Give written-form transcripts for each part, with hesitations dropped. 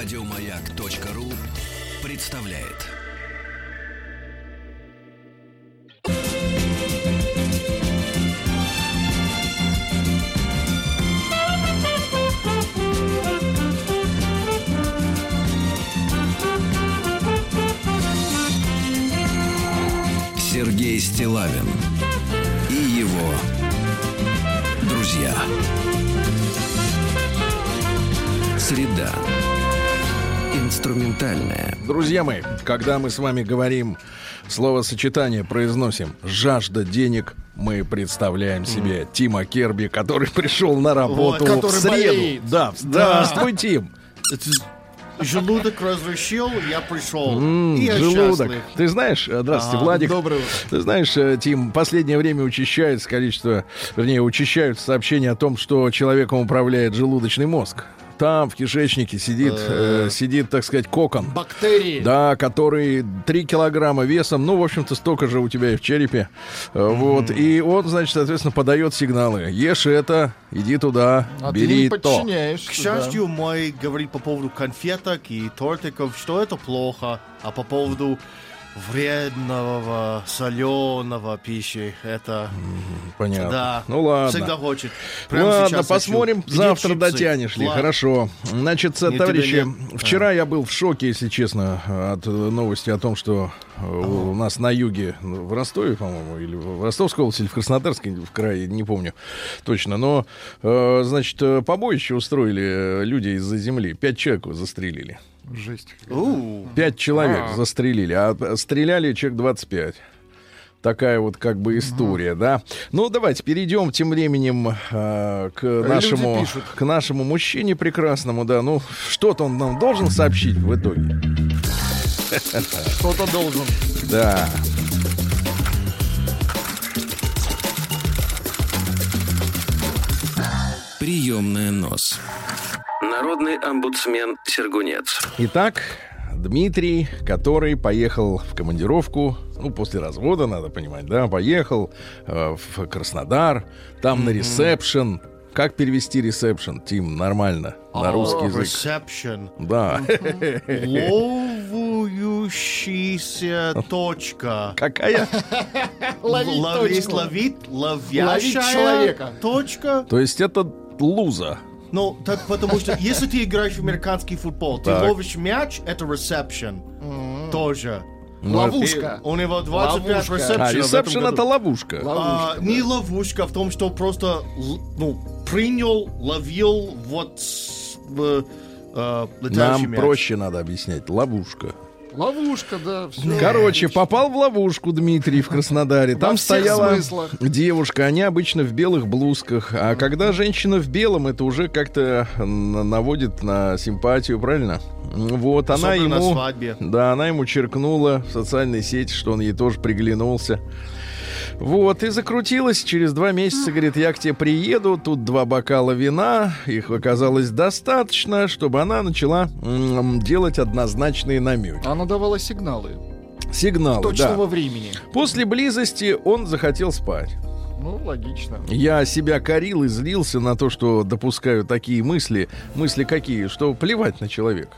Радиомаяк.ру представляет. Сергей Стиллавин и его друзья. Среда. Инструментальная. Друзья мои, когда мы с вами говорим, словосочетание произносим «жажда денег», мы представляем себе Тима Керби, который пришел на работу в среду. Да, здравствуй, Тим. Желудок разрешил, я пришел. Желудок. Счастлив. Ты знаешь, здравствуйте, Владик. Доброе утро. Ты знаешь, Тим, в последнее время учащается количество, вернее, учащаются сообщения о том, что человеком управляет желудочный мозг. Там в кишечнике сидит, так сказать, кокон. Бактерии. Да, который 3 килограмма весом, ну, в общем-то, столько же у тебя и в черепе. Вот. И он, значит, соответственно, подает сигналы. Ешь это, иди туда, бери то. К счастью, мой говорит по поводу конфеток и тортиков, что это плохо, а по поводу вредного, соленого пищи. Это... Понятно. Да. Ну ладно. Всегда хочет. Прямо ладно, посмотрим. Хочу. Завтра чипсы дотянешь ли. Ладно. Хорошо. Значит, нет, товарищи, вчера я был в шоке, если честно, от новости о том, что у нас на юге, в Ростове, по-моему, или в Ростовской области, или в Краснодарске, в крае, не помню точно, но, значит, побоище устроили люди из-за земли. 5 человек застрелили. Жесть. 5 человек застрелили, а стреляли человек 25. Такая вот как бы история, да. Ну, давайте перейдем тем временем к нашему мужчине прекрасному, да. Ну, что-то он нам должен сообщить в итоге. Что-то должен. Да. Приемная нос. Народный омбудсмен Сергунец. Итак, Дмитрий, который поехал в командировку, ну, после развода, надо понимать, да, поехал в Краснодар, там на ресепшн. Как перевести ресепшн, Тим, нормально, на русский язык? Ресепшн. Да. Ловящаяся точка. Какая? Ловящая человека. Точка. То есть это луза. Ну, так потому что, если ты играешь в американский футбол, так, ты ловишь мяч, это ресепшн. Тоже. Но ловушка. У него 25 ресепшенов. А ресепшн это ловушка. Да. Не ловушка, в том, что просто принял, ловил, летающий мяч. Нам проще надо объяснять. Ловушка. Ловушка, да. Все. Короче, попал в ловушку Дмитрий в Краснодаре. Там стояла девушка. Они обычно в белых блузках. А когда женщина в белом, это уже как-то наводит на симпатию, правильно? Вот, особенно на свадьбе. Да, она ему черкнула в социальной сети, что он ей тоже приглянулся. Вот, и закрутилась. Через 2 месяца, говорит, я к тебе приеду. Тут 2 бокала вина. Их оказалось достаточно, чтобы она начала делать однозначные намеки. Она давала сигналы точного времени. После близости он захотел спать. Ну, логично. Я себя корил и злился на то, что допускаю такие мысли. Мысли какие? Что плевать на человека.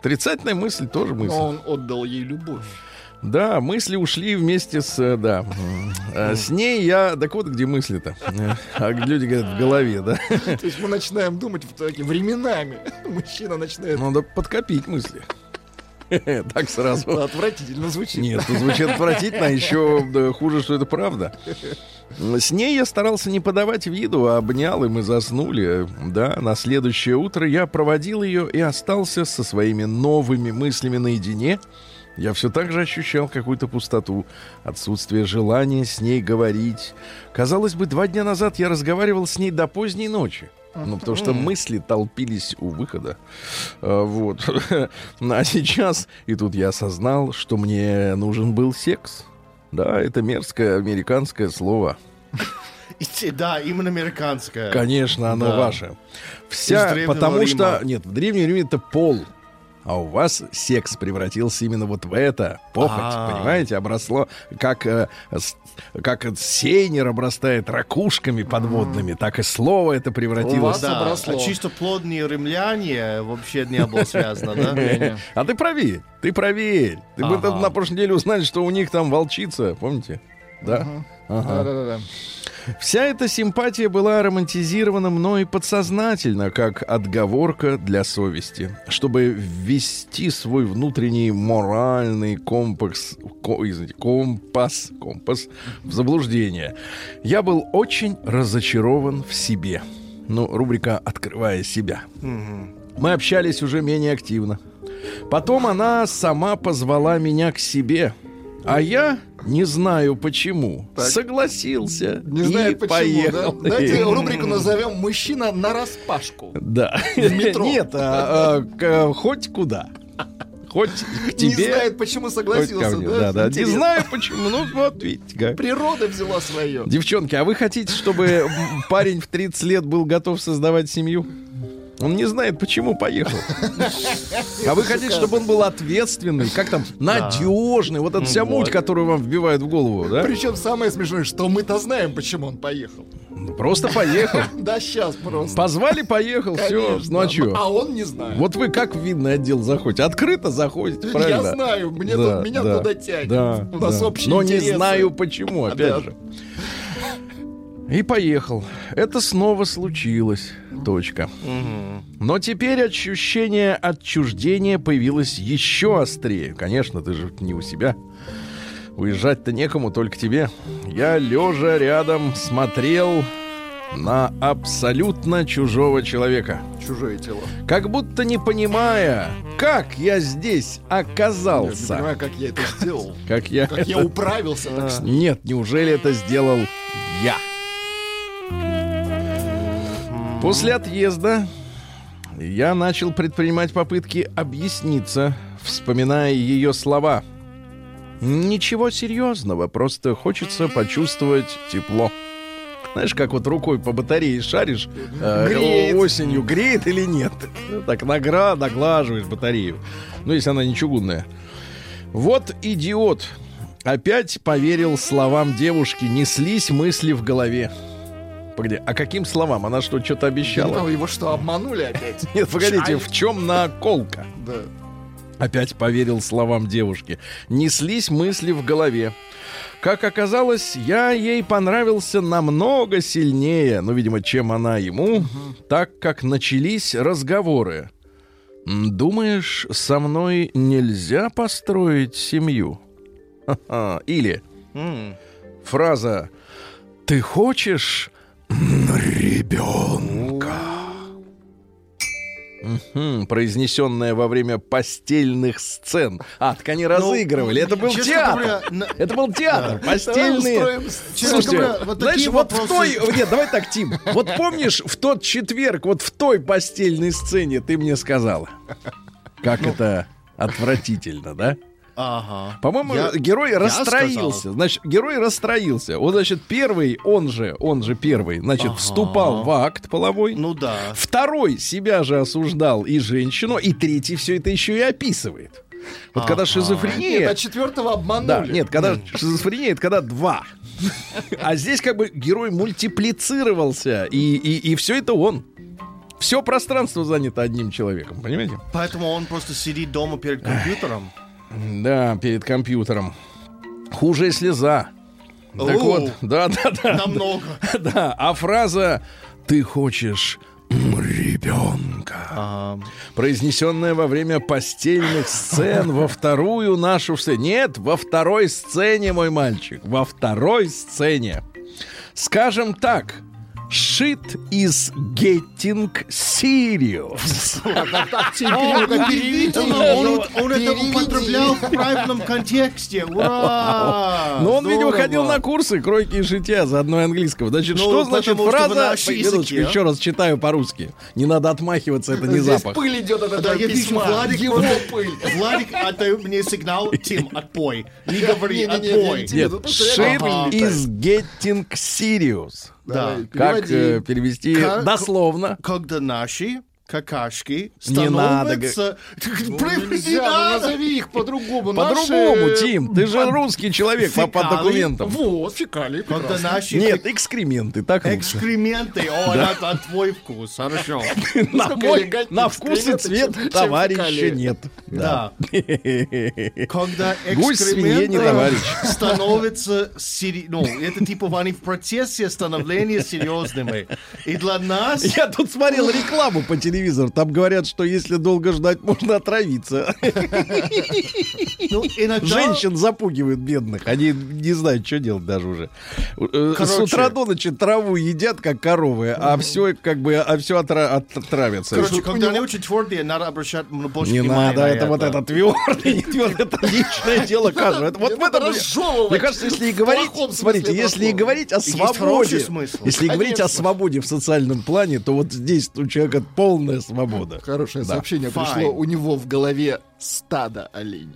Отрицательная мысль тоже мысль. Но он отдал ей любовь. Да, мысли ушли вместе с... Да. С ней я... Так вот, где мысли-то? А люди говорят, в голове, да? То есть мы начинаем думать временами. Мужчина начинает... Надо подкопить мысли. Так сразу. Отвратительно звучит. Нет, звучит отвратительно. Еще хуже, что это правда. С ней я старался не подавать виду, а обнял, и мы заснули. Да, на следующее утро я проводил ее и остался со своими новыми мыслями наедине. Я все так же ощущал какую-то пустоту, отсутствие желания с ней говорить. Казалось бы, 2 дня назад я разговаривал с ней до поздней ночи. Ну, потому что мысли толпились у выхода. Вот. А сейчас, и тут я осознал, что мне нужен был секс. Да, это мерзкое американское слово. Да, именно американское. Конечно, оно ваше. Вся, потому что... Нет, в Древнем Риме это пол. а у вас секс превратился именно вот в это, похоть, понимаете, обросло, как сейнер обрастает ракушками подводными, так и слово это превратилось. А чисто плодные римляне вообще не было связано, да? А ты проверь, ты проверь. Мы на прошлой неделе узнали, что у них там волчица, помните? Да? Да. Вся эта симпатия была романтизирована мной подсознательно, как отговорка для совести, чтобы ввести свой внутренний моральный компас в заблуждение. Я был очень разочарован в себе. Ну, рубрика «Открывая себя». Мы общались уже менее активно. Потом она сама позвала меня к себе. А я, не знаю почему, согласился и поехал. Да? Давайте рубрику назовем «Мужчина нараспашку». Да. В метро. Нет, хоть куда. Хоть к тебе. Не знает, почему согласился. Да. Не знаю, почему. Ну, вот видите как. Природа взяла свое. Девчонки, а вы хотите, чтобы парень в 30 лет был готов создавать семью? Он не знает, почему поехал. А вы хотите, чтобы он был ответственный, как там, надежный, вот эта вся муть, которую вам вбивают в голову, да? Причем самое смешное, что мы-то знаем, почему он поехал. Просто поехал. Да, сейчас просто. Позвали, поехал, все, ну а что? А он не знает. Вот вы как в видный отдел заходите? Открыто заходите, правильно? Я знаю, меня туда тянет. У нас общие интересы. Но не знаю, почему, опять же. И поехал. Это снова случилось. Точка. Но теперь ощущение отчуждения появилось еще острее. Конечно, ты же не у себя. Уезжать-то некому, только тебе. Я, лежа рядом, смотрел на абсолютно чужого человека. Чужое тело. Как будто не понимая, как я здесь оказался. Я не понимаю, как я это сделал. Как я управился. Нет, неужели это сделал я? После отъезда я начал предпринимать попытки объясниться, вспоминая ее слова. Ничего серьезного, просто хочется почувствовать тепло. Знаешь, как вот рукой по батарее шаришь, осенью греет или нет. Так наглаживаешь батарею. Ну, если она не чугунная. Вот идиот. Опять поверил словам девушки. Неслись мысли в голове. Погоди, а каким словам? Она что-то обещала? Да, его что, обманули опять? Нет, погодите, в чем наколка? Да. Опять поверил словам девушки. Неслись мысли в голове. Как оказалось, я ей понравился намного сильнее, ну, видимо, чем она ему, так как начались разговоры. Думаешь, со мной нельзя построить семью? Или фраза «Ты хочешь...» ребенка, произнесенная во время постельных сцен. А, так они разыгрывали. Это был театр. Это был театр. Постельные. Слушайте, знаешь, вот в той... Нет, давай так, Тим. Вот помнишь, в тот четверг, вот в той постельной сцене ты мне сказала, как это отвратительно, да? Ага. По-моему, герой расстроился. Сказал. Значит, герой расстроился. Он, значит, первый, он же первый, значит, вступал в акт половой. Ну да. Второй себя же осуждал и женщину, и третий все это еще и описывает. Вот когда шизофрения... Нет, а четвертого обманули. Да, нет, когда шизофрения, это когда два. А здесь как бы герой мультиплицировался, и все это он. Все пространство занято одним человеком, понимаете? Поэтому он просто сидит дома перед компьютером. Да, перед компьютером. Хуже, если за. Так вот, да. Намного. Да, а фраза «Ты хочешь ребенка», произнесенная во время постельных сцен во вторую нашу... Нет, во второй сцене, мой мальчик, во второй сцене. Скажем так... Shit is getting serious. Он это употреблял в правильном контексте. Но он, видимо, ходил на курсы кройки и шитья заодно и английского. Значит, что значит фраза? Еще раз читаю по-русски. Не надо отмахиваться, это не запах. Пыль идет от этого письма. Владик, отдай мне сигнал. Тим, отпой. Не говори, отпой. Shit is getting serious. Да. Как перевести дословно? Когда наши какашки становятся... Не надо. Ну, назови их по-другому. По-другому, Тим. Ты же русский человек по документам. Вот, фекалии. Нет, экскременты. Так экскременты. О, это твой вкус. Хорошо. На вкус и цвет товарища нет. Да. Когда экскременты становятся... Ну, это типа они в процессе становления серьезными. И для нас... Я тут смотрел рекламу по телевизору. Там говорят, что если долго ждать, можно отравиться. Ну, иногда... Женщин запугивают бедных. Они не знают, что делать даже уже. Короче... С утра до ночи траву едят, как коровы, а все как бы отравятся. Короче, когда они очень твердые, надо обращать больше внимания. Не надо, это вот это твердый, не твердый, это личное дело каждого. Вот в этом разжевывать. Мне кажется, если и говорить, смотрите, если и говорить о свободе, если и говорить о свободе в социальном плане, то вот здесь у человека полный свобода. Хорошее сообщение пришло. У него в голове стадо оленей.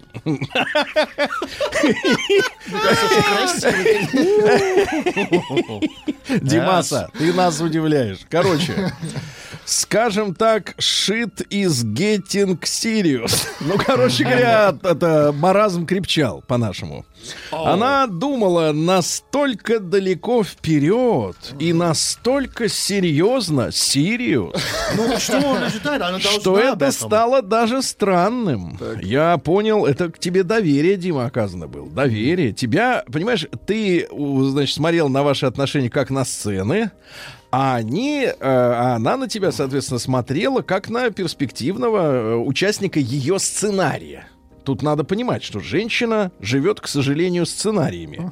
Димаса, ты нас удивляешь. Короче, скажем так, shit is getting serious. Ну, короче говоря, это маразм крепчал по-нашему. Она думала настолько далеко вперед и настолько серьезно, ну, что это стало даже странным. Так. Я понял, это к тебе доверие, Дима, оказано было. Доверие. Тебя, понимаешь, ты, значит, смотрел на ваши отношения как на сцены, а она на тебя, соответственно, смотрела как на перспективного участника ее сценария. Тут надо понимать, что женщина живет, к сожалению, сценариями.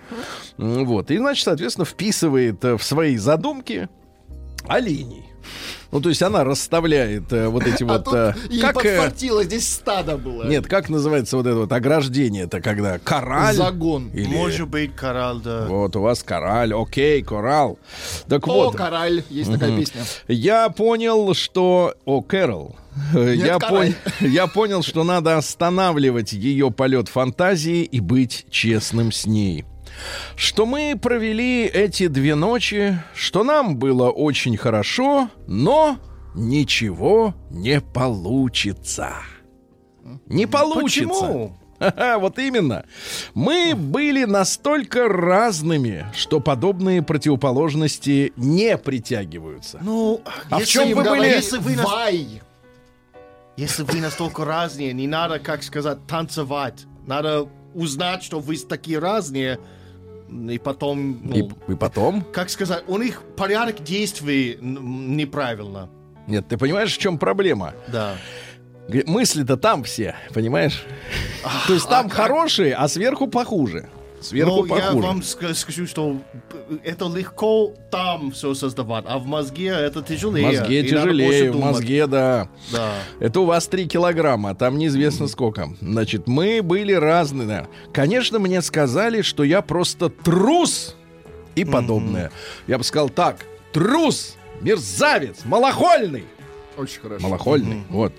Uh-huh. Вот. И, значит, соответственно, вписывает в свои задумки оленей. Ну, то есть она расставляет вот эти вот... А тут ей подфартило, здесь стадо было. Нет, как называется вот это вот ограждение? Это когда кораль? Загон. Или... Может быть, кораль, да. Вот у вас кораль, окей, коралл. Так вот. О, кораль, есть такая песня. Я понял, что... О, Кэрол. Я понял, что надо останавливать ее полет фантазии и быть честным с ней. Что мы провели эти 2 ночи, что нам было очень хорошо, но ничего не получится. Не получится. Почему? Вот именно. Мы были настолько разными, что подобные противоположности не притягиваются. Ну, а в чем вы были? Если вы настолько разные, не надо, как сказать, танцевать. Надо узнать, что вы такие разные. И потом... Ну, и потом? Как сказать, у них порядок действий неправильно. Нет, ты понимаешь, в чем проблема? Да. Мысли-то там все, понимаешь? То есть там хорошие, а сверху похуже. Сверху похуже. Я вам скажу, что это легко там все создавать, а в мозге это тяжелее. В мозге тяжелее, в мозге, да. Это у вас 3 килограмма, там неизвестно сколько. Значит, мы были разные. Конечно, мне сказали, что я просто трус и подобное. Я бы сказал так: трус, мерзавец, малохольный. Очень хорошо. Малохольный, вот.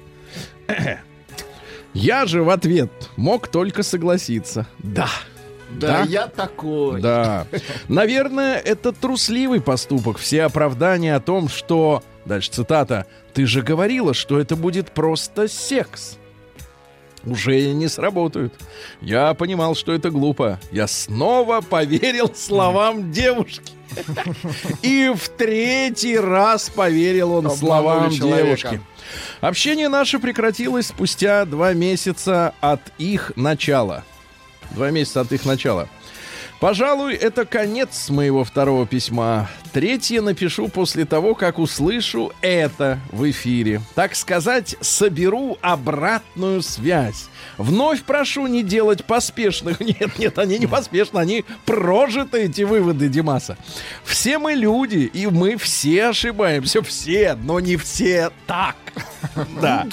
Я же в ответ мог только согласиться. Да. Да, я такой. Да. Наверное, это трусливый поступок. Все оправдания о том, что... Дальше цитата. «Ты же говорила, что это будет просто секс». Уже не сработают. Я понимал, что это глупо. Я снова поверил словам девушки. И в 3-й раз поверил он словам девушки. Общение наше прекратилось спустя 2 месяца от их начала. 2 месяца от их начала. Пожалуй, это конец моего 2-го письма. 3-е напишу после того, как услышу это в эфире. Так сказать, соберу обратную связь. Вновь прошу не делать поспешных. Нет, они не поспешны, они прожиты, эти выводы Димаса. Все мы люди, и мы все ошибаемся. Все, но не все так. Да.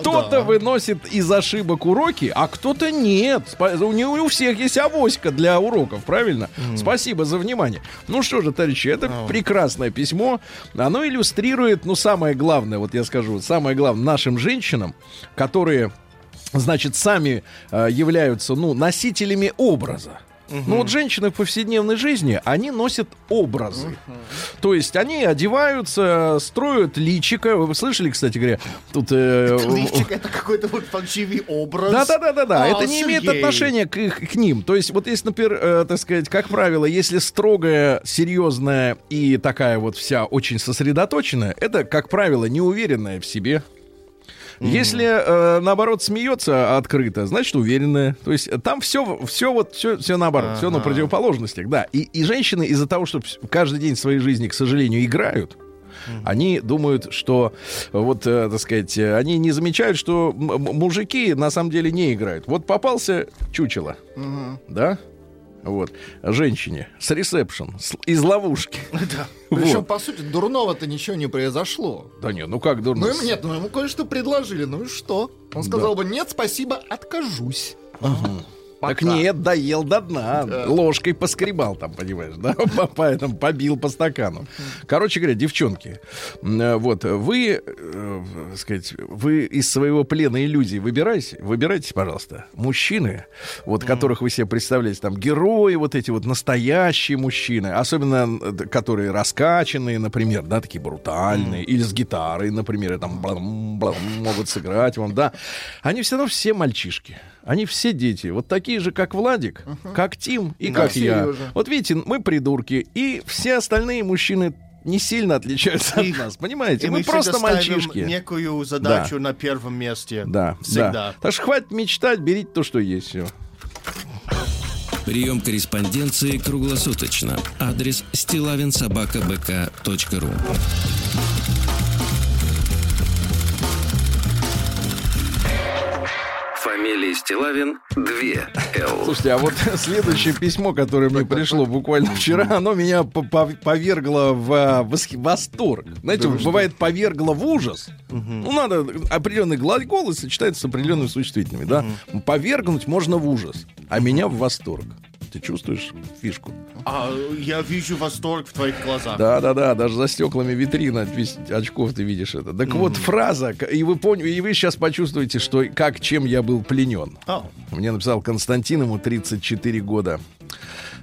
Кто-то выносит из ошибок уроки, а кто-то нет. У всех есть авоська для уроков, правильно? Спасибо за внимание. Ну что же, товарищи, это прекрасное письмо. Оно иллюстрирует, самое главное, вот я скажу, самое главное нашим женщинам, которые, значит, сами являются, носителями образа. Uh-huh. Но вот женщины в повседневной жизни, они носят образы. Uh-huh. То есть они одеваются, строят личико. Вы слышали, кстати говоря, тут... Личико — это какой-то вот фальшивый образ. Да-да-да, это не имеет отношения к ним. То есть вот если, например, так сказать, как правило, если строгая, серьезная и такая вот вся очень сосредоточенная, это, как правило, неуверенная в себе. Если, наоборот, смеется открыто, значит, уверенная. То есть там все наоборот, все на противоположностях, да. И женщины из-за того, что каждый день своей жизни, к сожалению, играют, они думают, что, вот, так сказать, они не замечают, что мужики на самом деле не играют. Вот попался чучело, да? Вот, женщине с ресепшн, из ловушки. Да. Вот. Причем, по сути, дурного-то ничего не произошло. Да нет, ну как дурно? Ну нет, ну ему кое-что предложили, ну и что? Он сказал бы, нет, спасибо, откажусь. Ага. Так нет, доел до дна, да. Ложкой поскребал там, понимаешь, да, поэтому побил по стакану. Короче говоря, девчонки, вот, вы, так сказать, вы из своего плена иллюзий выбирайте, пожалуйста, мужчины, вот, которых вы себе представляете, там, герои вот эти вот, настоящие мужчины, особенно, которые раскачанные, например, да, такие брутальные, или с гитарой, например, и там могут сыграть вам, да, они все равно все мальчишки. Они все дети, вот такие же, как Владик, как Тим и да, как я. Серьезно. Вот видите, мы придурки, и все остальные мужчины не сильно отличаются от нас, понимаете? Мы просто мальчишки. Некую задачу на первом месте. Да, всегда. Да. Так что хватит мечтать, берите то, что есть. Все. Прием корреспонденции круглосуточно. Адрес stilavinsobakabk.ru. Фамилия Стилавин 2Л. Слушайте, а вот следующее письмо, которое мне пришло буквально вчера, оно меня повергло в восторг. Знаете, бывает повергло в ужас. Ну, надо определенный глагол и сочетается с определенными существительными, да? Повергнуть можно в ужас, а меня в восторг. Ты чувствуешь фишку? А я вижу восторг в твоих глазах. Да-да-да, даже за стеклами витрин очков ты видишь это. Так вот фраза, и вы сейчас почувствуете, что чем я был пленен. Мне написал Константин, ему 34 года.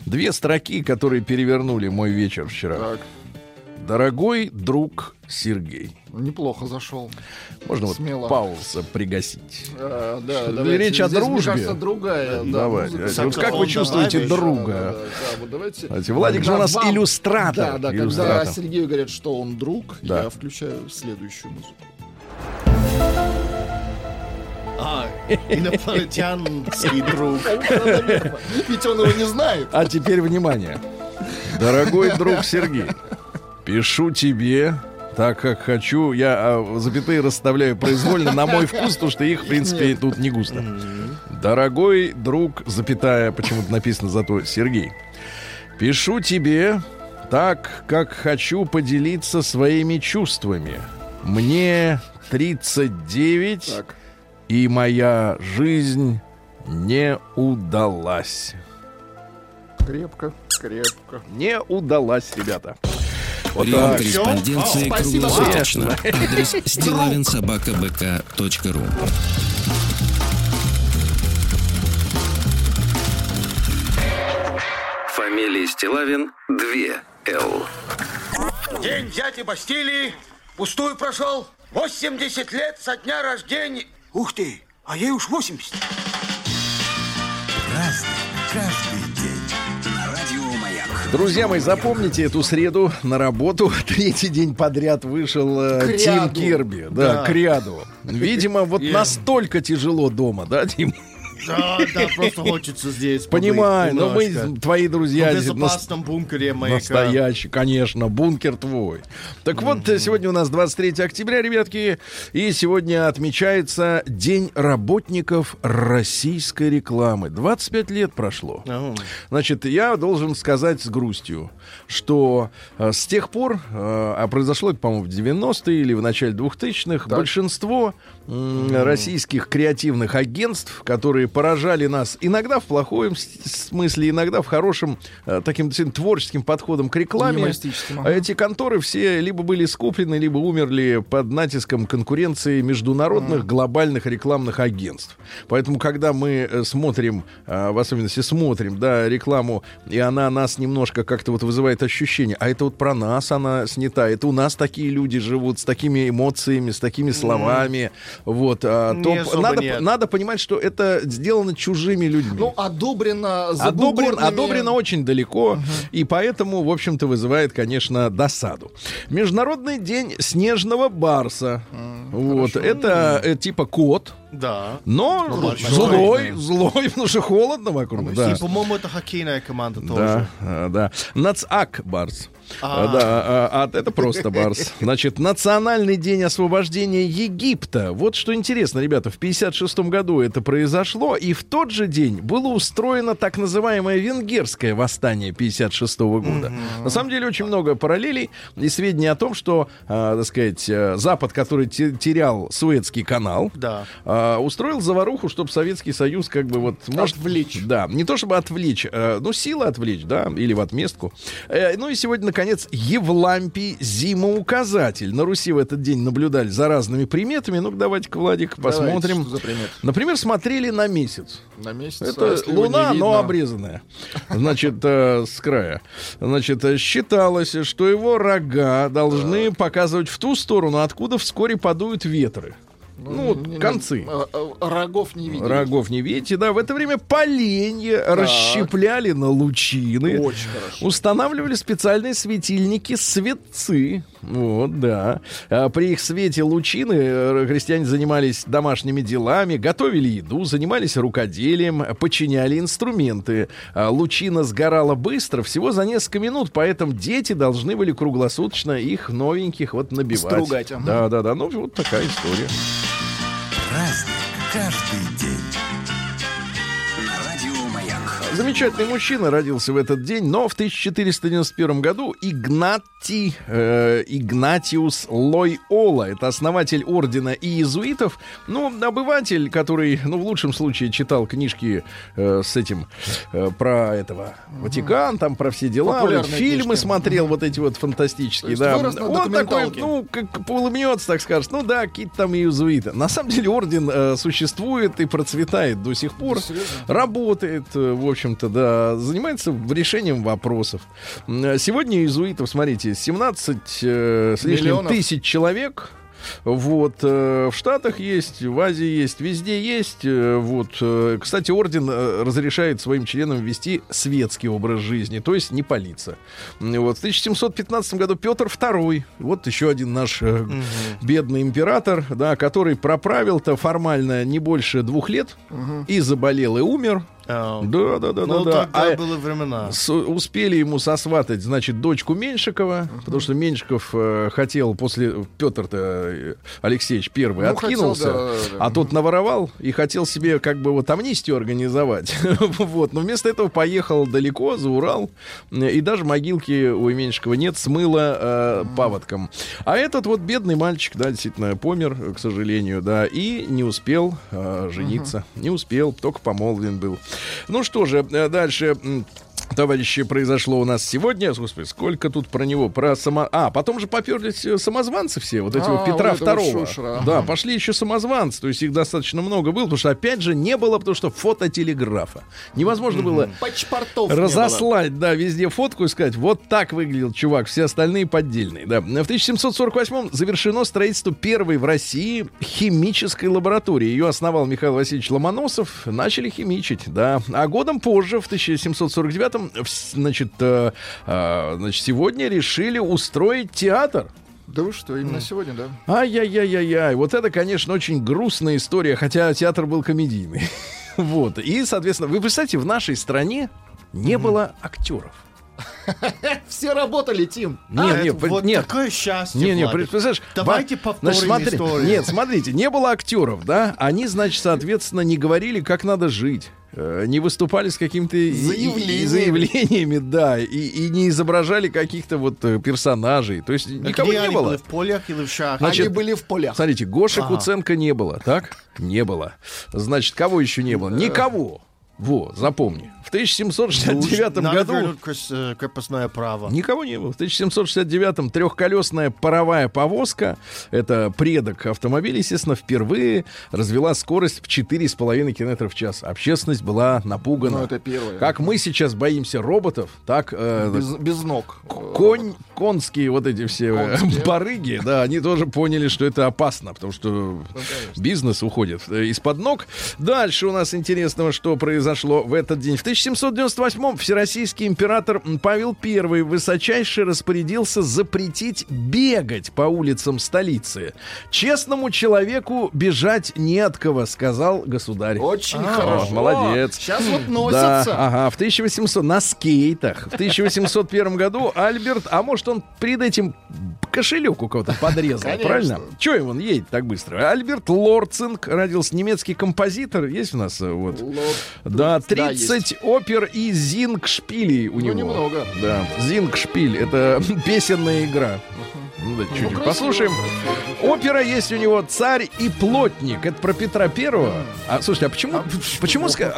Две строки, которые перевернули мой вечер вчера. Так. Дорогой друг Сергей. Неплохо зашел. Можно смело. Вот паузу пригасить. Да, давайте. Речь о дружбе. Мне кажется, другая. Да, давайте. Вот как вы чувствуете друга? Да, Владик же у нас иллюстратор. Да, когда Сергею говорят, что он друг, я включаю следующую музыку. Инопланетянский друг. Ведь он его не знает. А теперь внимание. Дорогой друг Сергей. Пишу тебе, так как хочу. Я запятые расставляю произвольно на мой вкус, потому что их, в принципе, тут не густо. Дорогой друг, запятая, почему-то написано зато Сергей. Пишу тебе, так как хочу поделиться своими чувствами. Мне 39, и моя жизнь не удалась. Крепко. Не удалась, ребята. Вот прием корреспонденции круглосуточно. Адрес stilavinsobakabk.ru. Фамилия Стилавин 2Л. День дяди Бастилии пустую прошел. 80 лет со дня рождения. Ух ты, а ей уж 80. Друзья мои, запомните эту среду на работу. Третий день подряд вышел Тим Кирби. Да, к ряду. Видимо, вот настолько тяжело дома, да, Тим? Да, просто хочется здесь. Понимаю, но мы твои друзья. В безопасном бункере маяка. Настоящий, конечно, бункер твой. Так вот, сегодня у нас 23 октября, ребятки, и сегодня отмечается День работников российской рекламы. 25 лет прошло. Значит, я должен сказать с грустью, что с тех пор, а произошло это, по-моему, в 90-е или в начале 2000-х, большинство российских креативных агентств, которые поражали нас иногда в плохом смысле, иногда в хорошем, таким творческим подходом к рекламе. Эти конторы все либо были скуплены, либо умерли под натиском конкуренции международных глобальных рекламных агентств. Поэтому, когда мы смотрим, в особенности смотрим, да, рекламу, и она нас немножко как-то вот вызывает ощущение, а это вот про нас она снята, это у нас такие люди живут, с такими эмоциями, с такими словами, вот, то надо понимать, что это сделано чужими людьми. Ну, одобрено забугорными... Одобрено очень далеко, и поэтому, в общем-то, вызывает, конечно, досаду. Международный день снежного барса. Вот, это типа кот. Да. Но злой, потому что холодно вокруг. И, да. По-моему, это хоккейная команда тоже. Да, да. Нацак барс. Да, это просто барс. Значит, национальный день освобождения Египта. Вот что интересно, ребята, в 1956 году это произошло, и в тот же день было устроено так называемое венгерское восстание 1956 года. На самом деле очень много параллелей и сведений о том, что, так сказать, Запад, который терял Суэцкий канал, устроил заваруху, чтобы Советский Союз как бы вот... Может, отвлечь. Да, не то чтобы отвлечь, но силы отвлечь, да, или в отместку. Ну и сегодня, наконец, Евлампий Зимоуказатель. На Руси в этот день наблюдали за разными приметами. Ну-ка, давайте-ка, Владик, посмотрим. Например, смотрели на месяц. На месяц. Это луна, но обрезанная. Значит, с края. Значит, считалось, что его рога должны показывать в ту сторону, откуда вскоре подуют ветры. Ну, вот концы. Рогов не видите. Рогов не видите, да. В это время поленья расщепляли на лучины. Очень хорошо. Устанавливали специальные светильники-светцы. Вот, да. При их свете лучины крестьяне занимались домашними делами, готовили еду, занимались рукоделием, починяли инструменты. Лучина сгорала быстро, всего за несколько минут, поэтому дети должны были круглосуточно их новеньких вот набивать. Стругать. Да, да, да. Ну, вот такая история. Праздник каждый день. Радио Маяк. Замечательный мужчина родился в этот день, но в 1491 году Игнатиус Лойола, это основатель ордена иезуитов, ну, обыватель, который, ну, в лучшем случае читал книжки с этим, про этого Ватикан, там, про все дела, фильмы смотрел вот эти вот фантастические, да. Он такой, ну, как полымнется, так скажешь, ну, да, какие-то там иезуиты. На самом деле орден существует и процветает до сих пор, работает, в общем-то, да, занимается решением вопросов. Сегодня иезуитов, смотрите, 17 с лишним тысяч человек. Вот, в Штатах есть, в Азии есть, везде есть. Вот, кстати, орден разрешает своим членам вести светский образ жизни, то есть не палиться. Вот, в 1715 году Петр II, вот еще один наш бедный император, да, который проправил-то формально не больше 2 лет, и заболел, и умер. Да. Ну, да. Тогда было времена. Успели ему сосватать, значит, дочку Меньшикова, потому что Меньшиков хотел после... Петр-то Алексеевич первый откинулся, а тот наворовал и хотел себе как бы вот амнистию организовать. Вот. Но вместо этого поехал далеко, за Урал, и даже могилки у Меньшикова нет, смыло паводком. А этот вот бедный мальчик, да, действительно помер, к сожалению, да, и не успел жениться. Не успел, только помолвлен был. Ну что же, дальше, товарищи, произошло у нас сегодня. Господи, сколько тут про него, про потом же поперлись самозванцы все, вот эти вот Петра II. Да, пошли еще самозванцы, то есть их достаточно много было, потому что, опять же, не было, потому что фототелеграфа. Невозможно было разослать, да, везде фотку и сказать, вот так выглядел чувак, все остальные поддельные, да. В 1748-м завершено строительство первой в России химической лаборатории. Ее основал Михаил Васильевич Ломоносов, начали химичить, да. А годом позже, в 1749-м, значит, сегодня решили устроить театр. Да вы что, именно сегодня, да? Ай-яй-яй-яй-яй. Вот это, конечно, очень грустная история, хотя театр был комедийный. Вот. И, соответственно, вы представляете, в нашей стране не было актеров. Все работали, Тим. Нет, такое счастье. Представляешь, давайте повторим историю. Нет, смотрите, не было актеров, да? Они, значит, соответственно, не говорили, как надо жить. не выступали с какими-то заявлениями, да, и не изображали каких-то вот персонажей. То есть никого не было. Были в полях или в шахтах? Значит, они были в полях. Смотрите, Гоши Куценко не было, так? Не было. Значит, кого еще не было? Никого. Во, запомни. В 1769 году... крепостное право. Никого не было. В 1769-м трехколесная паровая повозка, это предок автомобиля, естественно, впервые развела скорость в 4,5 км в час. Общественность была напугана. Ну, это первое. Как мы сейчас боимся роботов, так... Без ног. Конские вот эти все барыги, да, они тоже поняли, что это опасно, потому что бизнес уходит из-под ног. Дальше у нас интересного, что произошло в этот день. В 1798-м всероссийский император Павел I высочайше распорядился запретить бегать по улицам столицы. Честному человеку бежать не от кого, сказал государь. Очень хорошо. Молодец. Сейчас вот носятся. Да, ага, на скейтах. В 1801 году Альберт, а может он перед этим кошелек у кого-то подрезал, правильно? Чего он едет так быстро? Альберт Лорцинг родился, немецкий композитор. Есть у нас вот... Да, 30 опер и зингшпилей у него. Ну, немного. Да, зингшпиль — это песенная игра. Ну, да, чуть-чуть послушаем. Опера есть у него «Царь и плотник». Это про Петра Первого. А, слушайте, а почему?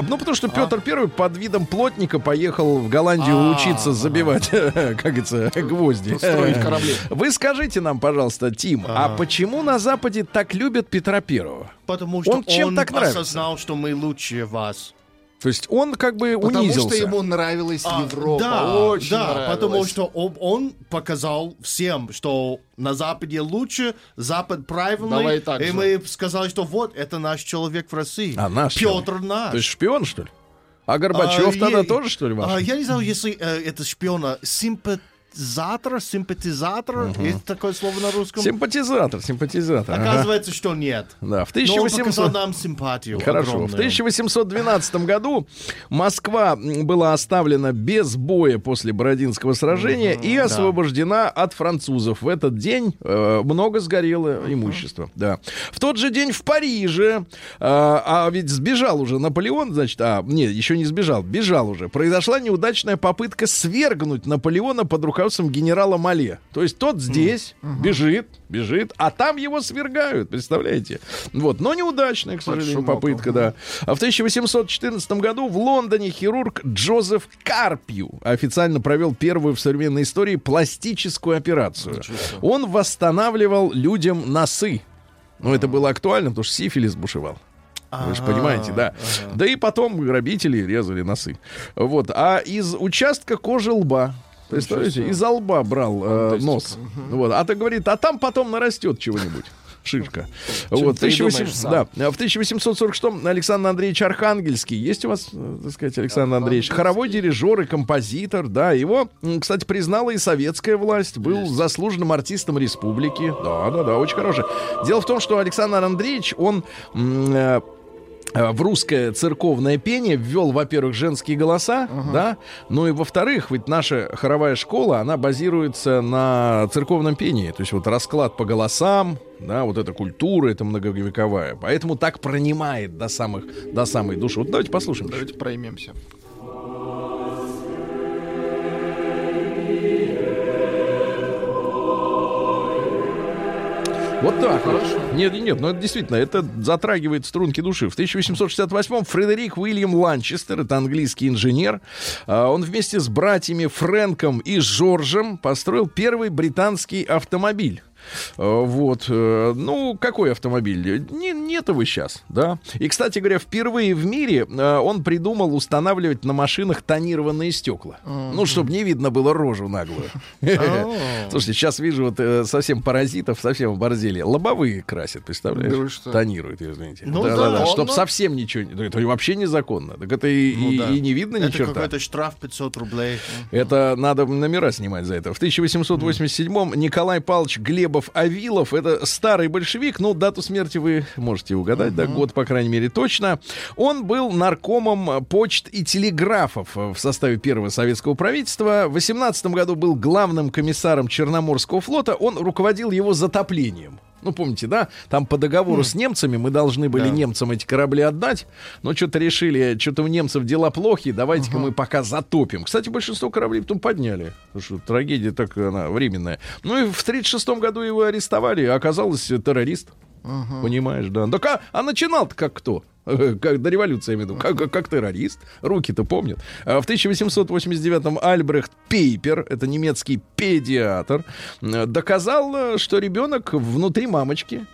Ну, потому что Петр Первый под видом плотника поехал в Голландию учиться забивать, как говорится, гвозди. Строить корабли. Вы скажите нам, пожалуйста, Тим, а почему на Западе так любят Петра Первого? Потому что он осознал, что мы лучше вас. То есть он как бы унизился. Потому что ему нравилась Европа. Да, очень нравилась. Потому что он показал всем, что на Западе лучше, Запад правильный. И мы сказали, что вот, это наш человек в России. Петр наш. То есть шпион, что ли? А Горбачев тогда тоже, что ли, ваш? Я не знаю, если это шпиона. Симпатизатор, есть такое слово на русском? Симпатизатор. Оказывается, что нет. Да, но он показал нам симпатию. Хорошо. Огромную. В 1812 году Москва была оставлена без боя после Бородинского сражения и освобождена от французов. В этот день много сгорело имущества. Да. В тот же день в Париже, а ведь сбежал уже Наполеон, значит, нет, еще не сбежал, бежал уже. Произошла неудачная попытка свергнуть Наполеона под руководством генерала Мале. То есть тот здесь бежит, а там его свергают, представляете? Вот. Но неудачная, к сожалению, попытка, да. А в 1814 году в Лондоне хирург Джозеф Карпью официально провел первую в современной истории пластическую операцию. Он восстанавливал людям носы. Но это было актуально, потому что сифилис бушевал. Вы же понимаете, да. Да и потом грабители резали носы. Вот. А из участка кожи лба, представляете, из-за лба брал нос. Вот. А то говорит, а там потом нарастет чего-нибудь. Шишка. Вот. В 1846-м Александр Андреевич Архангельский. Есть у вас, так сказать, Александр Андреевич? Хоровой дирижер и композитор. Да, его, кстати, признала и советская власть. Был заслуженным артистом республики. Да, очень хороший. Дело в том, что Александр Андреевич, он... в русское церковное пение ввел, во-первых, женские голоса, да, ну и во-вторых, ведь наша хоровая школа, она базируется на церковном пении, то есть вот расклад по голосам, да, вот эта культура, это многовековая, поэтому так пронимает до самой души. Вот давайте послушаем. Давайте проймемся. Вот так. Хорошо. Нет, ну это действительно, это затрагивает струнки души. В 1868-м Фредерик Уильям Ланчестер, это английский инженер, он вместе с братьями Фрэнком и Жоржем построил первый британский автомобиль. Вот. Ну, какой автомобиль? Нет его сейчас, да. И, кстати говоря, впервые в мире он придумал устанавливать на машинах тонированные стекла. Ну, чтобы не видно было рожу наглую. Слушайте, сейчас вижу вот совсем паразитов, совсем в борзели. Лобовые красят, представляешь? Тонируют, извините. Чтоб совсем ничего... Это вообще незаконно. Так это и не видно ни черта. Это какой-то штраф 500 рублей. Это надо номера снимать за это. В 1887-м Николай Павлович Глеб Авилов, это старый большевик, ну, дату смерти вы можете угадать, да, год, по крайней мере, точно. Он был наркомом почт и телеграфов в составе первого советского правительства. В 18 году был главным комиссаром Черноморского флота. Он руководил его затоплением. Ну, помните, да? Там по договору с немцами мы должны были немцам эти корабли отдать, но что-то решили, что-то у немцев дела плохи, давайте-ка мы пока затопим. Кстати, большинство кораблей потом подняли, потому что трагедия так, она временная. Ну и в 1936 году его арестовали, а оказалось, террорист. Понимаешь, да. Так а начинал-то как кто? Как до революции, я имею в виду, как террорист. Руки-то помнят. В 1889-м Альбрехт Пейпер, это немецкий педиатр, доказал, что ребенок внутри мамочки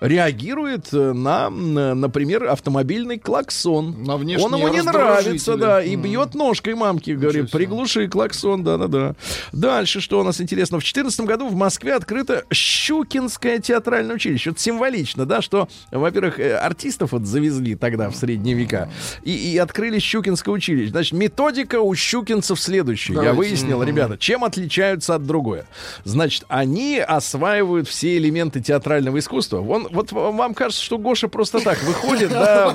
реагирует на, например, автомобильный клаксон. Он ему не нравится, да, и бьет ножкой мамки, говорит, приглуши клаксон, да-да-да. Дальше, что у нас интересно, в 2014 году в Москве открыто Щукинское театральное училище. Это символично, да, что, во-первых, артистов вот завезли тогда в средние века, и открыли Щукинское училище. Значит, методика у щукинцев следующая. Давайте. Я выяснил, ребята, чем отличаются от другое. Значит, они осваивают все элементы театрального искусства. Вот вам кажется, что Гоша просто так выходит, да,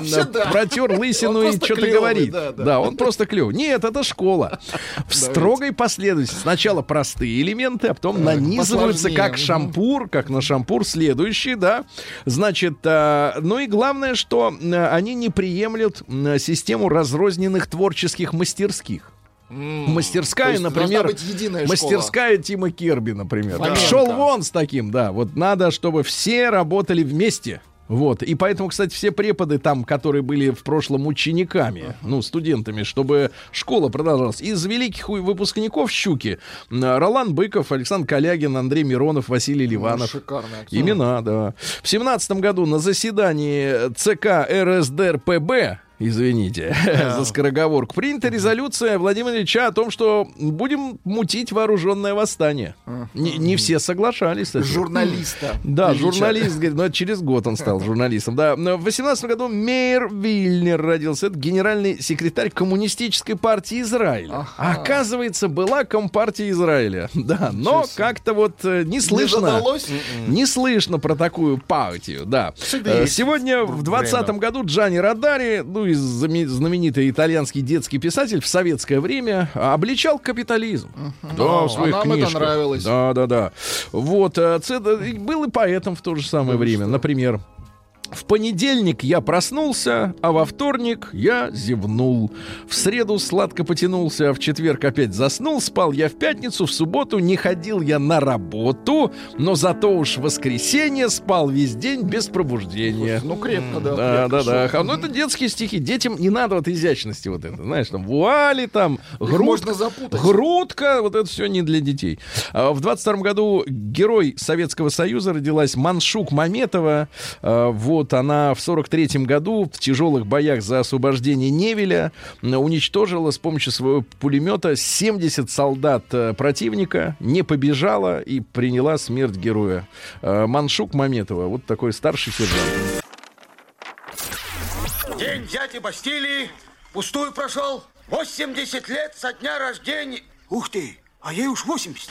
протер лысину и что-то говорит. Да, он просто клевый. Нет, это школа. В строгой последовательности. Сначала простые элементы, а потом нанизываются как шампур, как на шампур следующие, да. Значит, ну и главное, что они не приемлют систему разрозненных творческих мастерских. Мастерская, например, мастерская школа. Тима Керби, например. Шел вон с таким, да. Вот надо, чтобы все работали вместе. Вот. И поэтому, кстати, все преподы там, которые были в прошлом учениками, ну, студентами, чтобы школа продолжалась. Из великих выпускников «Щуки» Ролан Быков, Александр Калягин, Андрей Миронов, Василий Ливанов. Шикарные актеры. Имена, да. В 17-м году на заседании ЦК РСДРПб, извините за скороговорку, принята резолюция Владимира Ильича о том, что будем мутить вооруженное восстание. Не все соглашались. Журналиста. Да, Ильича. Журналист, говорит, но через год он стал журналистом. Да. В 18 году Мейер Вильнер родился. Это генеральный секретарь Коммунистической партии Израиля. Оказывается, была Компартия Израиля. Да, но как-то вот не слышно. Не слышно про такую партию. Да. Сегодня в 20 году Джани Родари, ну, и знаменитый итальянский детский писатель, в советское время обличал капитализм. Да, в своих книжках. Это нравилось. Да. Вот. Был и поэтом в то же самое время. Например, в понедельник я проснулся, а во вторник я зевнул. В среду сладко потянулся, а в четверг опять заснул. Спал я в пятницу, в субботу не ходил я на работу, но зато уж в воскресенье спал весь день без пробуждения. Ну, крепко, да. Да. Ну, это детские стихи. Детям не надо вот изящности вот это. Знаешь, там вуали, там грудка. Вот это все не для детей. В 22-м году герой Советского Союза родилась Маншук Маметова. Вот она в 43-м году в тяжелых боях за освобождение Невеля уничтожила с помощью своего пулемета 70 солдат противника, не побежала и приняла смерть героя. Маншук Маметова, вот такой старший сержант. День дяди Бастилии пустую прошел. 80 лет со дня рождения. Ух ты, а ей уж 80.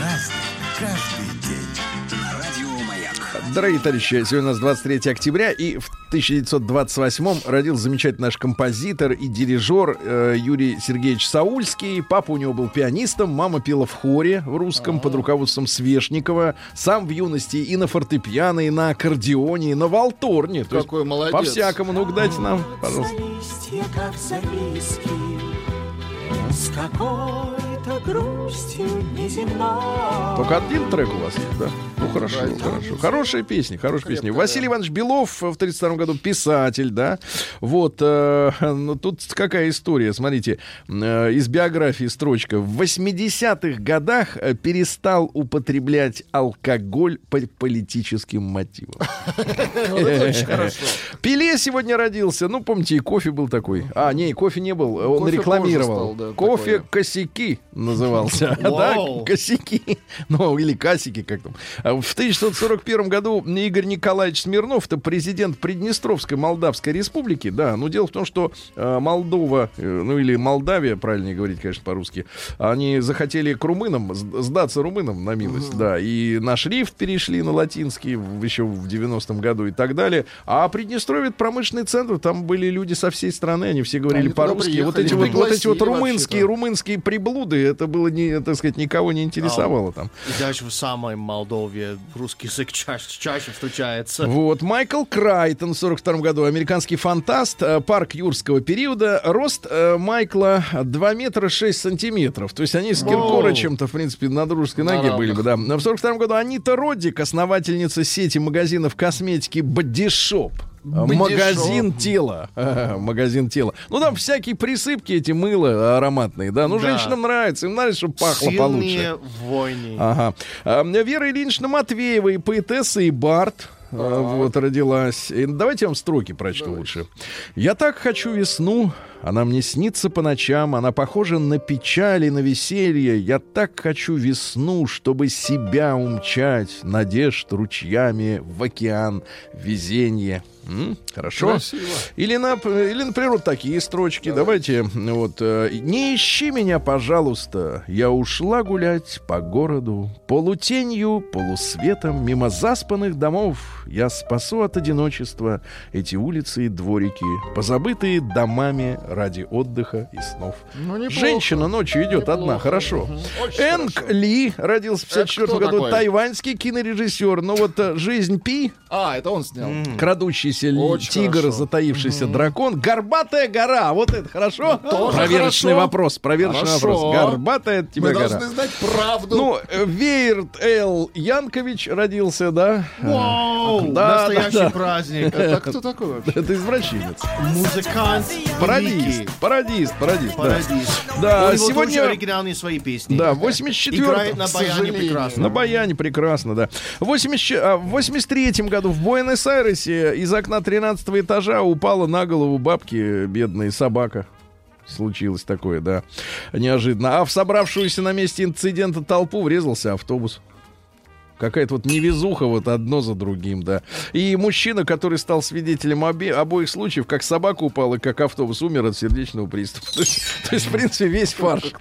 Разный, каждый. Дорогие товарищи, сегодня у нас 23 октября, и в 1928-м родился замечательный наш композитор и дирижер Юрий Сергеевич Саульский. Папа у него был пианистом, мама пела в хоре в русском под руководством Свешникова. Сам в юности и на фортепиано, и на аккордеоне, и на валторне. То какой молодец. По-всякому, ну-ка дайте нам, пожалуйста. С какой-то грустью неземной. Только один трек у вас есть, да? Ну хорошо, хорошо. Хорошая песня, хорошая песня. Василий Иванович Белов в 1932 году писатель, да? Вот, тут какая история, смотрите. Из биографии строчка. В 80-х годах перестал употреблять алкоголь по политическим мотивам. Пеле сегодня родился. Ну, помните, и кофе был такой. А, не, кофе не был, он рекламировал. Кофе «Косяки» назывался. Да, «Косяки». Ну, или «Касики», как там. В 1941 году Игорь Николаевич Смирнов, это президент Приднестровской Молдавской Республики. Да, но дело в том, что Молдова, ну или Молдавия, правильнее говорить, конечно, по-русски, они захотели к румынам, сдаться румынам на милость, да, и на шрифт перешли на латинский еще в 90-м году и так далее. А Приднестровье — это промышленный центр, там были люди со всей страны, они все говорили по-русски. Вот эти вот румынские приблуды, это было, не, так сказать, никого не интересовало там. И даже в самой Молдове русский язык чаще встречается. Вот, Майкл Крайтон в 1942 году, американский фантаст, парк юрского периода. Рост Майкла 2 метра 6 сантиметров. То есть они с Киркорычем-то, в принципе, на дружеской ноге были бы, да. Но в 1942 году Анита Роддик, основательница сети магазинов косметики «Бодишоп». Магазин тела. Магазин тела. Ну, там всякие присыпки эти, мыла ароматные, да. Ну, да. Женщинам нравится, им нравится, чтобы пахло получше. Сильные войны. Ага. Вера Ильинична Матвеева и поэтесса, и бард. Вот, родилась. И давайте я вам строки прочту лучше. «Я так хочу весну, она мне снится по ночам, она похожа на печаль и на веселье. Я так хочу весну, чтобы себя умчать, надежд ручьями в океан везенье». Хорошо. Или, например, вот такие строчки. Давайте. Вот. «Не ищи меня, пожалуйста. Я ушла гулять по городу. Полутенью, полусветом, мимо заспанных домов. Я спасу от одиночества эти улицы и дворики, позабытые домами ради отдыха и снов». Ну, женщина ночью идет одна. Хорошо. Энг Ли родился в 1954 году. Такой? Тайваньский кинорежиссер. Ну вот «Жизнь Пи». А, это он снял. «Крадущийся тигр, затаившийся дракон», «Горбатая гора». Вот это хорошо? Тоже проверочный вопрос. Проверочный вопрос. «Горбатая тебя гора». Мы должны знать правду. Ну, Веерт Л. Янкович родился, да? Вау! Да, настоящий праздник. Это кто такой вообще? Это извращенец. Музыкант. Пародист. Да, он сегодня... Он оригинальные свои песни. Да, 84-м. Играет на баяне прекрасно. На баяне прекрасно, да. В 83-м году в Буэнос-Айресе из окна 13-го этажа упала на голову бабки бедной собака. Случилось такое, да. Неожиданно. А в собравшуюся на месте инцидента толпу врезался автобус. Какая-то вот невезуха вот одно за другим, да. И мужчина, который стал свидетелем обоих случаев, как собака упала, как автобус, умер от сердечного приступа. То есть в принципе, весь фарш.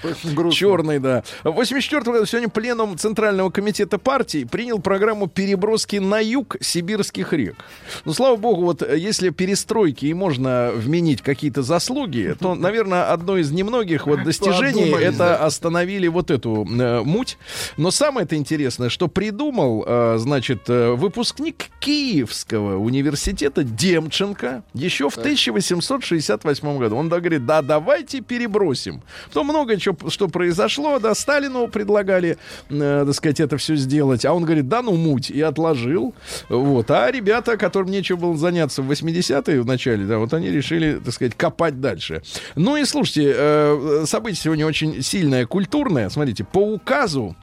Черный, да. В 1984 году сегодня пленум Центрального комитета партии принял программу переброски на юг сибирских рек. Ну, слава богу, вот если перестройки и можно вменить какие-то заслуги, то, наверное, одно из немногих вот достижений — это остановили вот эту муть. Но самое-то интересное, что придумал, значит, выпускник Киевского университета Демченко еще в 1868 году. Он говорит: да, давайте перебросим. Потом много чего, что произошло, да, Сталину предлагали, так сказать, это все сделать, а он говорит: да, ну, муть, и отложил. Вот. А ребята, которым нечего было заняться в 80-е в начале, да, вот они решили, так сказать, копать дальше. Ну и слушайте, событие сегодня очень сильное, культурное. Смотрите, по указу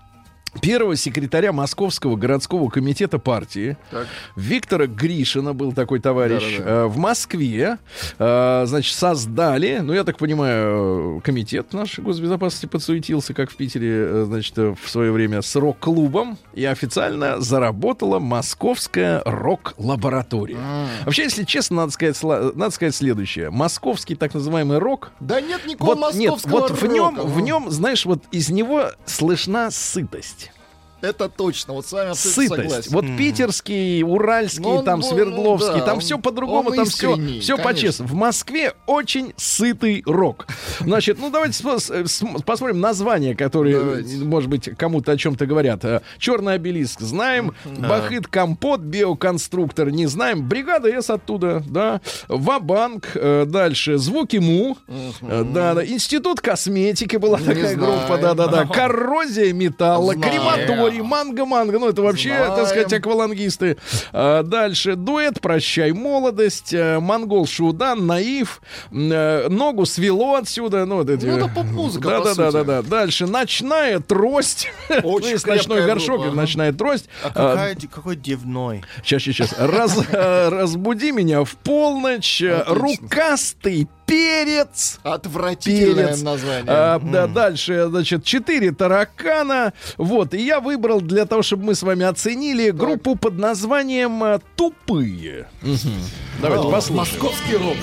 первого секретаря Московского городского комитета партии Виктора Гришина, был такой товарищ, в Москве, значит, создали, ну, я так понимаю, комитет наш госбезопасности подсуетился, как в Питере, значит, в свое время с рок-клубом, и официально заработала Московская рок-лаборатория. Вообще, если честно, надо сказать следующее. Московский так называемый рок... Да нет никакого московского рока. Вот в нем, знаешь, вот из него слышна сытость. Это точно, вот с вами абсолютно согласен. Вот питерский, уральский, там свердловский, там все по-другому, там все по-честному. В Москве очень сытый рок. Значит, ну давайте посмотрим названия, которые, может быть, кому-то о чем-то говорят. «Черный обелиск» знаем, «Бахыт Компот», «Биоконструктор» не знаем, «Бригада С» оттуда, да, «Ва-банк», дальше «Звуки Му», да, «Институт косметики» была такая группа, да-да-да, «Коррозия металла», «Крематорий», «Манго-манго», ну это вообще, так сказать, аквалангисты. Дальше «Дуэт», «Прощай, молодость», «Монгол Шуудан», «Наив», «Ногу свело отсюда». Ну, вот эти... ну это поп-музыка, да. Дальше «Ночная трость». Очень крепкая. «Ночной горшок» и «Ночная трость». А какой дивной. Сейчас. «Разбуди меня в полночь», «Рукастый перец». Отвратительное название. Дальше, значит, 4 таракана. Вот, и я выбрал для того, чтобы мы с вами оценили группу под названием «Тупые». Давайте послушаем. Московский рок.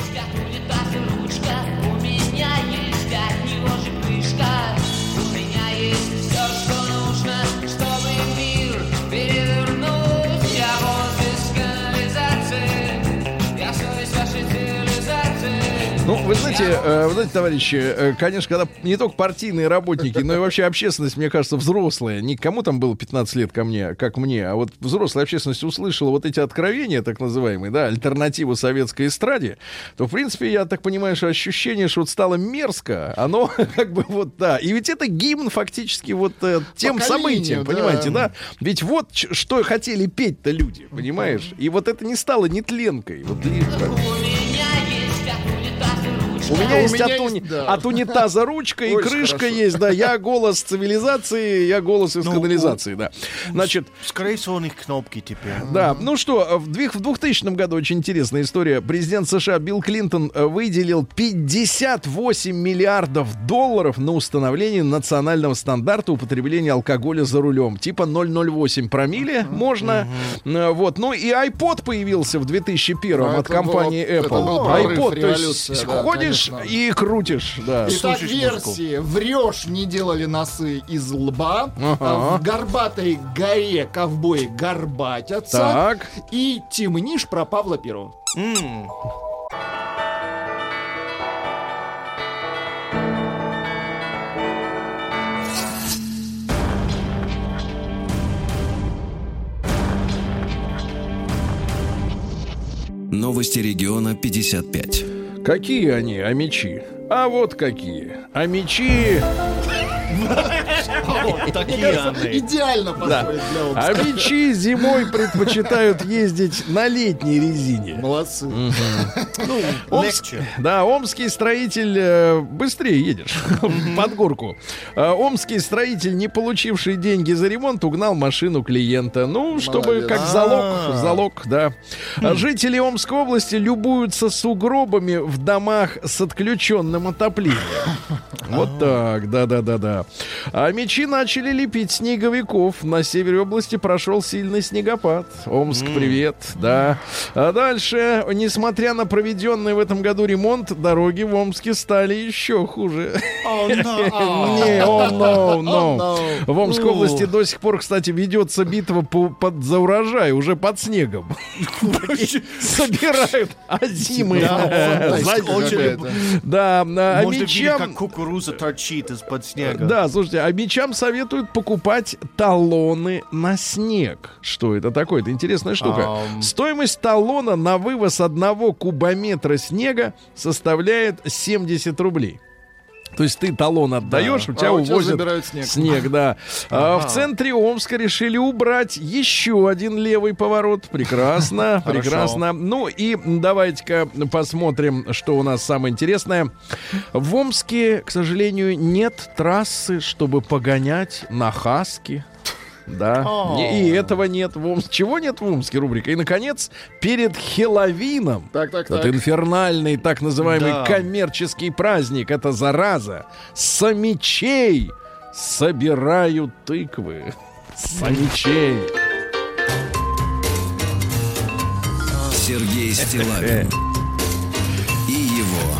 Ну, вы знаете, товарищи, конечно, когда не только партийные работники, но и вообще общественность, мне кажется, взрослая. Никому там было 15 лет как мне, а вот взрослая общественность услышала вот эти откровения, так называемые, да, альтернативу советской эстраде, то, в принципе, я так понимаю, что ощущение, что вот стало мерзко, оно как бы вот, да. И ведь это гимн фактически вот тем событиям, да. Понимаете, да? Ведь вот что хотели петь-то люди, понимаешь? И вот это не стало нетленкой. Вот У меня есть от унитаза ручка и крышка хорошо. Есть, да. Я голос цивилизации, я голос из канализации, да. Значит, скрейс он их кнопки теперь. Да, ну что, в 2000 году очень интересная история. Президент США Билл Клинтон выделил $58 миллиардов на установление национального стандарта употребления алкоголя за рулем. Типа 0,08 промилле можно. Вот. Ну и iPod появился в 2001 от компании Apple. iPod, то есть ходишь и крутишь, да. Итак, версии. Врешь, не делали носы из лба. В горбатой горе ковбои горбатятся. Так. И темнишь про Павла Первого. Новости региона 55. Какие они, амичи? А вот какие. Амичи... Идеально подходит для обыска. Амичи зимой предпочитают ездить на летней резине. Молодцы. Да, омский строитель... Быстрее едешь под горку. Омский строитель, не получивший деньги за ремонт, угнал машину клиента. Ну, чтобы как залог, да. Жители Омской области любуются сугробами в домах с отключенным отоплением. Вот так, да. Амичи начали лепить снеговиков. На севере области прошел сильный снегопад. Омск, привет, да. А дальше, несмотря на проведенный в этом году ремонт, дороги в Омске стали еще хуже. В Омской области до сих пор, кстати, ведется битва за урожай уже под снегом. Собирают озимы. Да, амичам... как кукуруза торчит из-под снега. Да, слушайте, амичам советуют покупать талоны на снег. Что это такое? Это интересная штука. Стоимость талона на вывоз одного кубометра снега составляет 70 рублей. То есть ты талон отдаешь, да. У тебя увозят снег, да. В центре Омска решили убрать еще один левый поворот. Прекрасно, прекрасно. Ну и давайте-ка посмотрим, что у нас самое интересное. В Омске, к сожалению, нет трассы, чтобы погонять на хаске. Да, и этого нет в Омске. Чего нет в Омске, рубрика? И, наконец, перед Хэллоуином. Так. Инфернальный, так называемый коммерческий праздник. Это зараза. С амичей собирают тыквы. С амичей. Сергей Стиллавин и его...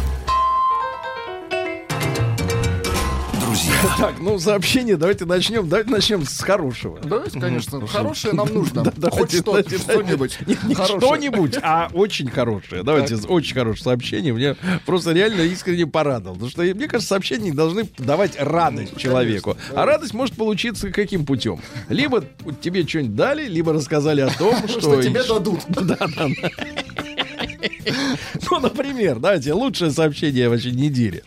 Так, сообщение, давайте начнем с хорошего. Давайте, конечно, хорошее нам нужно. Хоть что-нибудь. Не что-нибудь, а очень хорошее. Давайте, очень хорошее сообщение. Мне просто реально искренне порадовало. Потому что, мне кажется, сообщения должны давать радость человеку. А радость может получиться каким путем? Либо тебе что-нибудь дали, либо рассказали о том, что тебе дадут. Да. Ну, например, давайте лучшее сообщение вообще недели.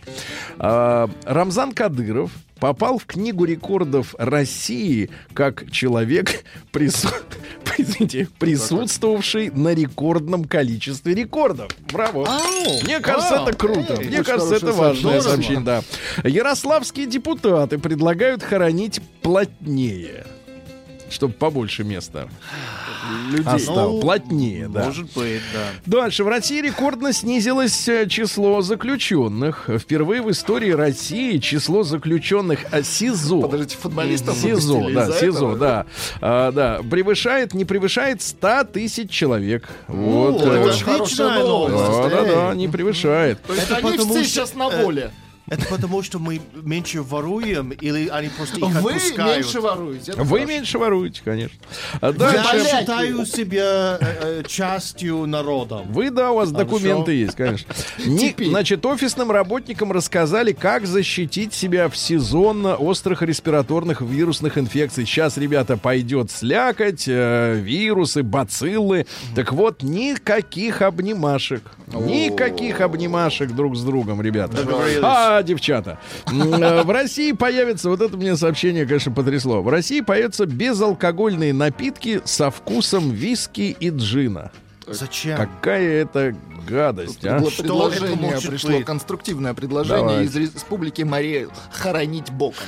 Рамзан Кадыров попал в Книгу рекордов России как человек, присутствовавший на рекордном количестве рекордов. Браво! Мне кажется, это круто. Мне кажется, это важное сообщение. Да. Ярославские депутаты предлагают хоронить плотнее. Чтобы побольше места людей стало. Плотнее, да. Может быть, да. Дальше. В России рекордно снизилось число заключенных. Впервые в истории России число заключенных СИЗО. Подождите, футболистов выпустили из-за этого? СИЗО, да. Не превышает 100 тысяч человек. Вот. Это же хорошая новость. Да, не превышает. То есть они все сейчас на воле. Это потому, что мы меньше воруем, или они просто их отпускают? Вы меньше воруете. Вы меньше воруете, конечно. Я считаю себя частью народа. Вы, да, у вас документы есть, конечно. Значит, офисным работникам рассказали, как защитить себя в сезон острых респираторных вирусных инфекций. Сейчас, ребята, пойдет слякоть, вирусы, бациллы. Так вот, никаких обнимашек. Никаких обнимашек друг с другом, ребята. Девчата. В России появится, вот это мне сообщение, конечно, потрясло. В России появятся безалкогольные напитки со вкусом виски и джина. Зачем? Какая это гадость, а? Предложение пришло, конструктивное предложение. Давай. Из республики Мария хоронить боком.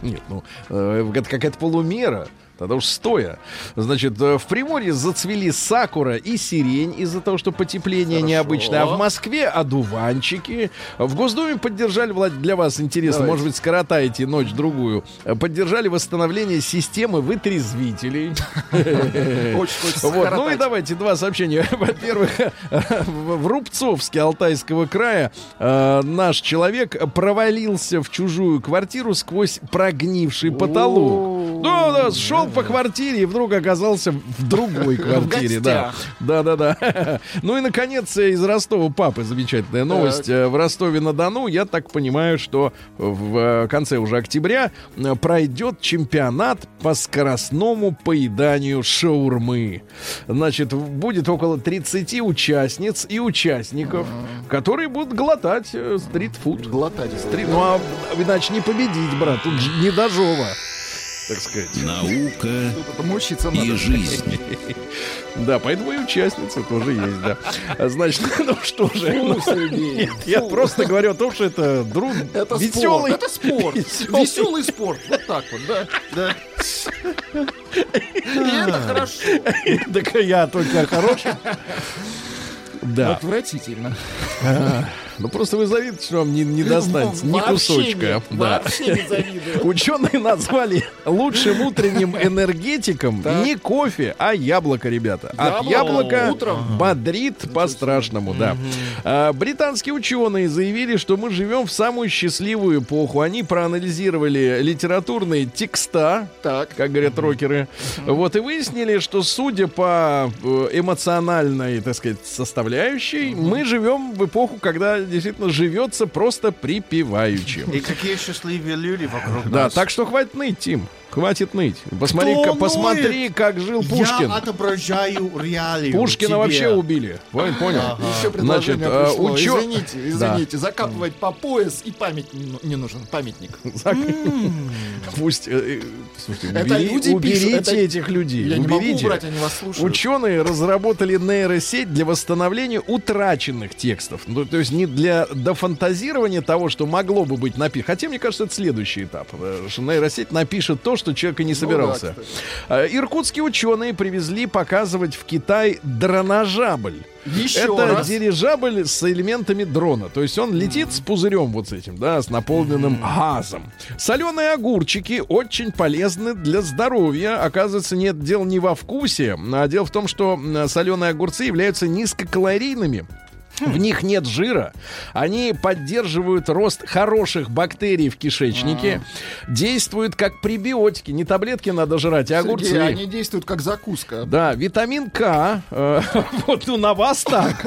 Нет, ну, это какая-то полумера. Тогда уж стоя. Значит, в Приморье зацвели сакура и сирень из-за того, что потепление необычное. А в Москве одуванчики. В Госдуме поддержали, Влад, для вас интересно, давайте, может быть, скоротаете ночь-другую, поддержали восстановление системы вытрезвителей. Ну и давайте два сообщения. Во-первых, в Рубцовске Алтайского края наш человек провалился в чужую квартиру сквозь прогнивший потолок. Да, шел по квартире и вдруг оказался в другой квартире. Да. Ну и, наконец, из Ростова-Папы замечательная новость. Так. В Ростове-на-Дону, я так понимаю, что в конце уже октября пройдет чемпионат по скоростному поеданию шаурмы. Значит, будет около 30 участниц и участников, которые будут глотать стритфуд. Ну, а иначе не победить, брат. Тут же не до жова. Так сказать. Наука и жизнь. Да, поэтому и участница тоже есть, да. Значит, ну что же. Нет, я просто говорю о том, что это друг. Это веселый спорт. Это спорт. Веселый спорт. Вот так вот, да. Это хорошо. Так я только хороший. Да. Отвратительно. Ну просто вы завидуете, что вам не достанется ни кусочка. Вообще не завидую. Ученые назвали лучшим утренним энергетиком не кофе, а яблоко, ребята. От яблока бодрит по-страшному, да. Британские ученые заявили, что мы живем в самую счастливую эпоху. Они проанализировали литературные текста, как говорят рокеры. Вот и выяснили, что судя по эмоциональной, так сказать, составляющей, мы живем в эпоху, когда действительно живется просто припеваючим. И какие счастливые люди вокруг нас. Да, так что хватит ныть, Тим. Хватит ныть. Посмотри, как жил Пушкин. Я отображаю реалию. Пушкина тебе вообще убили. Понял? Еще предложение пришло. Извините, закапывать по пояс и памятник. Не нужен памятник. Пусть... Слушайте, уберите этих людей. Я не могу убрать, они вас слушают. Ученые разработали нейросеть для восстановления утраченных текстов. Ну, то есть не для дофантазирования того, что могло бы быть написано. Хотя, мне кажется, это следующий этап. Что нейросеть напишет то, что человек и не собирался. Иркутские ученые привезли показывать в Китай дронажабль. Это дирижабль с элементами дрона. То есть он летит с пузырем вот с этим, да, с наполненным газом. Соленые огурчики очень полезны для здоровья. Оказывается, нет дела не во вкусе, а дело в том, что соленые огурцы являются низкокалорийными. В них нет жира. Они поддерживают рост хороших бактерий в кишечнике. Действуют как пребиотики. Не таблетки надо жрать, а огурцы. Сергей, они действуют как закуска. Да, витамин К. Вот, ну, на вас так.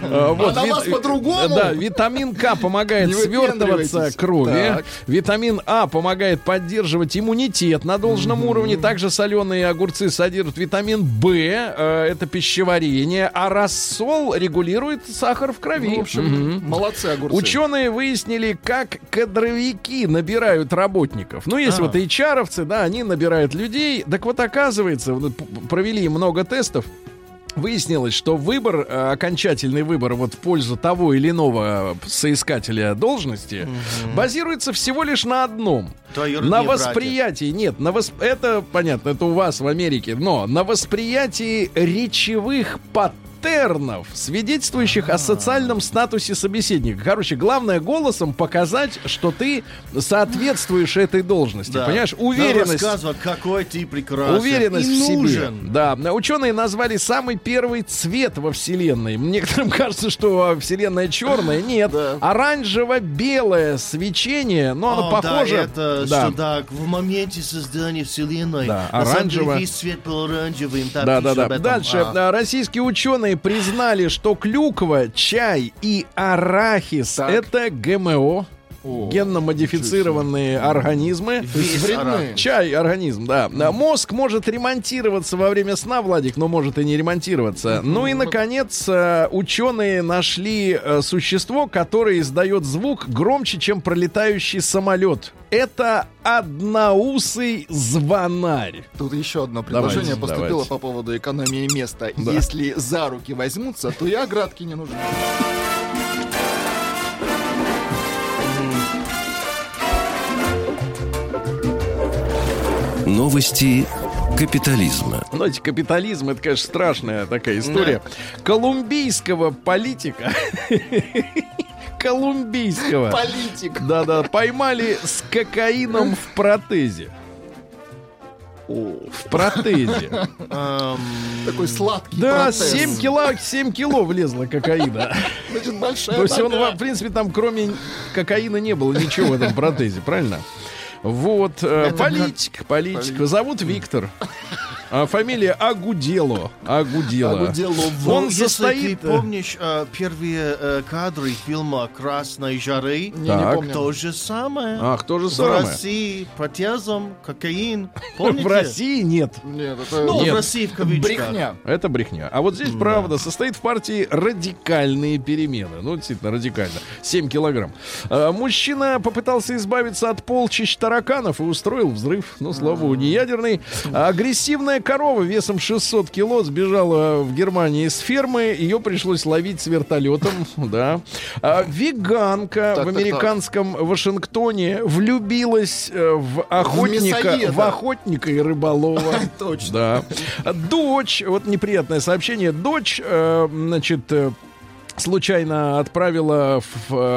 Вот, а на вас по-другому. Да, витамин К помогает свертываться крови. Так. Витамин А помогает поддерживать иммунитет на должном уровне. Также соленые огурцы содержат витамин В. Это пищеварение. А рассол регулирует сахар в крови. Ну, в общем, молодцы огурцы. Ученые выяснили, как кадровики набирают работников. Ну, есть вот HR-овцы, да, они набирают людей. Так вот, оказывается, провели много тестов. Выяснилось, что выбор, окончательный выбор вот в пользу того или иного соискателя должности базируется всего лишь на одном. На восприятии. Нет, это понятно, это у вас в Америке, но на восприятии речевых потоков. паттернов, свидетельствующих о социальном статусе собеседника. Короче, главное голосом показать, что ты соответствуешь этой должности. Да. Понимаешь, уверенность. Рассказывай, какой ты прекрасен. Уверенность и в себе. Нужен. Да. Ученые назвали самый первый цвет во Вселенной. Некоторым кажется, что Вселенная черная. Нет. Да. Оранжево-белое свечение, но оно похоже. Да, это да. Что так в моменте создания Вселенной. Да. Оранжево. Весь цвет был оранжевым. Да. Дальше. Российские ученые признали, что клюква, чай и арахис — это ГМО. Генно-модифицированные организмы. Вредные. Чай, организм, да. Мозг может ремонтироваться во время сна, Владик, но может и не ремонтироваться. Ну и, наконец, ученые нашли существо, которое издает звук громче, чем пролетающий самолет. Это одноусый звонарь. Тут еще одно предложение поступило по поводу экономии места. Да. Если за руки возьмутся, то и оградки не нужны. Новости капитализма. Знаете, капитализм — это, конечно, страшная такая история. Да. Колумбийского политика... Колумбийского. Политик. Да-да, поймали с кокаином в протезе. В протезе. Такой сладкий протез. Да, 7 кило влезло кокаина. Значит, большая. То есть он, в принципе, там кроме кокаина не было ничего в этом протезе, правильно? Вот, политик. Зовут Виктор. Фамилия Агудело. Он состоит... Ты помнишь первые кадры фильма «Красной жары»? Не помню. То же самое. Ах, то же самое. В России протезом, кокаин. Помните? В России нет. Нет, это... Ну, нет. В России в кавычках. Брехня. Это брехня. А вот здесь правда. Состоит в партии «Радикальные перемены». Ну, действительно, радикально. 7 килограмм. Мужчина попытался избавиться от полчищ тараканов и устроил взрыв. Но, слава богу, не ядерный. Агрессивная корова весом 600 кило сбежала в Германии с фермы. Ее пришлось ловить с вертолетом. Да. Веганка в американском Вашингтоне влюбилась в охотника и рыболова. Точно. Да. Дочь, вот неприятное сообщение, дочь, значит... случайно отправила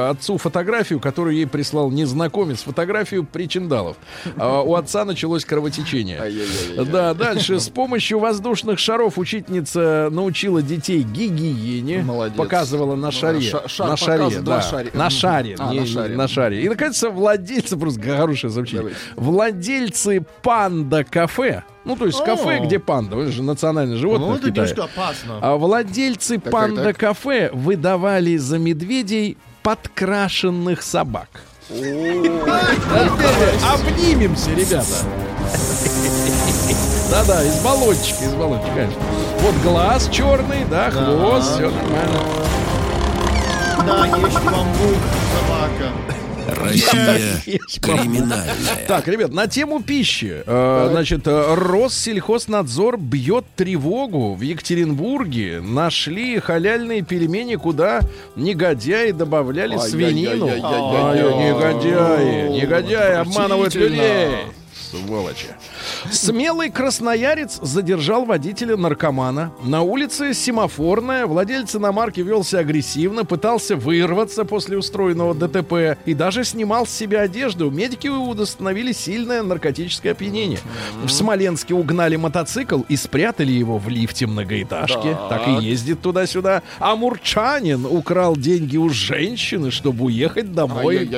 отцу фотографию, которую ей прислал незнакомец, фотографию причиндалов. У отца началось кровотечение. Да, дальше. С помощью воздушных шаров учительница научила детей гигиене. Молодец. Показывала на шаре. На шаре. И, наконец, владельцы, просто хорошее сообщение. Владельцы панда-кафе. Ну, то есть кафе, где панда. Это же национальное животное в Китае. Это опасно. А владельцы панда-кафе выдавали за медведей подкрашенных собак. Обнимемся, ребята. Да-да, из баллончика, конечно. Вот глаз черный, да, хвост, все нормально. Да, есть бамбук, собака. Россия криминальная. Так, ребят, на тему пищи. Значит, Россельхознадзор бьет тревогу. В Екатеринбурге нашли халяльные пельмени, куда негодяи добавляли свинину. Негодяи обманывают людей. Сволочи. Смелый красноярец задержал водителя-наркомана. На улице семафорная. Владелец иномарки вел себя агрессивно, пытался вырваться после устроенного ДТП и даже снимал с себя одежду. Медики установили сильное наркотическое опьянение. В Смоленске угнали мотоцикл и спрятали его в лифте многоэтажки. Так и ездит туда-сюда. Амурчанин украл деньги у женщины, чтобы уехать домой.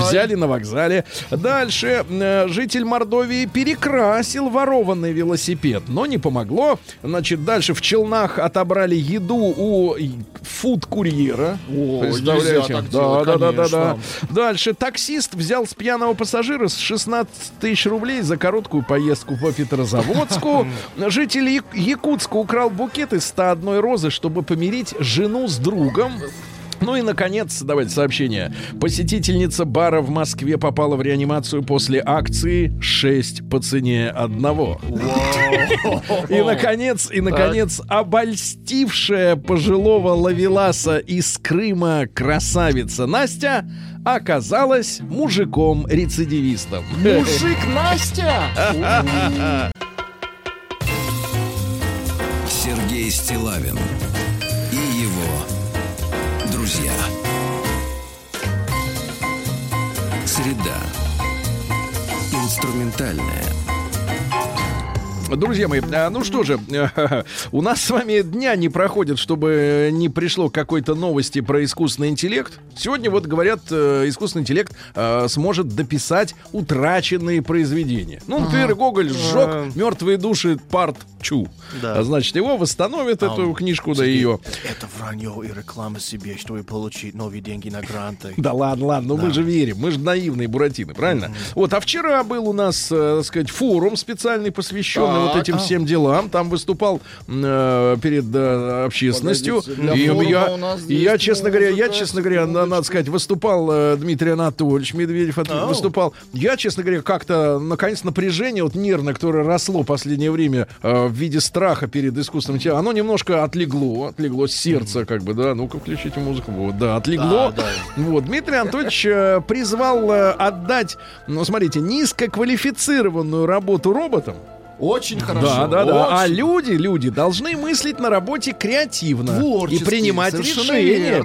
Взяли на вокзале. Дальше. Житель Мордовии перекрасил ворованный велосипед, но не помогло. Значит, дальше в Челнах отобрали еду у фуд-курьера. Представляете? Да. Дальше таксист взял с пьяного пассажира 16 тысяч рублей за короткую поездку по Петрозаводску. Житель Якутска украл букет из 101 розы, чтобы помирить жену с другом. Ну и, наконец, давайте сообщение. Посетительница бара в Москве попала в реанимацию после акции 6 по цене одного. И, наконец, обольстившая пожилого ловеласа из Крыма красавица Настя оказалась мужиком-рецидивистом. Мужик Настя! Сергей Стиллавин кино. Друзья. Среда. Инструментальная. Друзья мои, ну что же, у нас с вами дня не проходит, чтобы не пришло какой-то новости про искусственный интеллект. Сегодня вот говорят, искусственный интеллект сможет дописать утраченные произведения. Ну, например, Гоголь сжег «Мертвые души» парт Чу. Да. Значит, его восстановят, эту книжку, да ее. Это вранье и реклама себе, чтобы получить новые деньги на гранты. Да ладно, ладно, да. Мы же верим, мы же наивные буратины, правильно? Mm-hmm. Вот, а вчера был у нас, так сказать, форум специальный, посвященный вот этим всем делам. Там выступал перед общественностью. Я, честно говоря, надо сказать, выступал Дмитрий Анатольевич Медведев. Выступал. Я, честно говоря, как-то, наконец, напряжение вот нервное, которое росло в последнее время в виде страха перед искусственным интеллектом, оно немножко отлегло с сердца, как бы, да, ну-ка, включите музыку. Вот, да, отлегло. Да, да. Вот, Дмитрий Анатольевич призвал отдать, ну, смотрите, низкоквалифицированную работу роботам. Очень хорошо. Да, да, да. Очень. А люди должны мыслить на работе креативно. Творчески, и принимать решения.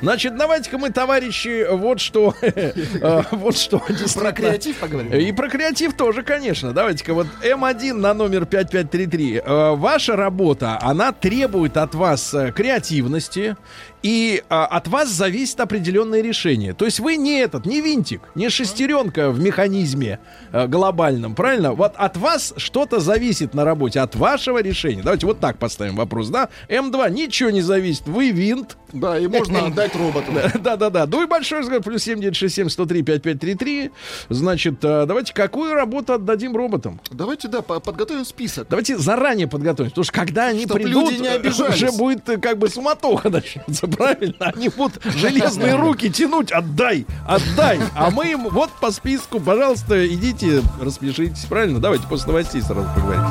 Значит, давайте-ка мы, товарищи, вот что. Про креатив поговорим. И про креатив тоже, конечно. Давайте-ка вот М1 на номер 5533. Ваша работа, она требует от вас креативности. И от вас зависит определенное решение. То есть вы не винтик, не шестеренка в механизме глобальном, правильно? Вот от вас что-то зависит на работе, от вашего решения. Давайте вот так поставим вопрос, да? М2 ничего не зависит, вы винт. Да, и можно отдать роботу. Да. Ну и большой взгляд, плюс 7967-103-5533. Значит, давайте какую работу отдадим роботам? Давайте, да, подготовим список. Давайте заранее подготовим, потому что когда они придут, уже будет как бы суматоха начнется. Правильно, они будут железные руки тянуть, отдай. А мы им вот по списку, пожалуйста, идите, распишитесь, правильно? Давайте после новостей сразу поговорим.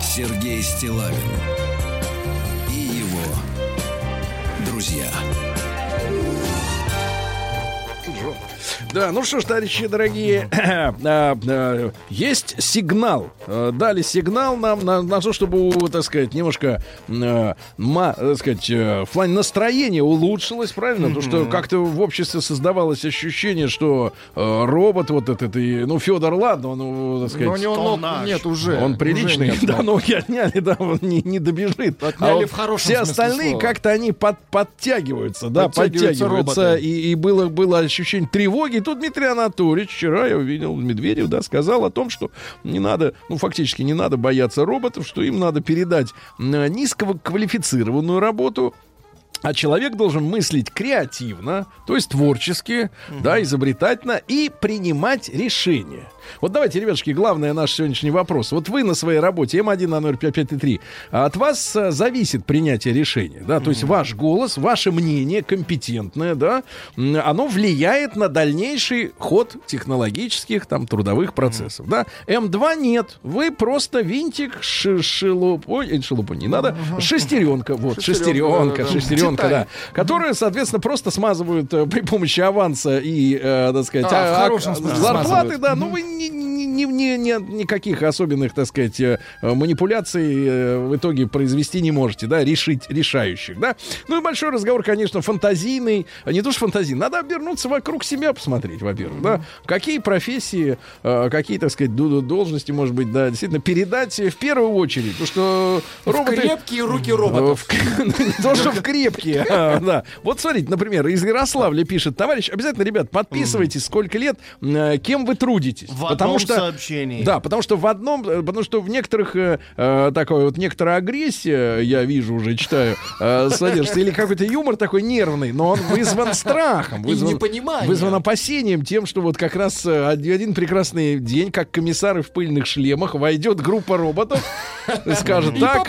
Сергей Стиллавин и его друзья. Да, ну что ж, товарищи дорогие, есть сигнал. Дали сигнал нам на то, чтобы, так сказать, немножко, так сказать, в плане настроения улучшилось, правильно? Потому что как-то в обществе создавалось ощущение, что робот вот этот, Фёдор, ладно, он, так сказать... Но у него ног нет уже. Он приличный, уже да, ноги отняли, да, он не добежит. Отняли в хорошем смысле слова. Все остальные как-то они подтягиваются, и было ощущение тревоги. И тут Дмитрий Анатольевич, вчера я увидел, Медведев, да, сказал о том, что не надо бояться роботов, что им надо передать низкоквалифицированную работу. А человек должен мыслить креативно, то есть творчески, да, изобретательно и принимать решения. Вот давайте, ребятушки, главный наш сегодняшний вопрос. Вот вы на своей работе, М1 на 0553, от вас зависит принятие решения, да, то есть ваш голос, ваше мнение компетентное, да, оно влияет на дальнейший ход технологических, там, трудовых процессов, да. М2 нет, вы просто винтик, шестеренка. Да, которые, соответственно, просто смазывают при помощи аванса и, так сказать, зарплаты, да, но вы никаких особенных, так сказать, манипуляций в итоге произвести не можете, да, решающих, да. Ну и большой разговор, конечно, фантазийный, не то что фантазийный, надо обернуться вокруг себя, посмотреть, во-первых, да, какие профессии, какие, так сказать, должности, может быть, да, действительно, передать в первую очередь, потому что роботы... В крепкие руки роботов. Не то, что в крепкие, да. Вот смотрите, например, из Ярославля пишет товарищ, обязательно, ребят, подписывайтесь, сколько лет, кем вы трудитесь, потому что сообщений. Да, потому что в некоторых такая вот некоторая агрессия, я вижу уже, читаю, содержится, или какой-то юмор такой нервный, но он вызван страхом, вызван опасением тем, что вот как раз один прекрасный день, как комиссары в пыльных шлемах, войдет группа роботов, скажет, так,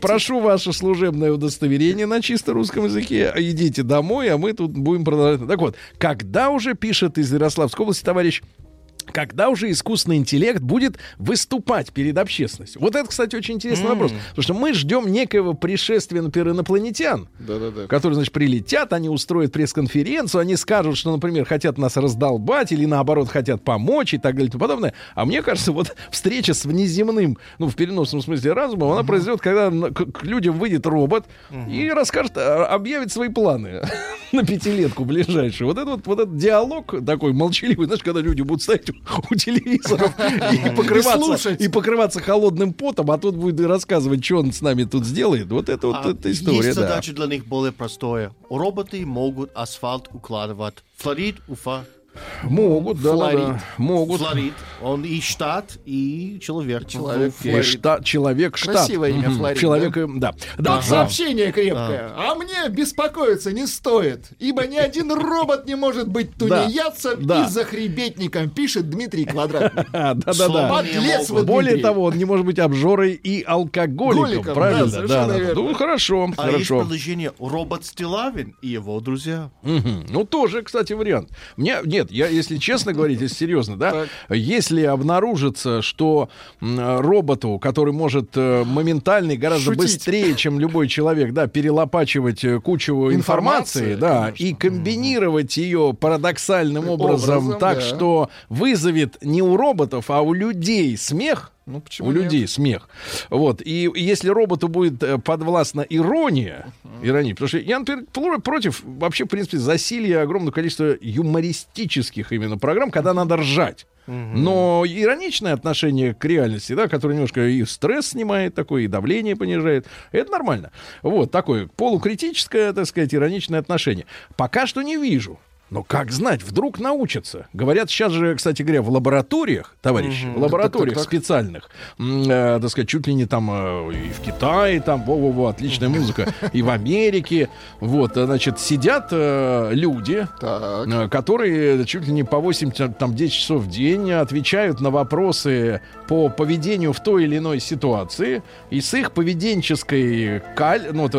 прошу ваше служебное удостоверение на чисто русском языке, идите домой, а мы тут будем продолжать. Так вот, когда уже, пишет из Ярославской области товарищ когда уже искусственный интеллект будет выступать перед общественностью? Вот это, кстати, очень интересный вопрос. Потому что мы ждем некоего пришествия, например, инопланетян, которые, значит, прилетят, они устроят пресс-конференцию, они скажут, что, например, хотят нас раздолбать или, наоборот, хотят помочь и так далее и тому подобное. А мне кажется, вот встреча с внеземным, ну, в переносном смысле разумом, она произойдет, когда к людям выйдет робот и расскажет, объявит свои планы на пятилетку ближайшую. Вот этот диалог такой молчаливый, знаешь, когда люди будут стоять у телевизоров и покрываться холодным потом, а тут будет рассказывать, что он с нами тут сделает. Вот эта история. Есть задача для них более простая. Роботы могут асфальт укладывать. Флорид, Уфа. Могут, да. Могут. Флорид. Он и штат, и человек. Человек-штат. Красивое имя Флорид. Человек, да. Да, сообщение крепкое. А мне беспокоиться не стоит, ибо ни один робот не может быть тунеядцем и захребетником, пишет Дмитрий Квадратный. Более того, он не может быть обжорой и алкоголиком. Правильно? Да. Ну, хорошо. А есть предложение робот Стилавин и его друзья. Ну, тоже, кстати, вариант. Нет, я, если честно говорить, если серьезно, да, если обнаружится, что роботу, который может моментально и гораздо быстрее, чем любой человек, да, перелопачивать кучу информации, да, конечно, и комбинировать ее парадоксальным образом так, да, что вызовет не у роботов, а у людей смех. Ну, у людей смех. Вот. И если роботу будет подвластна ирония, потому что я, например, против вообще, в принципе, засилья огромного количества юмористических именно программ, когда надо ржать. Но ироничное отношение к реальности, да, которое немножко и стресс снимает такой, и давление понижает, это нормально. Вот такое полукритическое, так сказать, ироничное отношение. Пока что не вижу. Но как знать, вдруг научатся. Говорят, сейчас же, кстати говоря, в лабораториях, товарищи, в лабораториях специальных, так сказать, чуть ли не там и в Китае, там, отличная музыка, и в Америке, вот, значит, сидят люди, которые чуть ли не по 8-10 часов в день отвечают на вопросы по поведению в той или иной ситуации, и с их поведенческой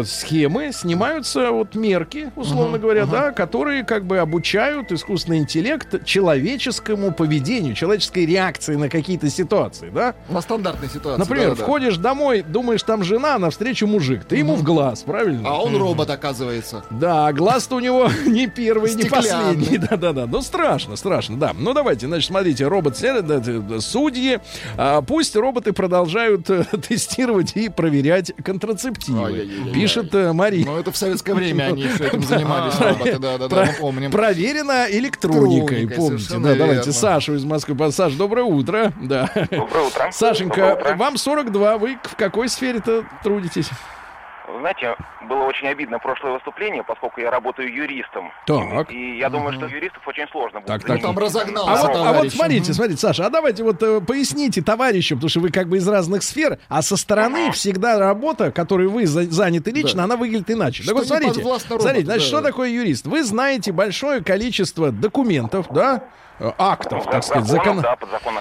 схемы снимаются вот мерки, условно говоря, да, которые как бы обучают искусственный интеллект человеческому поведению, человеческой реакции на какие-то ситуации, да? На стандартной ситуации. Например, входишь домой, думаешь, там жена, навстречу мужик. Ты ему в глаз, правильно? А он робот, оказывается. Да, глаз-то у него не первый, не последний. Да-да-да. Ну, страшно, да. Ну, давайте, значит, смотрите, судьи. Пусть роботы продолжают тестировать и проверять контрацептивы, пишет Мария. Ну, это в советское время они этим занимались, роботы, да-да-да, помним. Проверена электроникой, помните. Да, верно. Давайте Сашу из Москвы. Саш, доброе утро. Да. Доброе утро. Сашенька, вам 42, вы в какой сфере-то трудитесь? Знаете, было очень обидно прошлое выступление, поскольку я работаю юристом. Так. И я думаю, что юристов очень сложно будет. Так. Там разогнался, вот смотрите, Саша, а давайте вот поясните товарищам, потому что вы как бы из разных сфер, а со стороны всегда работа, которой вы заняты лично, она выглядит иначе. Что так вот, смотрите, значит, что такое юрист? Вы знаете большое количество документов, да? Актов, так сказать, подзаконных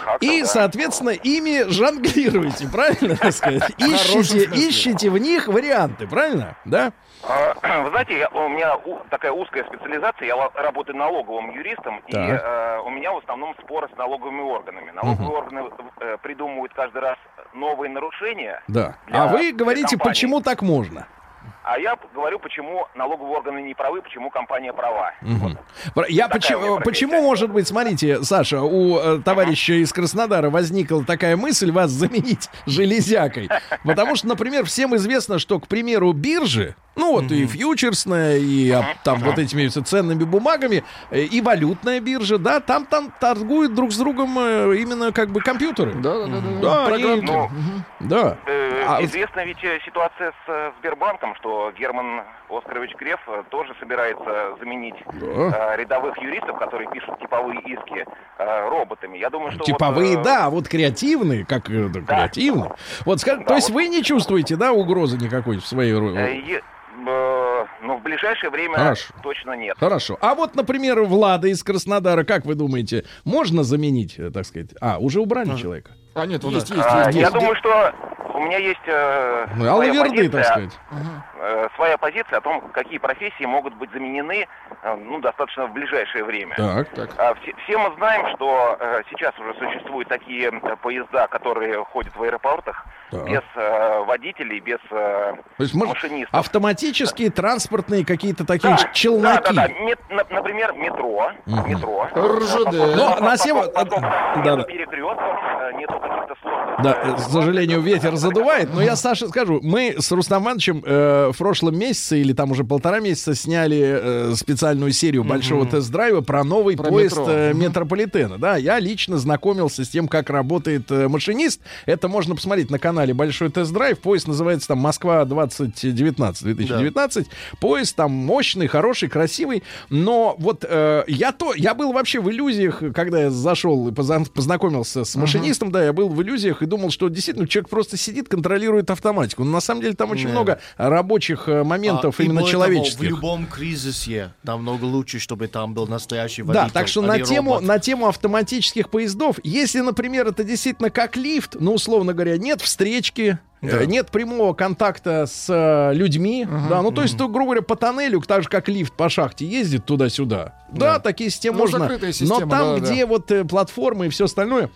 актов, и, соответственно, ими жонглируете, правильно, так сказать? Ищите в них варианты, правильно, да? Вы знаете, у меня такая узкая специализация, я работаю налоговым юристом, и у меня в основном споры с налоговыми органами. Налоговые органы придумывают каждый раз новые нарушения. Да. А вы говорите, почему так можно? А я говорю, почему налоговые органы не правы, почему компания права. Вот. Почему, может быть, смотрите, Саша, у товарища из Краснодара возникла такая мысль вас заменить железякой. Потому что, например, всем известно, что, к примеру, биржи, и фьючерсная, и там вот этими ценными бумагами, и валютная биржа, да, там торгуют друг с другом именно как бы компьютеры. Да. Известна ведь ситуация с Сбербанком, что Герман Оскарович Греф тоже собирается заменить рядовых юристов, которые пишут типовые иски, роботами. Я думаю, что типовые, креативные, как креативные. Вот, то есть вы не чувствуете, да, угрозы никакой в своей роли? В ближайшее время точно нет. Хорошо. А вот, например, Влада из Краснодара, как вы думаете, можно заменить, так сказать? А, уже убрали человека? А нет, есть, есть, есть. Я думаю, что у меня есть своя позиция, так сказать. Своя позиция о том, какие профессии могут быть заменены достаточно в ближайшее время. Все мы знаем, что сейчас уже существуют такие поезда, которые ходят в аэропортах без водителей, без машинистов. Автоматические транспортные какие-то такие челноки. Например, метро. РЖД. На перекрёстков нету каких-то сложных. Да, к сожалению, ветер задувает, но я, Саша, скажу, мы с Рустам Ивановичем в прошлом месяце или там уже полтора месяца сняли специальную серию большого тест-драйва про новый поезд метрополитена. Да, я лично знакомился с тем, как работает машинист. Это можно посмотреть на канале «Большой тест-драйв». Поезд называется там «Москва-2019». Поезд там мощный, хороший, красивый. Но вот я был вообще в иллюзиях, когда я зашел и познакомился с машинистом, да, я был в иллюзиях и думал, что действительно человек просто сидит, контролирует автоматику. Но на самом деле там очень много рабочих моментов именно человеческих. В любом кризисе намного лучше, чтобы там был настоящий водитель. Да, так что на тему автоматических поездов, если, например, это действительно как лифт, но, условно говоря, нет встречки, нет прямого контакта с людьми, то есть, грубо говоря, по тоннелю, так же, как лифт по шахте ездит туда-сюда, да, такие системы можно, но там, где вот платформы и все остальное...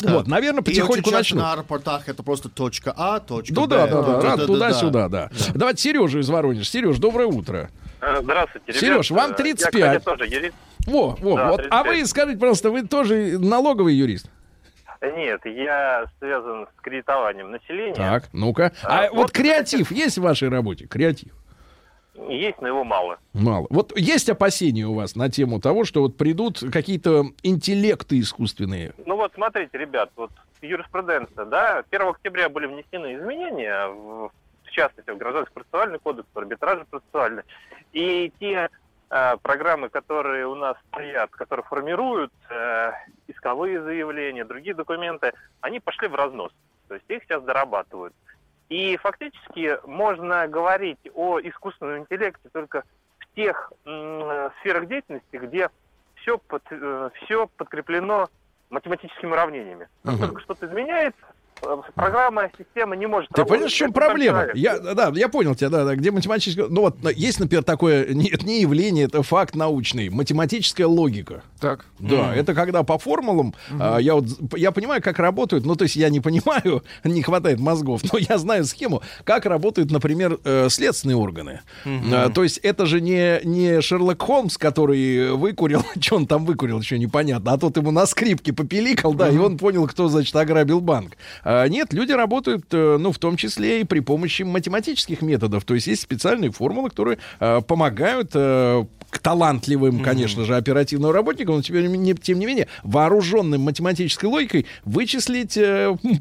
Да. Вот, наверное, потихоньку начну. На аэропортах это просто точка А, точка Б. Туда-сюда, да. Давайте Сережу из Воронежа. Сереж, доброе утро. Здравствуйте, ребята. Сереж, вам 35. Я, кстати, тоже юрист. Да, вот. А вы скажите, пожалуйста, вы тоже налоговый юрист? Нет, я связан с кредитованием населения. Так, ну-ка. Вот креатив есть в вашей работе? Креатив. Есть, но его мало. Вот есть опасения у вас на тему того, что вот придут какие-то интеллекты искусственные? Смотрите, ребят, юриспруденция, 1 октября были внесены изменения, в частности, в Гражданский процессуальный кодекс, в арбитражный процессуальный. И те программы, которые у нас стоят, которые формируют исковые заявления, другие документы, они пошли в разнос. То есть их сейчас дорабатывают. И фактически можно говорить о искусственном интеллекте только в тех сферах деятельности, где все подкреплено математическими уравнениями. Как только что-то изменяется, программа, система не может работать. Ты понимаешь, в чем проблема? Я понял тебя, где математическая... есть, например, такое... Это не явление, это факт научный. Математическая логика. Так. Да, это когда по формулам... Я понимаю, как работают... я не понимаю, не хватает мозгов, но я знаю схему, как работают, например, следственные органы. То есть это же не Шерлок Холмс, который выкурил... Что он там выкурил, еще непонятно. А тот ему на скрипке попиликал, и он понял, кто, ограбил банк. Нет, люди работают, в том числе и при помощи математических методов. То есть есть специальные формулы, которые помогают к талантливым, конечно же, оперативным работникам, но тем не менее вооруженным математической логикой вычислить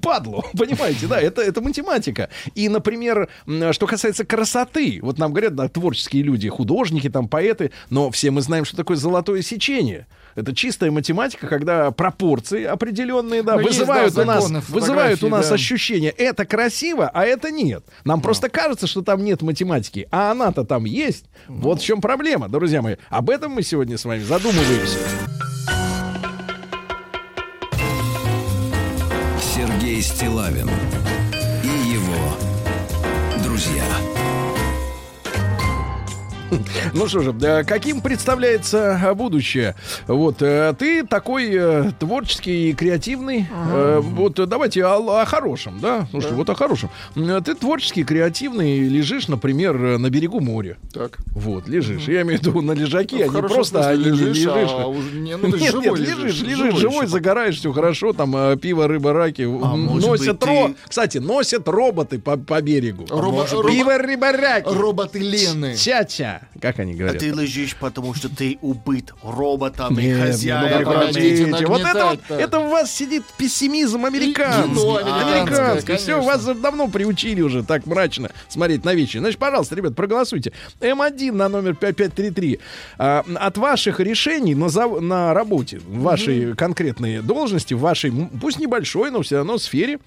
падлу. Понимаете, это математика. И, например, что касается красоты. Вот нам говорят, творческие люди, художники, поэты, но все мы знаем, что такое золотое сечение. Это чистая математика, когда пропорции определенные, вызывают у нас ощущение, это красиво, а это нет. Нам просто кажется, что там нет математики, а она-то там есть. Вот в чем проблема, друзья мои. Об этом мы сегодня с вами задумываемся. Сергей Стиллавин и его друзья. Ну что же, каким представляется будущее? Ты такой творческий и креативный. Давайте о хорошем, да? Слушай, о хорошем. Ты творческий, креативный, лежишь, например, на берегу моря. Так. Лежишь. Я имею в виду на лежаке, а не просто лежишь. Лежишь живой, загораешь, все хорошо, там пиво, рыба, раки. Кстати, носят роботы по берегу. Пиво, рыба, раки. Роботы Лены. Ча-ча. Как они говорят? А ты лежишь, потому что ты убит роботами, хозяевами. Это у вас сидит пессимизм американский. Все, вас давно приучили уже так мрачно смотреть на вещи. Значит, пожалуйста, ребят, проголосуйте. М1 на номер 5533. От ваших решений на работе, в вашей конкретной должности, в вашей, пусть небольшой, но все равно сфере,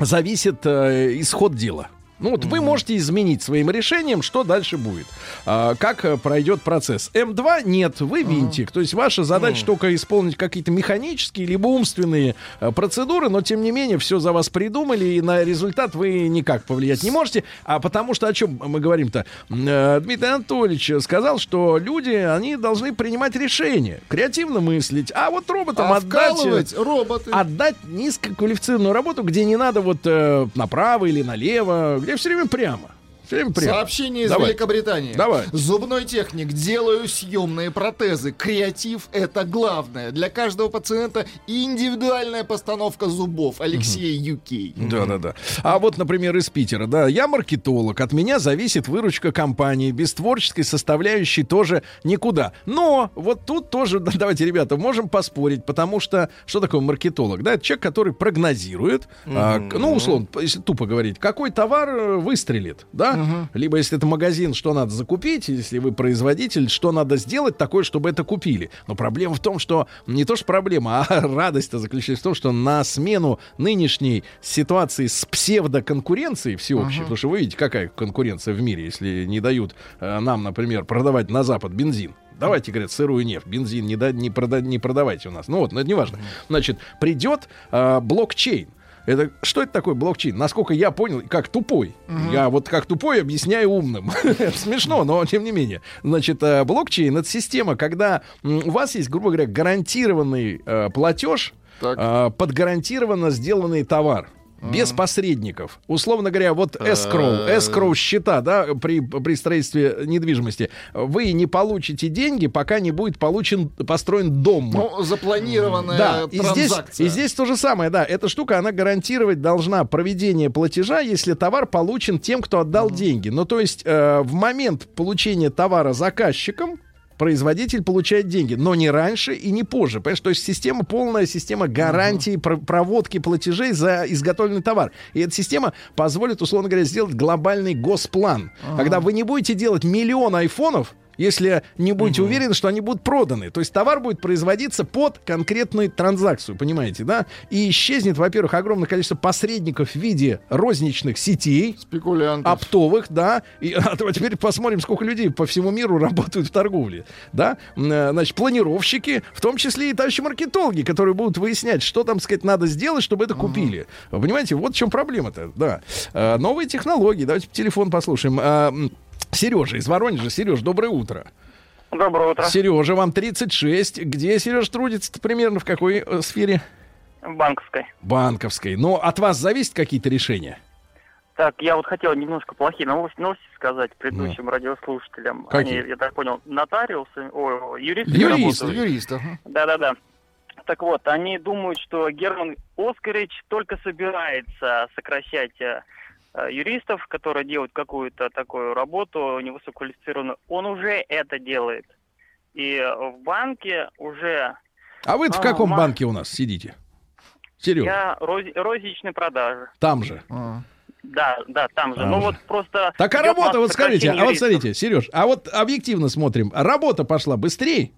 зависит исход дела. Ну вот вы можете изменить своим решением, что дальше будет, как пройдет процесс. М2 нет, вы винтик. То есть ваша задача только исполнить какие-то механические либо умственные процедуры, но тем не менее все за вас придумали, и на результат вы никак повлиять не можете. А потому что о чем мы говорим-то? Дмитрий Анатольевич сказал, что люди, они должны принимать решения, креативно мыслить, а вот роботам отдать низкоквалифицированную работу, где не надо вот направо или налево, где все время прямо. Сообщение из Великобритании. Давай. Зубной техник. Делаю съемные протезы. Креатив — это главное. Для каждого пациента индивидуальная постановка зубов. Алексей Юкей. Да-да-да. А вот, например, из Питера. Да, я маркетолог. От меня зависит выручка компании. Без творческой составляющей тоже никуда. Но вот тут тоже, давайте, ребята, можем поспорить, потому что что такое маркетолог? Да, это человек, который прогнозирует, ну, условно, если тупо говорить, какой товар выстрелит, да? Либо если это магазин, что надо закупить, если вы производитель, что надо сделать такое, чтобы это купили. Но проблема в том, что не то что проблема, а радость-то заключается в том, что на смену нынешней ситуации с псевдоконкуренцией всеобщей, потому что вы видите, какая конкуренция в мире, если не дают нам, например, продавать на Запад бензин. Давайте, говорят, сырую нефть, бензин не продавайте у нас. Ну вот, но это не важно. Значит, придет блокчейн. Что это такое блокчейн? Насколько я понял, как тупой. Я вот как тупой объясняю умным. Смешно, но тем не менее. Значит, блокчейн — это система, когда у вас есть, грубо говоря, гарантированный платеж под гарантированно сделанный товар. Без посредников. Условно говоря, вот эскроу счета, да, при строительстве недвижимости. Вы не получите деньги, пока не будет построен дом. Ну, запланированная транзакция. И здесь то же самое, да. Эта штука, она гарантировать должна проведение платежа, если товар получен тем, кто отдал деньги. Ну, то есть в момент получения товара заказчиком производитель получает деньги, но не раньше и не позже. Понимаешь, то есть система, полная система гарантии проводки платежей за изготовленный товар. И эта система позволит, условно говоря, сделать глобальный госплан. Когда вы не будете делать миллион айфонов, если не будете уверены, что они будут проданы. То есть товар будет производиться под конкретную транзакцию, понимаете, да? И исчезнет, во-первых, огромное количество посредников в виде розничных сетей, спекулянтов, оптовых, да. А теперь посмотрим, сколько людей по всему миру работают в торговле, да? Значит, планировщики, в том числе и товарищи маркетологи, которые будут выяснять, что там, сказать, надо сделать, чтобы это купили. Понимаете, вот в чем проблема-то, да. Новые технологии. Давайте телефон послушаем. Сережа из Воронежа. Сереж, доброе утро. Доброе утро. Сережа, вам 36. Где Сереж трудится-то примерно? В какой сфере? Банковской. Банковской. Но от вас зависят какие-то решения? Так, я вот хотел немножко плохие новости сказать предыдущим радиослушателям. Какие? Они, я так понял, нотариусы, юристы. Да-да-да. Так вот, они думают, что Герман Оскарович только собирается сокращать юристов, которые делают какую-то такую работу невысококвалифицированную, он уже это делает. И в банке уже... А вы-то в каком банке у нас сидите? Серьезно? Я розничной продажи. Там же? Да, там же. Ну вот просто... Так а работа, вот скажите, юристов. А вот смотрите, Сереж, а вот объективно смотрим, работа пошла быстрее?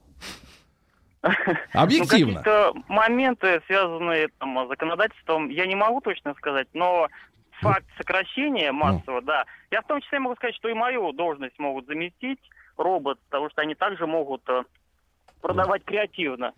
Объективно. Какие-то моменты, связанные с законодательством, я не могу точно сказать, но... Факт сокращения массово, да. Я в том числе могу сказать, что и мою должность могут заместить робот, потому что они также могут продавать креативно.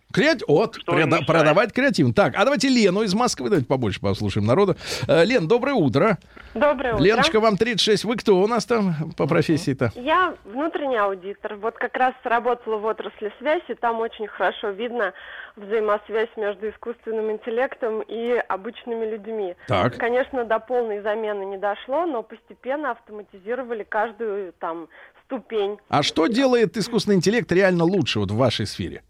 Продавать креативно. Так, а давайте Лену из Москвы, давайте побольше послушаем народу. Лен, доброе утро. Доброе утро. Леночка, вам 36. Вы кто у нас там по профессии-то? Я внутренний аудитор. Вот как раз работала в отрасли связи, и там очень хорошо видно взаимосвязь между искусственным интеллектом и обычными людьми. Так. Конечно, до полной замены не дошло, но постепенно автоматизировали каждую там ступень. А что делает искусственный интеллект реально лучше вот в вашей сфере?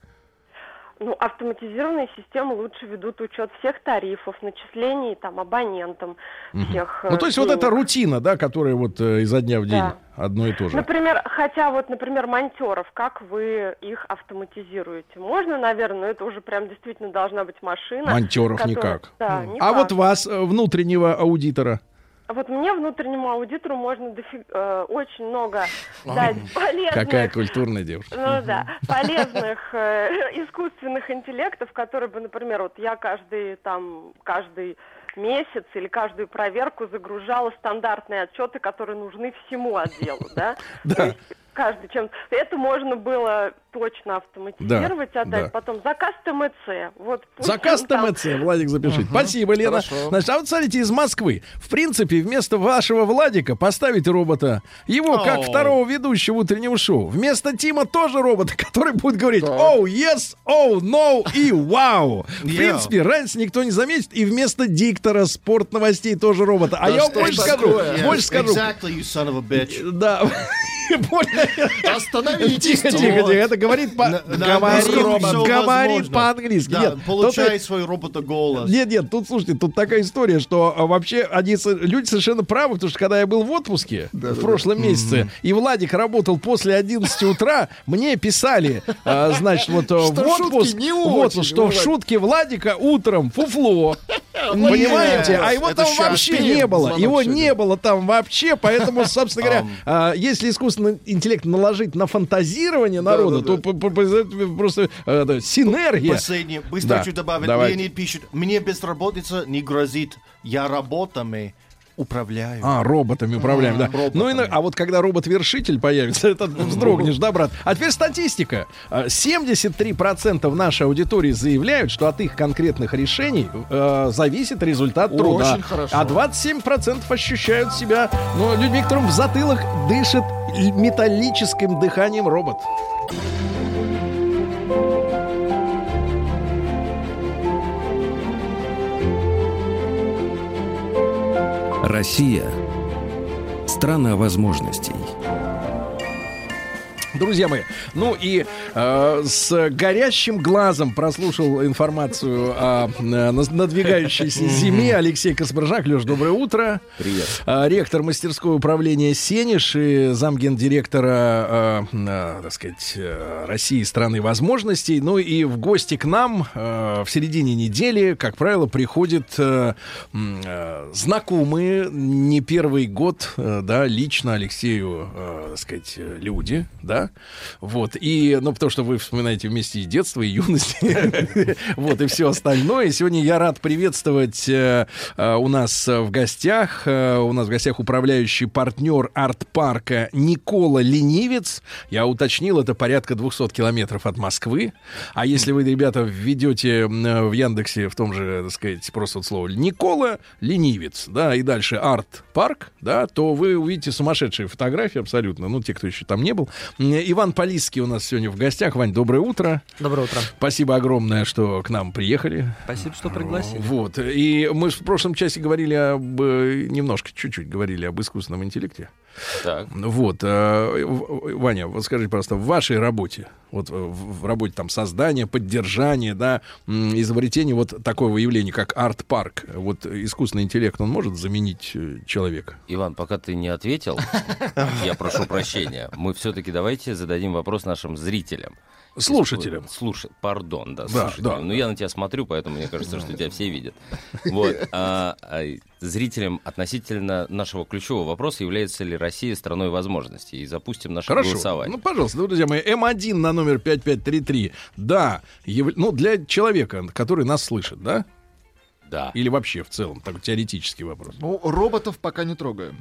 Ну, автоматизированные системы лучше ведут учет всех тарифов, начислений там абонентам, всех. Ну, то есть денег. Вот эта рутина, да, которая вот изо дня в день одно и то же. Например, монтеров, как вы их автоматизируете? Можно, наверное, но это уже прям действительно должна быть машина. Монтеров никак. Да, никак. А вот вас, внутреннего аудитора? Вот мне, внутреннему аудитору, можно очень много дать полезных... Какая культурная девушка. Ну да, полезных искусственных интеллектов, которые бы, например, вот я каждый месяц или каждую проверку загружала стандартные отчеты, которые нужны всему отделу, да? Да. Каждый чем-то. Это можно было точно автоматизировать, да, отдать, да, потом заказ ТМЦ. Вот заказ там... ТМЦ, Владик, запишите. Угу. Спасибо, Лена. Хорошо. Значит, а вот смотрите, из Москвы. В принципе, вместо вашего Владика поставить робота, его как второго ведущего утреннего шоу. Вместо Тима тоже робота, который будет говорить «Оу, yes, оу, no» и «Вау». В принципе, разницы никто не заметит. И вместо диктора спорт новостей тоже робота. А я вам больше скажу. Exactly, you son of a bitch. Да. Остановитесь. Тихо. Это говорит по-английски. Да, получай свой роботоголос. Нет, тут, слушайте, тут такая история, что вообще люди совершенно правы, потому что когда я был в отпуске в прошлом месяце, и Владик работал после 11 утра, мне писали, значит, вот в отпуск, что в шутке Владика утром фуфло. Понимаете? А его там вообще не было. Его не было там вообще, поэтому, собственно говоря, если искусственно интеллект наложить на фантазирование народа, то просто синергия. Последнее, быстро хочу добавить. Леонид пишет: мне безработица не грозит, я роботами управляю. А, роботами управляем, да. Роботами. Ну, а вот когда робот-вершитель появится, это вздрогнешь, да, брат? А теперь статистика. 73% нашей аудитории заявляют, что от их конкретных решений зависит результат труда. Очень хорошо. А 27% ощущают себя, ну, людьми, которым в затылок дышит металлическим дыханием робот. Россия – страна возможностей. Друзья мои, ну и с горящим глазом прослушал информацию о надвигающейся зиме Алексей Каспаржак. Лёш, доброе утро. Привет. Ректор мастерского управления «Сенеж» и замгендиректора, так сказать, России страны возможностей. Ну и в гости к нам в середине недели, как правило, приходят знакомые не первый год, да, лично Алексею, так сказать, люди, да. Вот, и, ну, потому что вы вспоминаете вместе и детство, и юность, вот, и все остальное. Сегодня я рад приветствовать у нас в гостях управляющий партнер арт-парка Никола Ленивец. Я уточнил, это порядка 200 километров от Москвы. А если вы, ребята, введете в Яндексе в том же, так сказать, просто вот слово Никола Ленивец, да, и дальше арт-парк, да, то вы увидите сумасшедшие фотографии абсолютно, ну, те, кто еще там не был. Иван Полисский у нас сегодня в гостях. Вань, доброе утро. Доброе утро. Спасибо огромное, что к нам приехали. Спасибо, что пригласили. Вот. И мы в прошлом часе говорили чуть-чуть говорили об искусственном интеллекте. Так. Вот. Ваня, вот скажите, просто в вашей работе, вот в работе там создания, поддержания, да, изобретения вот такого явления, как арт-парк, вот искусственный интеллект, он может заменить человека? Иван, пока ты не ответил, я прошу прощения, мы все-таки давайте зададим вопрос нашим зрителям. Слушателям. Пардон, да, слушателям. Да. Ну, я на тебя смотрю, поэтому мне кажется, что тебя все видят. Вот. Зрителям относительно нашего ключевого вопроса, является ли Россия страной возможностей. И запустим наше голосование. Ну, пожалуйста, друзья мои, М1 на номер 5533. Да, ну, для человека, который нас слышит, да? Да. Или вообще в целом, так, теоретический вопрос. Ну, роботов пока не трогаем.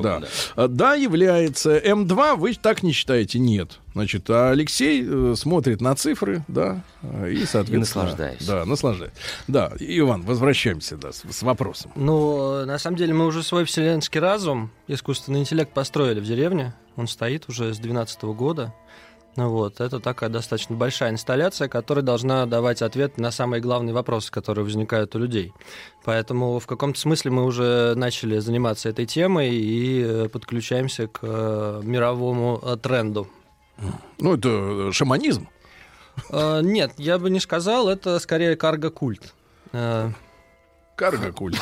Да. Да, является. М2 вы так не считаете? Нет. Значит, а Алексей смотрит на цифры, да, и, соответственно... И наслаждаюсь. Да, наслаждаюсь. Да, Иван, возвращаемся, да, с вопросом. Ну, на самом деле, мы уже свой вселенский разум, искусственный интеллект построили в деревне. Он стоит уже с 2012 года. Вот, это такая достаточно большая инсталляция, которая должна давать ответ на самые главные вопросы, которые возникают у людей. Поэтому в каком-то смысле мы уже начали заниматься этой темой и подключаемся к мировому тренду. Ну, это шаманизм? Нет, я бы не сказал, это скорее карго-культ. Карго-культ.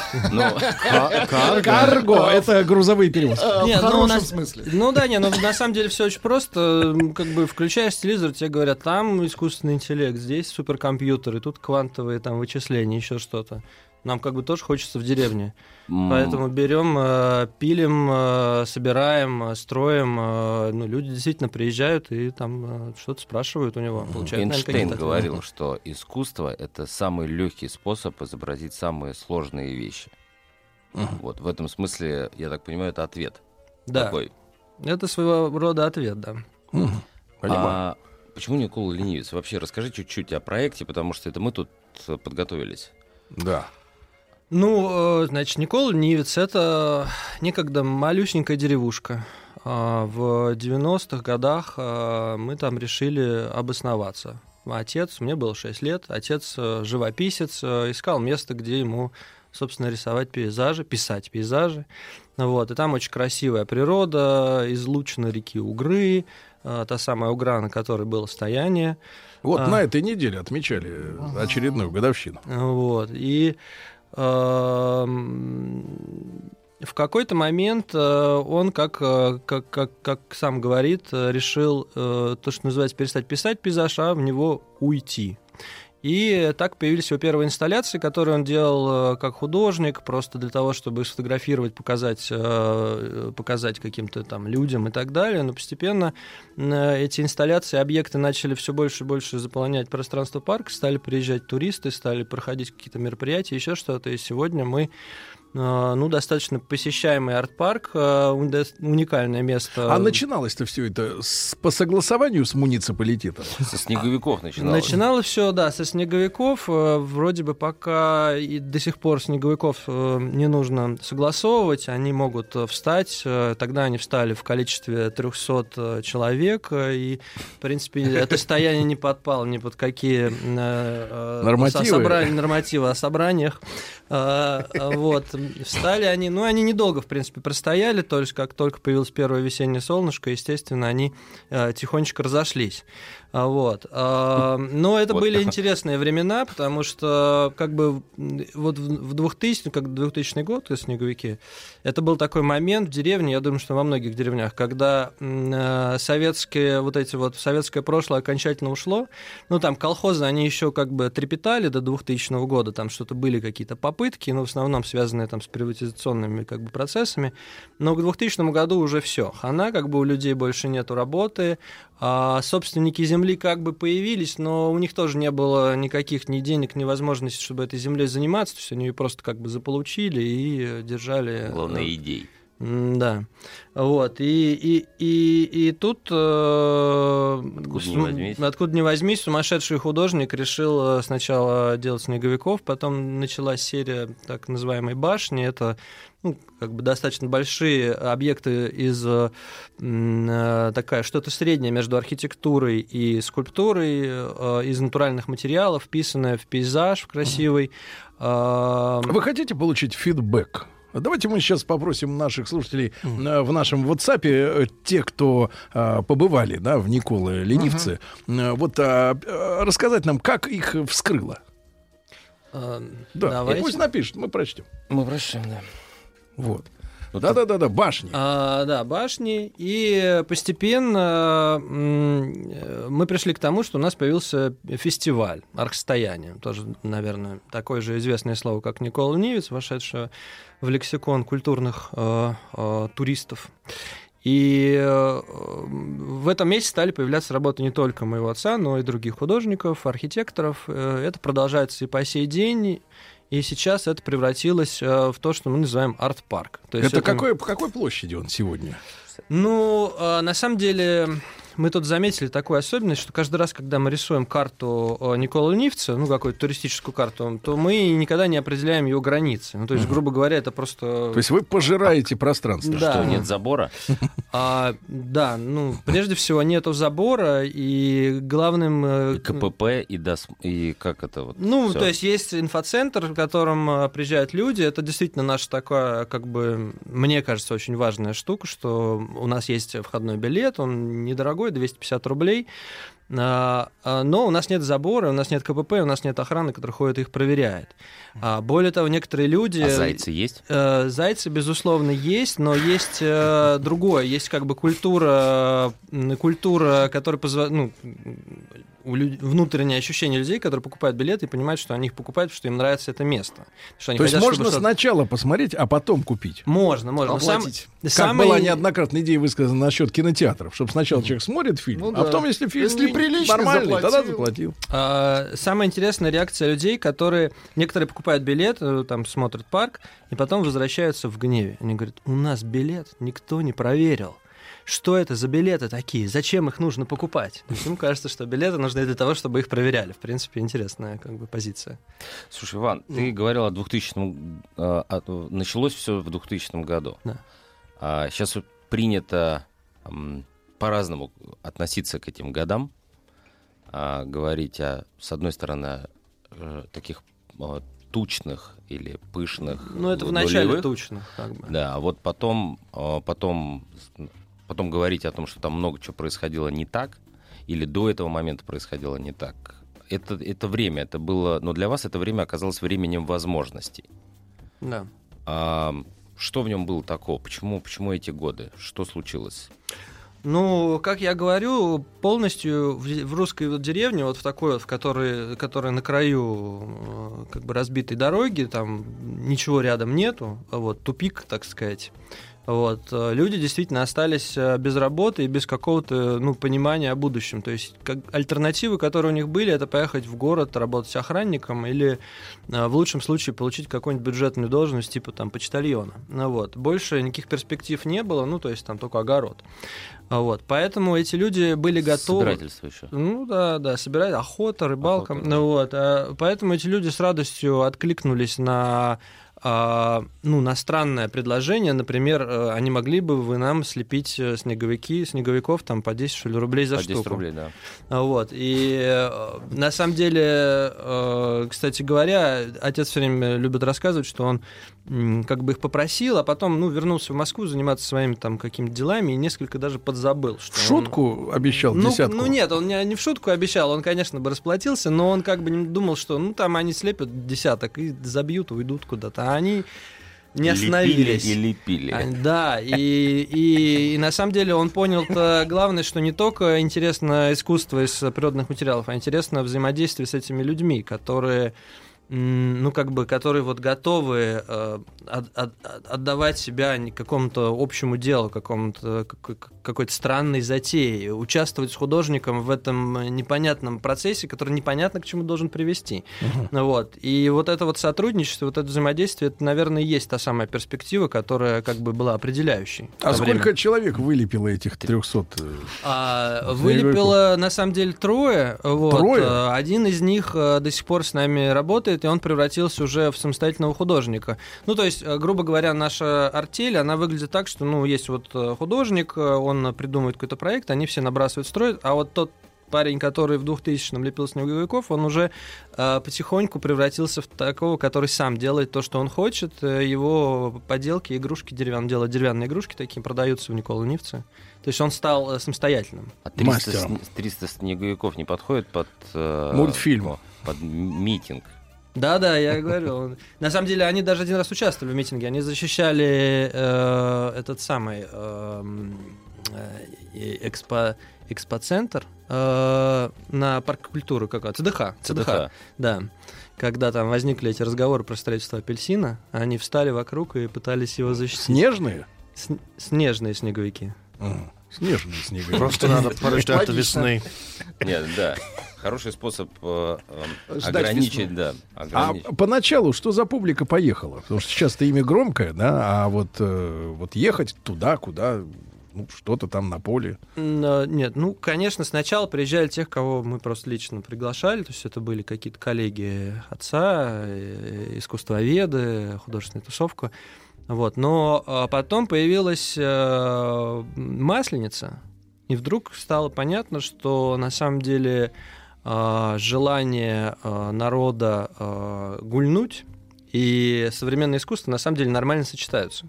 Карго — это грузовые перевозки. В хорошем смысле. Ну да, не, но на самом деле все очень просто. Как бы включаешь телевизор, тебе говорят, там искусственный интеллект, здесь суперкомпьютеры, тут квантовые там вычисления, еще что-то. нам как бы тоже хочется в деревне. Поэтому берем, пилим, собираем, строим. Ну, люди действительно приезжают и там что-то спрашивают у него. Эйнштейн говорил, что искусство — это самый легкий способ изобразить самые сложные вещи. Вот, в этом смысле, я так понимаю, это ответ. Да, такой. Это своего рода ответ, да. А почему Никола Ленивец? Вообще расскажи чуть-чуть о проекте, потому что это мы тут подготовились. Да. Ну, значит, Никола Ленивец — это некогда малюсенькая деревушка. В 90-х годах мы там решили обосноваться. Отец, мне было 6 лет, отец живописец, искал место, где ему... собственно, рисовать пейзажи, писать пейзажи. Вот. И там очень красивая природа, излучина реки Угры, та самая Угра, на которой было стояние. Вот на этой неделе отмечали очередную годовщину. Вот. И в какой-то момент он, как сам говорит, решил то, что называется, перестать писать пейзаж, а в него уйти. И так появились его первые инсталляции, которые он делал как художник, просто для того, чтобы сфотографировать, показать каким-то там людям и так далее. Но постепенно эти инсталляции, объекты начали все больше и больше заполнять пространство парка, стали приезжать туристы, стали проходить какие-то мероприятия, еще что-то. И сегодня мы... ну, достаточно посещаемый арт-парк, уникальное место. А начиналось-то все это по согласованию с муниципалитетом? Со снеговиков начиналось. Начиналось все, да, со снеговиков. Вроде бы пока и до сих пор снеговиков не нужно согласовывать. Они могут встать. Тогда они встали в количестве 300 человек. И, в принципе, это стояние не подпало ни под какие нормативы о собраниях. Вот. Встали они, ну, они недолго, в принципе, простояли, то есть как только появилось первое весеннее солнышко, естественно, они тихонечко разошлись. Вот. Но это были интересные времена, потому что как бы вот в 2000 год, снеговики, это был такой момент в деревне, я думаю, что во многих деревнях, когда советское прошлое окончательно ушло, ну, там колхозы, они еще как бы трепетали до 2000 года, там что-то были какие-то попытки, но в основном связанные там с приватизационными как бы процессами, но к 2000 году уже все, хана, как бы у людей больше нету работы, а собственники земли как бы появились, но у них тоже не было никаких ни денег, ни возможности, чтобы этой землей заниматься, то есть они ее просто как бы заполучили и держали... Главное, идей. Да, вот, и тут, откуда ни возьмись, сумасшедший художник решил сначала делать снеговиков, потом началась серия так называемой башни, это, ну, как бы достаточно большие объекты из такая, что-то среднее между архитектурой и скульптурой, из натуральных материалов, вписанное в пейзаж красивый. Вы хотите получить фидбэк? Давайте мы сейчас попросим наших слушателей в нашем WhatsApp, те, кто побывали, да, в Николы Ленивце, вот рассказать нам, как их вскрыло. Да, давайте. И пусть напишут, мы прочтем. Мы прочтем, да. Вот. Да-да-да, башни. Да, башни. И постепенно мы пришли к тому, что у нас появился фестиваль «Архстояние». Тоже, наверное, такое же известное слово, как Никола Ленивец, вошедшее в лексикон культурных туристов. И в этом месяце стали появляться работы не только моего отца, но и других художников, архитекторов. Это продолжается и по сей день. И сейчас это превратилось в то, что мы называем арт-парк. То есть это какой площади он сегодня? Ну, на самом деле, мы тут заметили такую особенность, что каждый раз, когда мы рисуем карту Николы Ленивца, ну, какую-то туристическую карту, то мы никогда не определяем его границы. Ну, то есть, грубо говоря, это просто... То есть вы пожираете пространство. Да. Что, нет забора? Да, ну, прежде всего, нету забора, и главным... И КПП, и как это вот... Ну, всё. То есть есть инфоцентр, в котором приезжают люди. Это действительно наша такая, как бы, мне кажется, очень важная штука, что у нас есть входной билет, он недорогой, 250 рублей. Но у нас нет забора, у нас нет КПП, у нас нет охраны, которая ходит и их проверяет. Более того, некоторые люди... А зайцы есть? Зайцы, безусловно, есть, но есть другое. Есть как бы культура, которая позволяет... внутреннее ощущение людей, которые покупают билеты и понимают, что они их покупают, потому что им нравится это место. Что они хотят, можно сначала посмотреть, а потом купить? Можно. Оплатить. Как была неоднократно идея высказана насчет кинотеатров, чтобы сначала человек смотрит фильм, а потом, если фильм нормальный, тогда заплатил. Самая интересная реакция людей, которые... Некоторые покупают билет, там смотрят парк, и потом возвращаются в гневе. Они говорят, у нас билет никто не проверил. Что это за билеты такие? Зачем их нужно покупать? Им кажется, что билеты нужны для того, чтобы их проверяли. В принципе, интересная как бы позиция. Слушай, Иван, ты говорил о 2000-м... началось все в 2000 году. Да. Сейчас принято по-разному относиться к этим годам. Говорить о, с одной стороны, таких... тучных или пышных. Ну, это вначале тучных. Как бы. Да, а вот потом говорить о том, что там много чего происходило не так, или до этого момента происходило не так. Это время, это было... Но для вас это время оказалось временем возможностей. Да. Что в нем было такого? Почему эти годы? Что случилось? Ну, как я говорю, полностью в русской деревне, вот в такой вот, которая на краю как бы разбитой дороги, там ничего рядом нету, вот тупик, так сказать. Вот. Люди действительно остались без работы и без какого-то понимания о будущем. То есть альтернативы, которые у них были, это поехать в город, работать охранником или в лучшем случае получить какую-нибудь бюджетную должность типа там почтальона. Вот. Больше никаких перспектив не было, то есть там только огород. Вот. Поэтому эти люди были готовы... Собирательство еще. Ну да, собирать, охота, рыбалка. Охота, да. Вот. Поэтому эти люди с радостью откликнулись на странное предложение. Например, они могли бы вы нам слепить снеговиков там, по 10 рублей за штуку. 10 рублей, да. Вот. И на самом деле, кстати говоря, отец все время любит рассказывать, что он как бы их попросил, а потом вернулся в Москву заниматься своими там какими-то делами и несколько даже подзабыл. Что в шутку обещал десятку? Ну нет, он не в шутку обещал, он, конечно, бы расплатился, но он как бы думал, что там они слепят десяток и забьют, уйдут куда-то. А они не остановились. Лепили. Да, и на самом деле он понял-то главное, что не только интересно искусство из природных материалов, а интересно взаимодействие с этими людьми, которые, которые вот готовы отдавать себя какому-то общему делу, какой-то странной затее, участвовать с художником в этом непонятном процессе, который непонятно к чему должен привести. Вот. И вот это вот сотрудничество, вот это взаимодействие, это, наверное, и есть та самая перспектива, которая как бы была определяющей. А сколько человек вылепило этих 300? Вылепило, на самом деле, трое. Вот. Трое? Один из них до сих пор с нами работает, и он превратился уже в самостоятельного художника. То есть, грубо говоря, наша артель, она выглядит так, что, есть вот художник, он придумывает какой-то проект, они все набрасывают, строят, а вот тот парень, который в 2000-м лепил снеговиков, он уже потихоньку превратился в такого, который сам делает то, что он хочет. Его поделки, игрушки, он делает деревянные игрушки, такие продаются в Николы Нивце. То есть он стал самостоятельным. А 300 снеговиков не подходит под... мультфильм. Под митинг. Да, я говорю. На самом деле, они даже один раз участвовали в митинге. Они защищали этот самый экспоцентр на парк культуры какого-то. ЦДХ. Да. Когда там возникли эти разговоры про строительство апельсина, они встали вокруг и пытались его защитить. Снежные? Снежные снеговики. Снежные снеговики. Просто надо подождать весны. Нет, да. Хороший способ ограничить, да. Ограничить. А поначалу что за публика поехала? Потому что сейчас-то имя громкое, да, а вот ехать туда, куда, что-то там на поле. Нет, конечно, сначала приезжали тех, кого мы просто лично приглашали, то есть это были какие-то коллеги отца, искусствоведы, художественная тусовка. Вот. Но потом появилась Масленица, и вдруг стало понятно, что на самом деле... желание народа гульнуть и современное искусство на самом деле нормально сочетаются.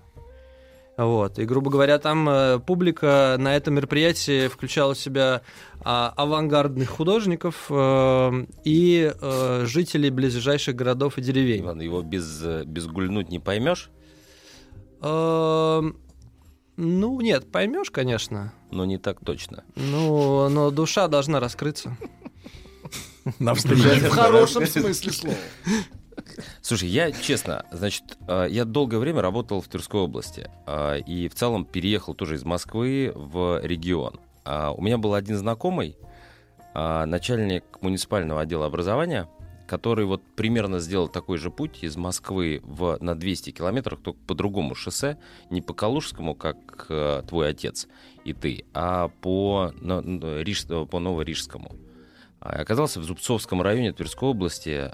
Вот. И, грубо говоря, там публика на этом мероприятии включала в себя авангардных художников и жителей ближайших городов и деревень. Ладно, его без гульнуть не поймешь? Ну, нет, поймешь, конечно. Но не так точно. Ну, но душа должна раскрыться. В хорошем смысле слова. Слушай, я честно, значит, я долгое время работал в Тверской области и в целом переехал тоже из Москвы в регион. У меня был один знакомый, начальник муниципального отдела образования, который вот примерно сделал такой же путь из Москвы на 200 километров, только по другому шоссе, не по Калужскому, как твой отец и ты, а по Новорижскому. Оказался в Зубцовском районе Тверской области,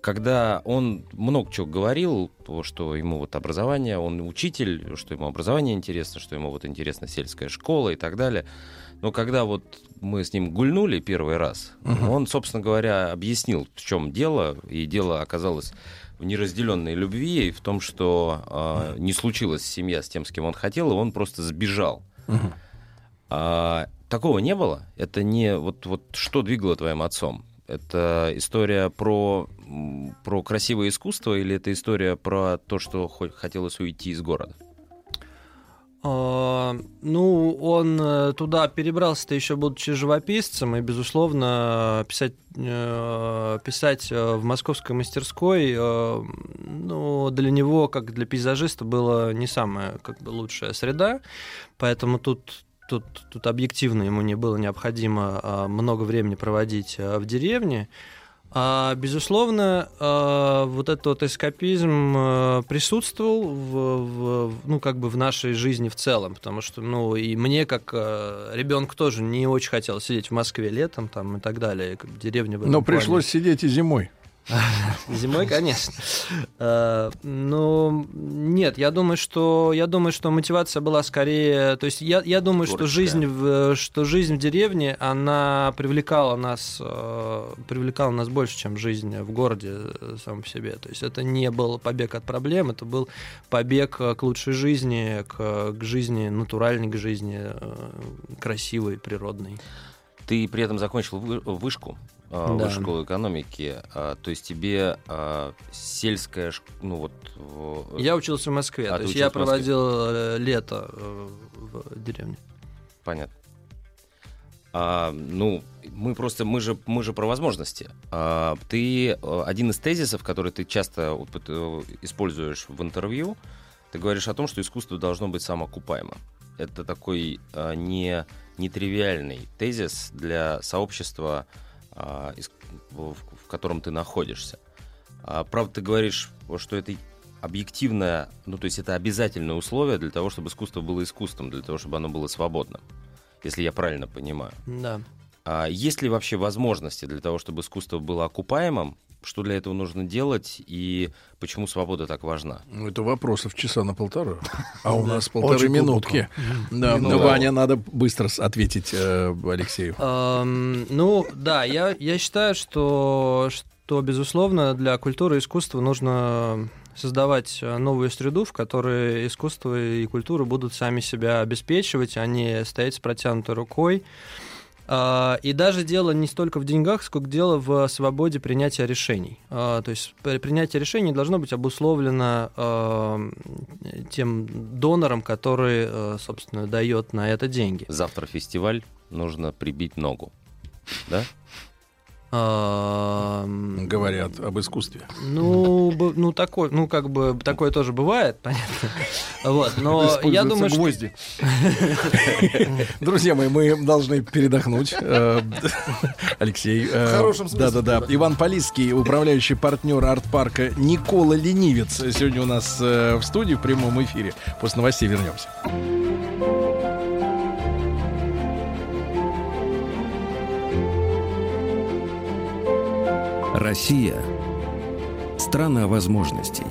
когда он много чего говорил, что ему вот образование, он учитель, что ему образование интересно, что ему вот интересна сельская школа и так далее. Но когда вот мы с ним гульнули первый раз, он, собственно говоря, объяснил, в чем дело, и дело оказалось в неразделенной любви и в том, что не случилась семья с тем, с кем он хотел, и он просто сбежал. Такого не было. Это не вот что двигало твоим отцом. Это история про красивое искусство или это история про то, что хотелось уйти из города? Ну, он туда перебрался-то еще будучи живописцем, и, безусловно, писать в московской мастерской ну, для него, как для пейзажиста, было не самая как бы, лучшая среда, поэтому тут объективно ему не было необходимо много времени проводить в деревне. Безусловно, вот этот вот эскапизм присутствовал ну, как бы в нашей жизни в целом, потому что ну, и мне, как ребенку, тоже не очень хотелось сидеть в Москве летом там, и так далее. Как в деревне в этом Но плане. Пришлось сидеть и зимой. Зимой, конечно. Но нет, я думаю, что мотивация была скорее... То есть я думаю, что жизнь в деревне, она привлекала нас больше, чем жизнь в городе сам по себе. То есть это не был побег от проблем, это был побег к лучшей жизни, к жизни натуральной, к жизни красивой, природной. Ты при этом закончил вышку. Да. Высшей школы экономики, то есть тебе сельская школа... Ну, вот... Я учился в Москве, то есть я проводил лето в деревне. Понятно. Ну, мы же про возможности. Ты один из тезисов, который ты часто используешь в интервью, ты говоришь о том, что искусство должно быть самоокупаемо. Это такой нетривиальный тезис для сообщества, в котором ты находишься. Правда, ты говоришь, что это объективное, ну, то есть это обязательное условие для того, чтобы искусство было искусством, для того, чтобы оно было свободным, если я правильно понимаю. Да. Есть ли вообще возможности для того, чтобы искусство было окупаемым? Что для этого нужно делать и почему свобода так важна? Ну, это вопросов часа на полтора, а у нас полторы минутки. Ваня, надо быстро ответить Алексею. Ну, да, я считаю, что, безусловно, для культуры и искусства нужно создавать новую среду, в которой искусство и культура будут сами себя обеспечивать, а не стоять с протянутой рукой. И даже дело не столько в деньгах, сколько дело в свободе принятия решений. То есть принятие решений должно быть обусловлено тем донором, который, собственно, дает на это деньги. Завтра фестиваль, нужно прибить ногу, да? Говорят об искусстве. Ну, такой, ну, как бы такое тоже бывает, понятно. Вот, но я думаю, гвозди. Друзья мои, мы должны передохнуть. Алексей. В хорошем смысле. Да. Иван Полисский, управляющий партнер арт-парка Никола Ленивец, сегодня у нас в студии в прямом эфире. После новостей вернемся. Россия — страна возможностей.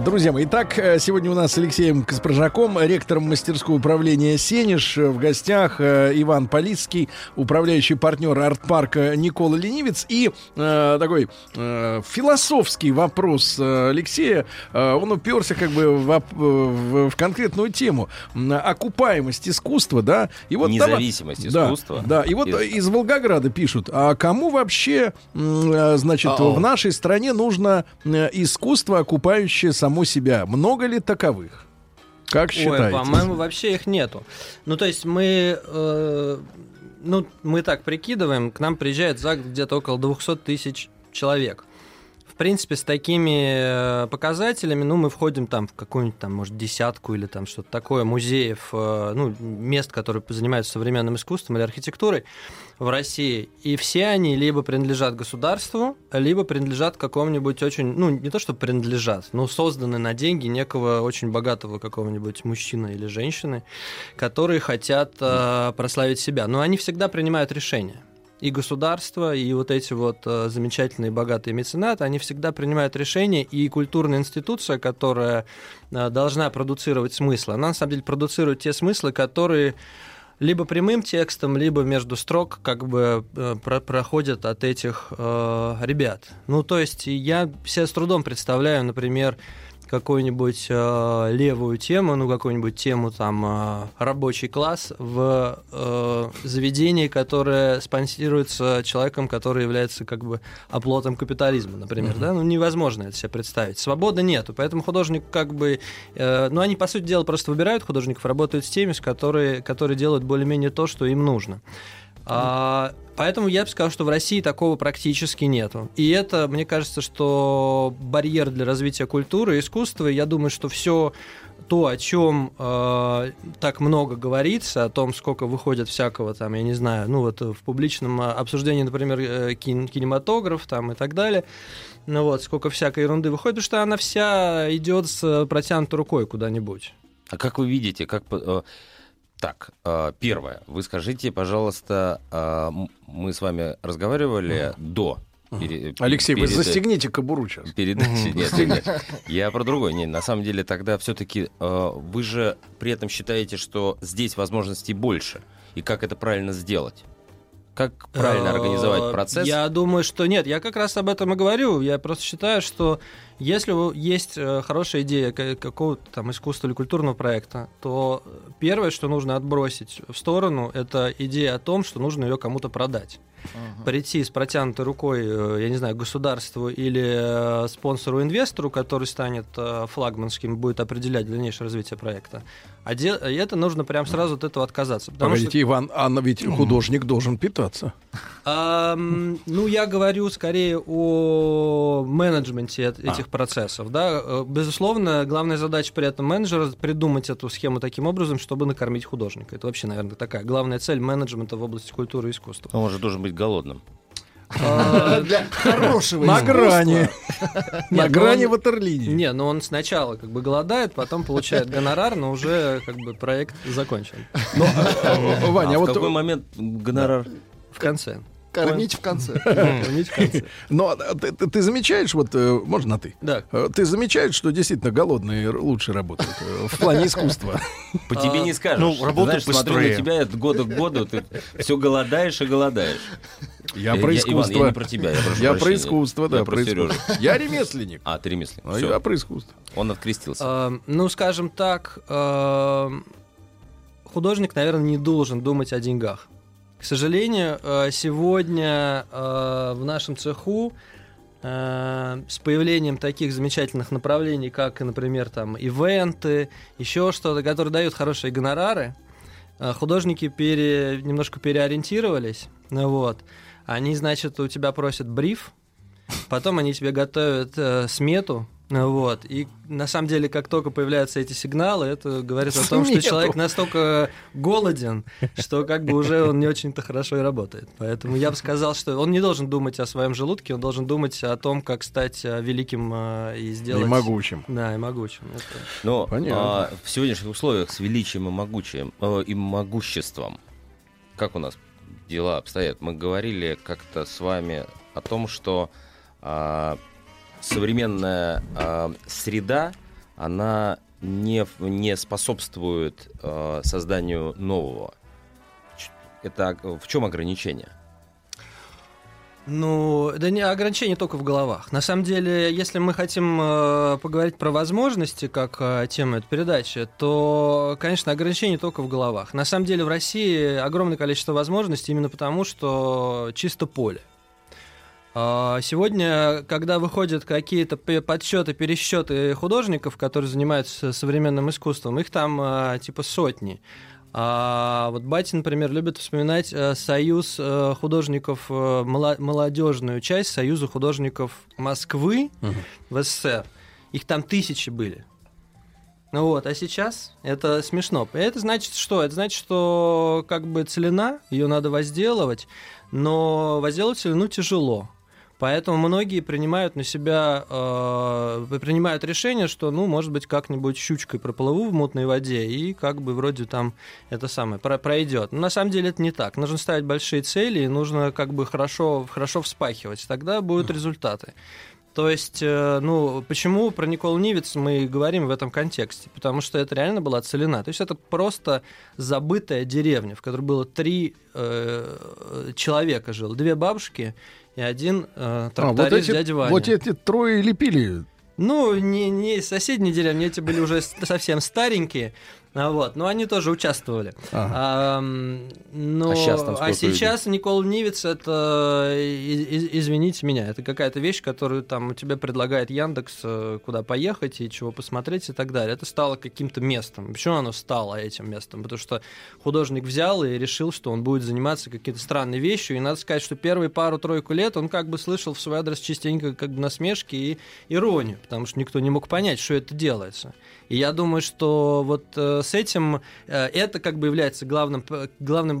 Друзья мои, итак, сегодня у нас с Алексеем Каспаржаком, ректором мастерского управления «Сенеж», в гостях Иван Полицкий, управляющий партнер арт-парка Никола Ленивец. И такой философский вопрос Алексея, он уперся как бы в конкретную тему. Окупаемость искусства, да? И вот независимость искусства. Да, и вот из Волгограда пишут, а кому вообще, значит, в нашей стране нужно искусство, окупающее само себя. Много ли таковых? Как считаете? Ой, по-моему, вообще их нету. Ну, то есть мы... мы так прикидываем, к нам приезжает за год где-то около 200 тысяч человек. В принципе, с такими показателями, ну, мы входим там в какую-нибудь, там, может, десятку или там что-то такое, музеев, ну, мест, которые занимаются современным искусством или архитектурой в России. И все они либо принадлежат государству, либо принадлежат какому-нибудь очень, ну, не то что принадлежат, но созданы на деньги некого очень богатого какого-нибудь мужчины или женщины, которые хотят прославить себя. Но они всегда принимают решения. И государство, и вот эти вот замечательные богатые меценаты, они всегда принимают решения, и культурная институция, которая должна продуцировать смыслы, она на самом деле продуцирует те смыслы, которые либо прямым текстом, либо между строк как бы проходят от этих ребят. Ну, то есть я себе с трудом представляю, например, какую-нибудь левую тему, ну, какую-нибудь тему, там, рабочий класс в заведении, которое спонсируется человеком, который является, как бы, оплотом капитализма, например, да? Ну, невозможно это себе представить. Свободы нету, поэтому художник, как бы... ну, они, по сути дела, просто выбирают художников, работают с теми, которые делают более-менее то, что им нужно. Поэтому я бы сказал, что в России такого практически нету. И это, мне кажется, что барьер для развития культуры и искусства. Я думаю, что все то, о чем так много говорится, о том, сколько выходит всякого, там, я не знаю, ну вот в публичном обсуждении, например, кинематограф там, и так далее, ну вот, сколько всякой ерунды выходит, потому что она вся идет с протянутой рукой куда-нибудь. А как вы видите, как... Так, первое. Вы скажите, пожалуйста, мы с вами разговаривали до... Алексей, вы застегните кобуру сейчас. Передачи. Нет. Я про другое. Нет, на самом деле тогда все-таки вы же при этом считаете, что здесь возможностей больше. И как это правильно сделать? Как правильно организовать процесс? Я думаю, что нет. Я как раз об этом и говорю. Я просто считаю, что если есть хорошая идея какого-то там искусства или культурного проекта, то первое, что нужно отбросить в сторону, это идея о том, что нужно ее кому-то продать. Прийти с протянутой рукой, я не знаю, государству или спонсору-инвестору, который станет флагманским, будет определять дальнейшее развитие проекта. А это нужно прям сразу от этого отказаться. Погодите, что... Иван, а ведь художник должен питаться. Ну, я говорю скорее о менеджменте этих процессов. Да? Безусловно, главная задача при этом менеджера — придумать эту схему таким образом, чтобы накормить художника. Это вообще, наверное, такая главная цель менеджмента в области культуры и искусства. Он же должен быть голодным. Для хорошего искусства. На грани. На грани ватерлинии. Не, но он сначала как бы голодает, потом получает гонорар, но уже как бы проект закончен. Ваня, вот в какой момент гонорар? В конце. Кормить в конце. Но ты замечаешь, вот можно ты? Да. Ты замечаешь, что действительно голодные лучше работают в плане искусства. По тебе не скажешь. Ну, работают быстрее. Смотрю на тебя от года к году, ты все голодаешь и голодаешь. Я про искусство. Иван, я не про тебя, я прошу прощения. Я про искусство, да. Я про Сережу. Я ремесленник. А, ты ремесленник. А я про искусство. Он открестился. Ну, скажем так, художник, наверное, не должен думать о деньгах. К сожалению, сегодня в нашем цеху с появлением таких замечательных направлений, как, например, там, ивенты, еще что-то, которые дают хорошие гонорары, художники немножко переориентировались. Вот. Они, значит, у тебя просят бриф, потом они тебе готовят смету. Вот. И на самом деле, как только появляются эти сигналы, это говорит о том, что человек настолько голоден, что как бы уже он не очень-то хорошо и работает. Поэтому я бы сказал, что он не должен думать о своем желудке, он должен думать о том, как стать великим и сделать... И могучим. Да, и могучим. Это... Но в сегодняшних условиях с величием и могучим, и могуществом, как у нас дела обстоят? Мы говорили как-то с вами о том, что... современная среда, она не способствует созданию нового. Это в чем ограничение? Ну, да не ограничения только в головах. На самом деле, если мы хотим поговорить про возможности, как тема этой передачи, то, конечно, ограничения только в головах. На самом деле в России огромное количество возможностей именно потому, что чисто поле. Сегодня, когда выходят какие-то подсчеты, пересчеты художников, которые занимаются современным искусством, их там типа сотни. А вот Батя, например, любит вспоминать союз художников, молодежную часть Союза художников Москвы в СССР. Их там тысячи были. Ну вот, а сейчас это смешно. Это значит что? Это значит, что как бы целина, ее надо возделывать, но возделывать целину тяжело. Поэтому многие принимают на себя, принимают решение, что, ну, может быть, как-нибудь щучкой проплыву в мутной воде, и как бы вроде там это самое пройдет. Но на самом деле это не так. Нужно ставить большие цели, и нужно как бы хорошо вспахивать. Тогда будут результаты. То есть, ну, почему про Николу Нивиц мы говорим в этом контексте? Потому что это реально была целина. То есть это просто забытая деревня, в которой было 3 человека жило. 2 бабушки и 1 тракторист, дядя Ваня. Вот эти трое лепили. Ну, не из соседней деревни, эти были уже совсем старенькие. Вот, но они тоже участвовали. А сейчас Никола Нивиц, это, извините меня, это какая-то вещь, которую там тебе предлагает Яндекс, куда поехать и чего посмотреть и так далее. Это стало каким-то местом. Почему оно стало этим местом? Потому что художник взял и решил, что он будет заниматься какие-то странные вещи. И надо сказать, что первые пару-тройку лет он как бы слышал в свой адрес частенько как бы насмешки и иронию, потому что никто не мог понять, что это делается. И я думаю, что вот с этим это как бы является главным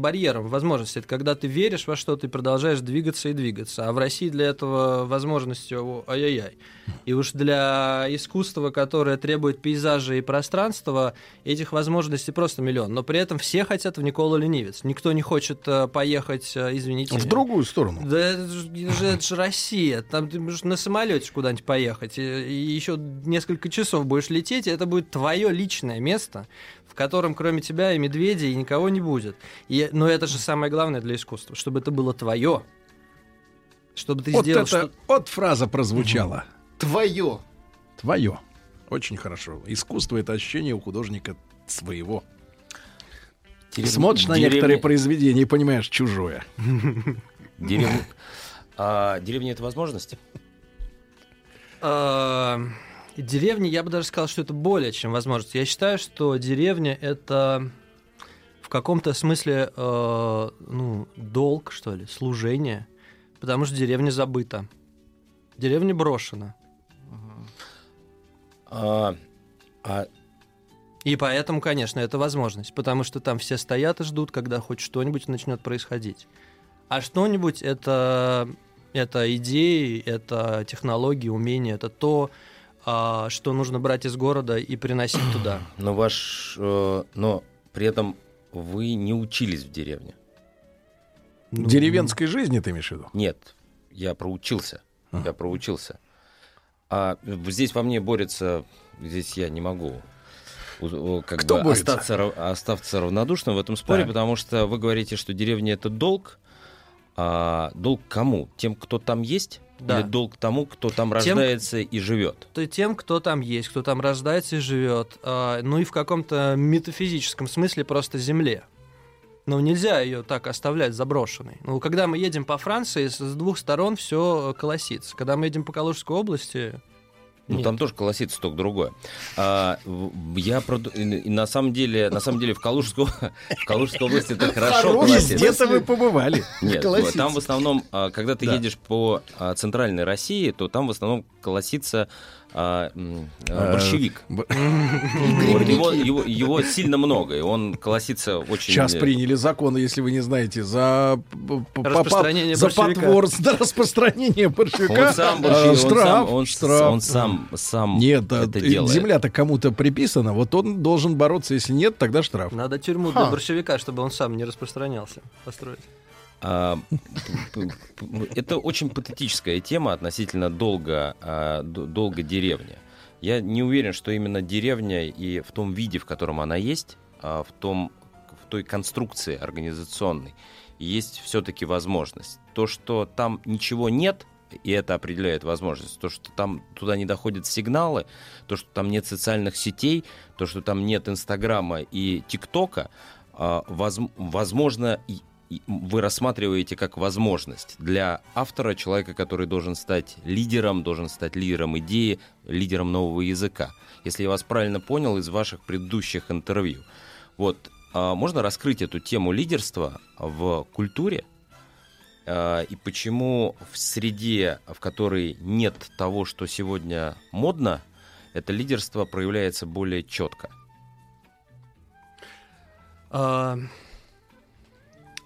барьером возможности. Это когда ты веришь во что-то и продолжаешь двигаться и двигаться. А в России для этого возможности ай-яй-яй. И уж для искусства, которое требует пейзажа и пространства, этих возможностей просто миллион. Но при этом все хотят в Николу Нивиц. Никто не хочет поехать, извините. В другую сторону. Да это же Россия. Там ты можешь на самолете куда-нибудь поехать. И еще несколько часов будешь лететь, и это будет твое личное место, в котором кроме тебя и медведя, и никого не будет. Но это же самое главное для искусства, чтобы это было твое. Чтобы ты вот сделал... фраза прозвучала. Твое. Твое. Очень хорошо. Искусство — это ощущение у художника своего. Смотришь на некоторые произведения и понимаешь чужое. Деревня — это возможность? Деревня, я бы даже сказал, что это более чем возможность. Я считаю, что деревня — это в каком-то смысле долг, что ли, служение. Потому что деревня забыта. Деревня брошена. И поэтому, конечно, это возможность. Потому что там все стоят и ждут, когда хоть что-нибудь начнет происходить. А что-нибудь — это идеи, это технологии, умения, это то, что нужно брать из города и приносить туда. Но при этом вы не учились в деревне. Деревенской жизни ты имеешь в виду? Нет, я проучился. А здесь во мне борется, здесь я не могу остаться равнодушным в этом споре, потому что вы говорите, что деревня — это долг. А долг кому? Тем, кто там есть? Да. Или долг тому, кто там рождается и живет? Тем, кто там есть, кто там рождается и живет. Ну и в каком-то метафизическом смысле просто земле. Но нельзя ее так оставлять заброшенной. Когда мы едем по Франции, с 2 сторон все колосится. Когда мы едем по Калужской области... там тоже колосится, только другое. На самом деле в Калужской области это хорошо колосится. Где-то вы побывали. Нет, там в основном, когда ты едешь по центральной России, то там в основном колосится борщевик. Его сильно много, и он колосится очень... Сейчас приняли закон, если вы не знаете, за потворство, распространение борщевика. Он сам нет, это делает. Земля-то кому-то приписана, вот он должен бороться, если нет, тогда штраф. Надо тюрьму для борщевика, чтобы он сам не распространялся, построить. Это очень патетическая тема относительно долга деревни. Я не уверен, что именно деревня и в том виде, в котором она есть, в той конструкции организационной, есть все-таки возможность. То, что там ничего нет, и это определяет возможность. То, что там туда не доходят сигналы, то, что там нет социальных сетей, то, что там нет Инстаграма и ТикТока, возможно, вы рассматриваете как возможность для автора, человека, который должен стать лидером идеи, лидером нового языка. Если я вас правильно понял из ваших предыдущих интервью. Вот, можно раскрыть эту тему лидерства в культуре? И почему в среде, в которой нет того, что сегодня модно, это лидерство проявляется более четко?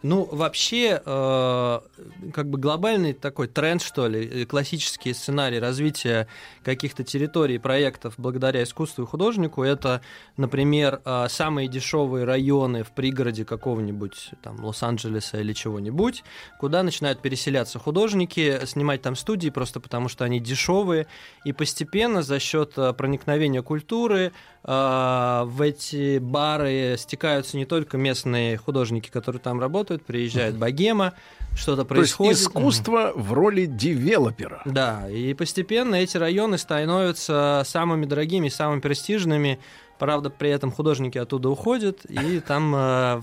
Ну, вообще, как бы глобальный такой тренд, что ли, классический сценарий развития каких-то территорий, проектов благодаря искусству и художнику, это, например, самые дешевые районы в пригороде какого-нибудь там Лос-Анджелеса или чего-нибудь, куда начинают переселяться художники, снимать там студии просто потому, что они дешевые, и постепенно за счет проникновения культуры в эти бары стекаются не только местные художники, которые там работают, приезжает богема, что-то происходит. То есть искусство в роли девелопера. Да, и постепенно эти районы становятся самыми дорогими, самыми престижными. Правда, при этом художники оттуда уходят, и там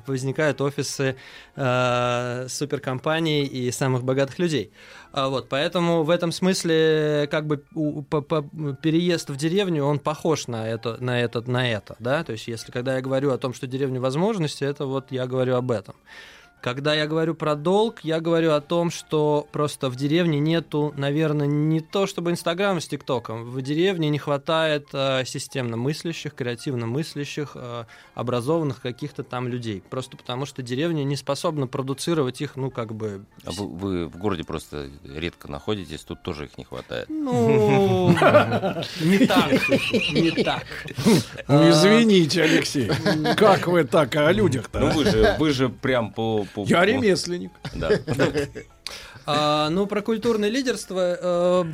возникают офисы суперкомпаний и самых богатых людей. Вот, поэтому в этом смысле как бы переезд в деревню, он похож на это, да? То есть если когда я говорю о том, что деревня возможности, это вот я говорю об этом. Когда я говорю про долг, я говорю о том, что просто в деревне нету, наверное, не то чтобы Инстаграма с ТикТоком. В деревне не хватает системно мыслящих, креативно мыслящих, образованных каких-то там людей. Просто потому, что деревня не способна продуцировать их, ну, как бы... А вы в городе просто редко находитесь, тут тоже их не хватает. Ну, не так. Извините, Алексей, как вы так о людях-то? Ну, вы же прям по... Я ремесленник. Да. Ну, про культурное лидерство.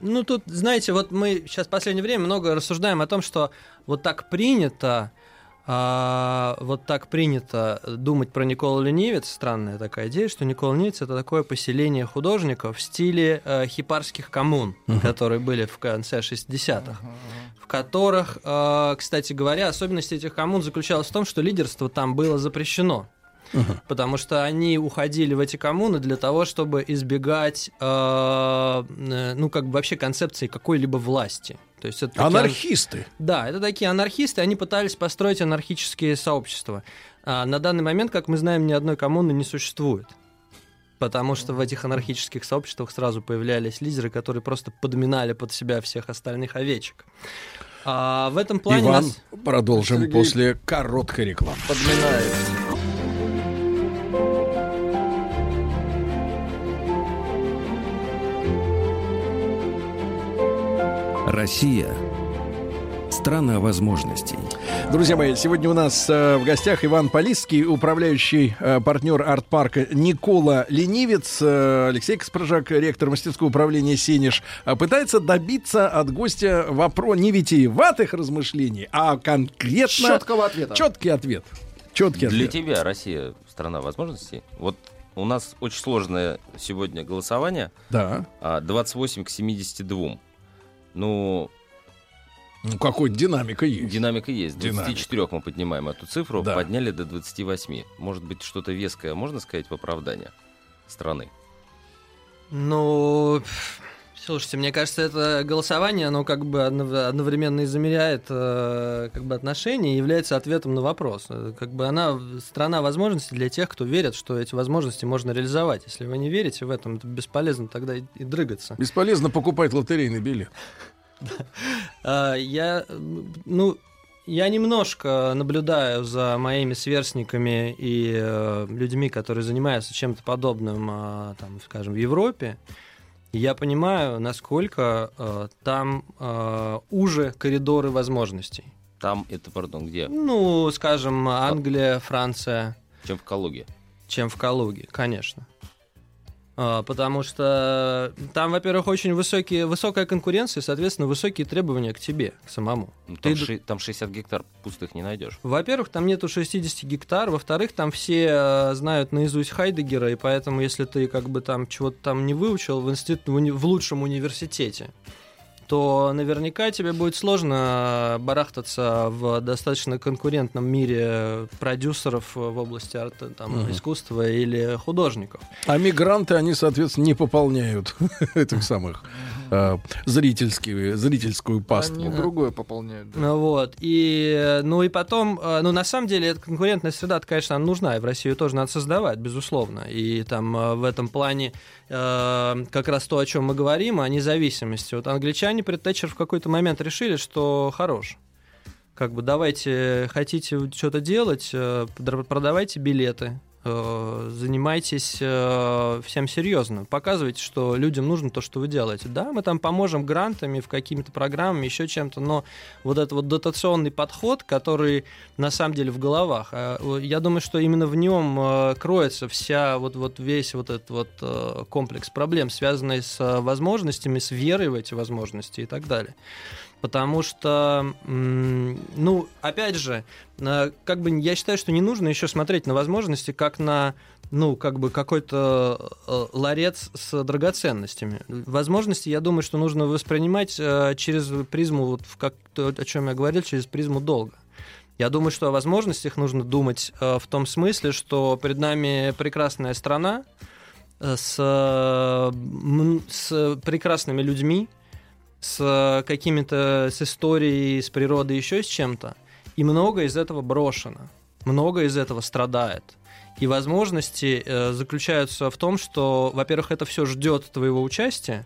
Ну, тут, знаете, вот мы сейчас в последнее время много рассуждаем о том, что вот так принято думать про Николу Ленивец. Странная такая идея, что Никола Ленивец — это такое поселение художников в стиле хипарских коммун, которые были в конце 60-х, в которых, кстати говоря, особенность этих коммун заключалась в том, что лидерство там было запрещено. Потому что они уходили в эти коммуны для того, чтобы избегать, ну, как бы вообще концепции какой-либо власти. То есть это анархисты. Да, это такие анархисты, они пытались построить анархические сообщества. На данный момент, как мы знаем, ни одной коммуны не существует. Потому что в этих анархических сообществах сразу появлялись лидеры, которые просто подминали под себя всех остальных овечек. В этом плане Иван, продолжим Сергей... после короткой рекламы. Подминает. Россия – страна возможностей. Друзья мои, сегодня у нас в гостях Иван Полисский, управляющий партнер арт-парка Никола Ленивец. Алексей Каспаржак, ректор мастерского управления «Сенеж», пытается добиться от гостя не витиеватых размышлений, а конкретно... Четкого ответа. Четкий ответ. Для тебя Россия – страна возможностей. Вот у нас очень сложное сегодня голосование. Да. 28 к 72. Ну, какой динамика есть. Динамика есть. С 24 мы поднимаем эту цифру, да. Подняли до 28. Может быть, что-то веское можно сказать в оправдание страны? Ну, слушайте, мне кажется, это голосование, оно как бы одновременно и замеряет как бы отношения и является ответом на вопрос. Как бы она страна возможностей для тех, кто верит, что эти возможности можно реализовать. Если вы не верите в этом, то бесполезно тогда и дрыгаться. Бесполезно покупать лотерейный билет. Я немножко наблюдаю за моими сверстниками и людьми, которые занимаются чем-то подобным, там, скажем, в Европе. Я понимаю, насколько там уже коридоры возможностей. Там это, где? Ну, скажем, Англия, Франция. Чем в Калуге? чем в Калуге, конечно. Потому что там, во-первых, очень высокая конкуренция, соответственно, высокие требования к тебе, к самому. Там 60 гектар пустых не найдешь. Во-первых, там нету 60 гектар. Во-вторых, там все знают наизусть Хайдеггера, и поэтому, если ты как бы там чего-то там не выучил в лучшем университете, то наверняка тебе будет сложно барахтаться в достаточно конкурентном мире продюсеров в области арта, искусства или художников. А мигранты, они, соответственно, не пополняют этих самых зрительскую пасту. Они другое пополняют. И потом, на самом деле, эта конкурентная среда, конечно, она нужна, и в России ее тоже надо создавать, безусловно. И там в этом плане как раз то, о чем мы говорим, о независимости. Вот англичане при Тэтчер в какой-то момент решили, что хорош. Как бы давайте, хотите что-то делать, продавайте билеты, занимайтесь всем серьезно, показывайте, что людям нужно то, что вы делаете. Да, мы там поможем грантами, в какими-то программами, еще чем-то, но вот этот вот дотационный подход, который на самом деле в головах, я думаю, что именно в нем кроется вся весь вот этот вот комплекс проблем, связанный с возможностями, с верой в эти возможности и так далее. Потому что, опять же, как бы я считаю, что не нужно еще смотреть на возможности как на, какой-то ларец с драгоценностями. Возможности, я думаю, что нужно воспринимать через призму, о чем я говорил, через призму долга. Я думаю, что о возможностях нужно думать в том смысле, что перед нами прекрасная страна с прекрасными людьми, с какими-то, с историей, с природой, еще с чем-то. И многое из этого брошено, многое из этого страдает. И возможности заключаются в том, что, во-первых, это все ждет твоего участия,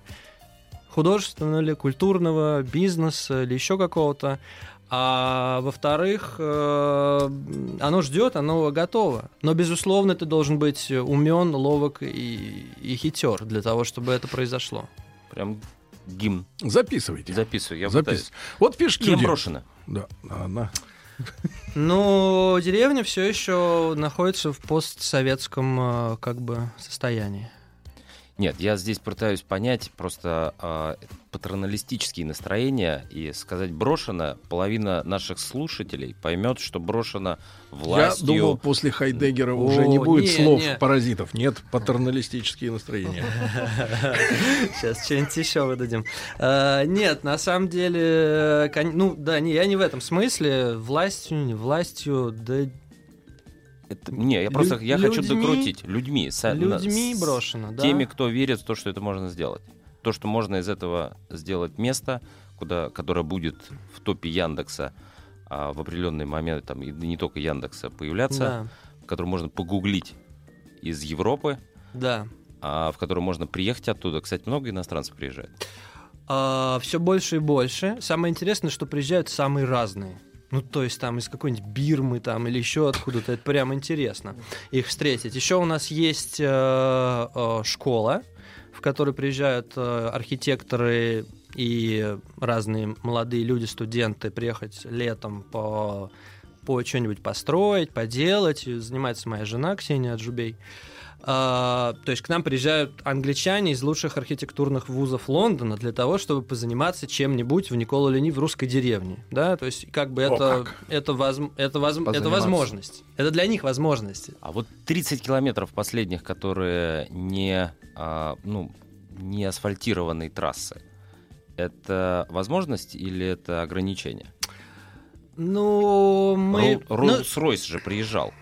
художественного или культурного, бизнеса или еще какого-то. А во-вторых, оно ждет, оно готово. Но, безусловно, ты должен быть умен, ловок и хитер для того, чтобы это произошло. Прям гимн. Записывайте. Записываю, я пытаюсь. Вот пишут люди. Кем брошено? Да, она. Деревня все еще находится в постсоветском состоянии. Нет, я здесь пытаюсь понять просто патерналистические настроения и сказать брошено. Половина наших слушателей поймет, что брошено властью. Я думал, после Хайдеггера уже не будет слов паразитов. Нет, патерналистические настроения. Сейчас что-нибудь еще выдадим. Нет, на самом деле, я не в этом смысле. Властью, не властью, да. Это, я хочу докрутить. Людьми брошено, да. Теми, кто верит в то, что это можно сделать. То, что можно из этого сделать место, которое будет в топе Яндекса в определенный момент, там, и не только Яндекса, появляться, да. В котором можно погуглить из Европы, да. В котором можно приехать оттуда. Кстати, много иностранцев приезжает. Все больше и больше. Самое интересное, что приезжают самые разные. То есть там из какой-нибудь Бирмы там, или еще откуда-то. Это прям интересно их встретить. Еще у нас есть школа, в которую приезжают архитекторы и разные молодые люди, студенты, приехать летом по что-нибудь построить, поделать. И занимается моя жена Ксения Аджубей. То есть к нам приезжают англичане из лучших архитектурных вузов Лондона для того, чтобы позаниматься чем-нибудь в Никола-Лени в русской деревне, да? То есть как бы это возможность. Это для них возможность. А вот 30 километров последних, которые не асфальтированные трассы, это возможность или это ограничение? Роллс-Ройс же приезжал.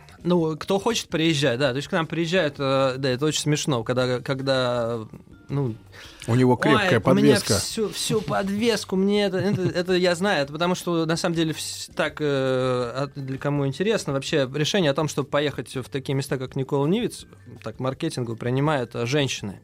Кто хочет, приезжает, да. То есть к нам приезжают, да, это очень смешно, когда у него крепкая подвеска. У меня всю подвеску, мне это я знаю, это потому что на самом деле так, для кому интересно, вообще решение о том, чтобы поехать в такие места, как Никола-Нивиц, так маркетингу принимают женщины.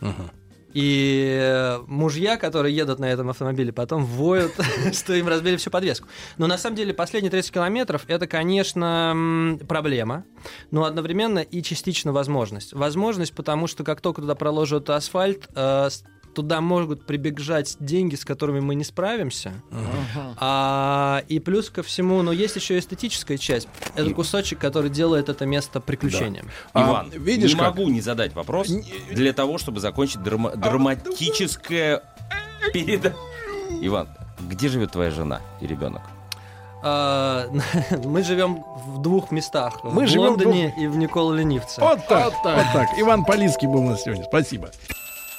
Uh-huh. И мужья, которые едут на этом автомобиле, потом воют, что им разбили всю подвеску. Но на самом деле последние 30 километров — это, конечно, проблема, но одновременно и частично возможность. Возможность, потому что как только туда проложат асфальт, туда могут прибежать деньги, с которыми мы не справимся. И плюс ко всему, но есть еще эстетическая часть. Это кусочек, который делает это место приключением. Да. Иван, видишь, не могу не задать вопрос для того, чтобы закончить драматическое передачу. Иван, где живет твоя жена и ребенок? Мы живем в двух местах. Мы в Лондоне и в Никола-Ленивце. Вот так. Иван Полицкий был у нас сегодня. Спасибо.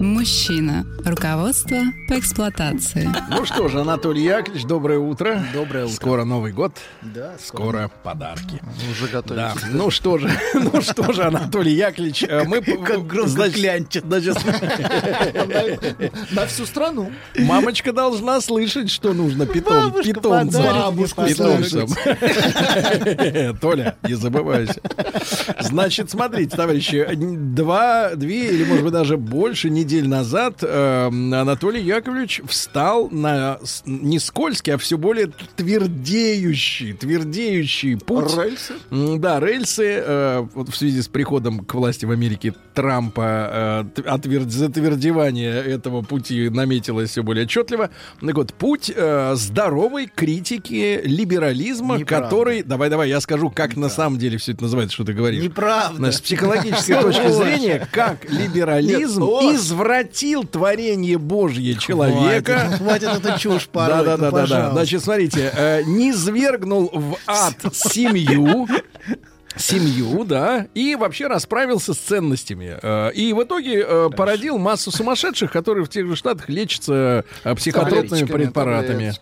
Мужчина. Руководство по эксплуатации. Ну что же, Анатолий Яковлевич, доброе утро. Доброе утро. Скоро Новый год. Да. Скоро подарки. Уже готовимся. Да. Ну что же, Анатолий Яковлевич, мы... Как грозно клянчит. На всю страну. Мамочка должна слышать, что нужно питомцам. Толя, не забывайся. Значит, смотрите, товарищи, две или, может быть, даже больше недель назад Анатолий Яковлевич встал на не скользкий, а все более твердеющий путь. Рельсы? Да, рельсы. Вот в связи с приходом к власти в Америке Трампа затвердевание этого пути наметилось все более отчетливо. Так вот, путь здоровой критики либерализма, неправда. Который... Давай, я скажу, как неправда. На самом деле все это называется, что ты говоришь. Неправда. С психологической точки зрения, как либерализм извратил творение Божье человека. Хватит это чушь порой. Да. Значит, смотрите, низвергнул в ад семью, да, и вообще расправился с ценностями. И в итоге породил массу сумасшедших, которые в тех же Штатах лечатся психотропными препаратами.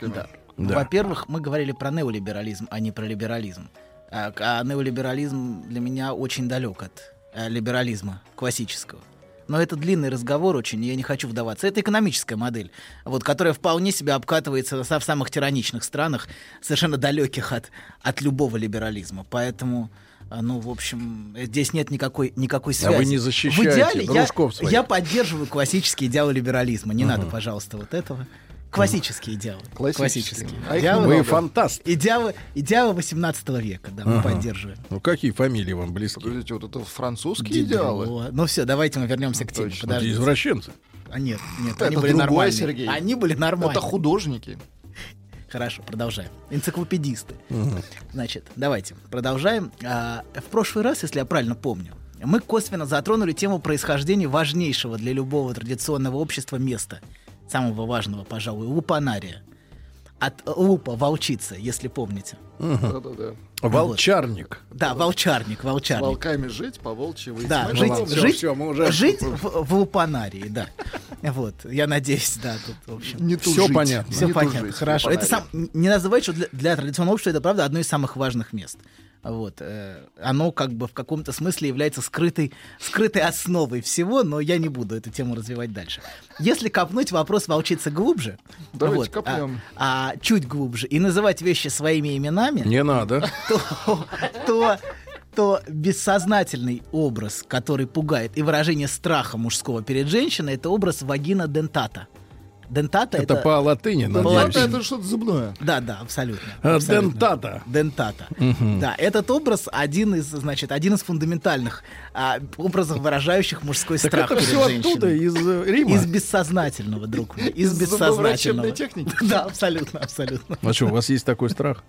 Да. Во-первых, мы говорили про неолиберализм, а не про либерализм. А неолиберализм для меня очень далек от либерализма классического. Но это длинный разговор очень, и я не хочу вдаваться. Это экономическая модель, вот, которая вполне себе обкатывается в самых тираничных странах, совершенно далеких от любого либерализма. Поэтому, в общем, здесь нет никакой связи. А вы не защищаете в идеале дружков своих. Я поддерживаю классические идеалы либерализма. Не надо, пожалуйста, вот этого. Классические идеалы. Классические. Вы фантаст. Идеалы 18 века, да, мы поддерживаем. Ну какие фамилии вам близки? Подождите, вот это французские идеалы. Ну все, давайте мы вернемся к теме. Подождите. Извращенцы. А нет, они были нормальные. Сергей. Они были нормальные. Это художники. Хорошо, продолжаем. Энциклопедисты. Значит, давайте продолжаем. В прошлый раз, если я правильно помню, мы косвенно затронули тему происхождения важнейшего для любого традиционного общества места. Самого важного, пожалуй, лупанария. От лупа, волчица, если помните. Да. Волчарник. Вот. Да, волчарник. С волками жить, по-волчьи выйти. Да, жить в лупанарии, да. Вот, я надеюсь, да, тут, в общем... Все понятно, хорошо. Это не называй, что для традиционного общества это, правда, одно из самых важных мест. Вот. Оно как бы в каком-то смысле является скрытой основой всего, но я не буду эту тему развивать дальше. Если копнуть вопрос волчицы глубже, давайте копнем. Чуть глубже, и называть вещи своими именами... Не надо. То бессознательный образ, который пугает, и выражение страха мужского перед женщиной, это образ вагина дентата. Дентата это по латыни, надеюсь. Это что-то зубное. Да, абсолютно. Дентата. Угу. Да, этот образ один из фундаментальных образов, выражающих мужской страх перед женщиной. Это все оттуда, из Рима. Из бессознательного, друг мой. Из бессознательного. Техники. Да, абсолютно. А что, у вас есть такой страх?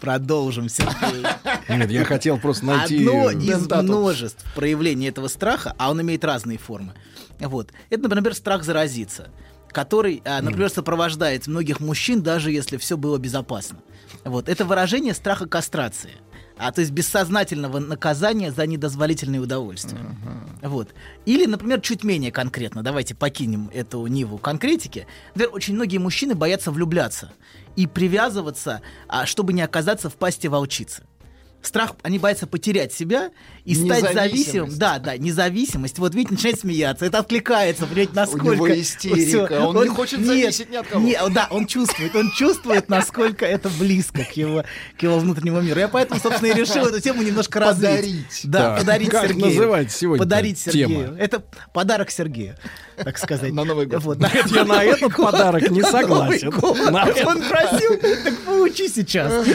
Продолжим, Сергей. Нет, я хотел просто найти... Одно из множеств проявлений этого страха, а он имеет разные формы. Вот. Это, например, страх заразиться, который, например, сопровождает многих мужчин, даже если все было безопасно. Вот. Это выражение страха кастрации, то есть бессознательного наказания за недозволительные удовольствия. Uh-huh. Вот. Или, например, чуть менее конкретно, давайте покинем эту ниву конкретики. Например, очень многие мужчины боятся влюбляться и привязываться, чтобы не оказаться в пасти волчицы. страх, они боятся потерять себя и стать зависимым. Да, независимость. Вот видите, начинает смеяться, это откликается, понимаете, насколько... У него истерика, всё. Он не хочет зависеть ни от кого. Да, он чувствует, насколько это близко к его внутреннему миру. Я поэтому, собственно, и решил эту тему немножко развить. Подарить. Да, подарить Сергею. Как называть сегодня подарить Сергею. Тема? Это подарок Сергею, так сказать. На Новый год. Вот. Нет, я на этот подарок не согласен. Он просил, так получи сейчас.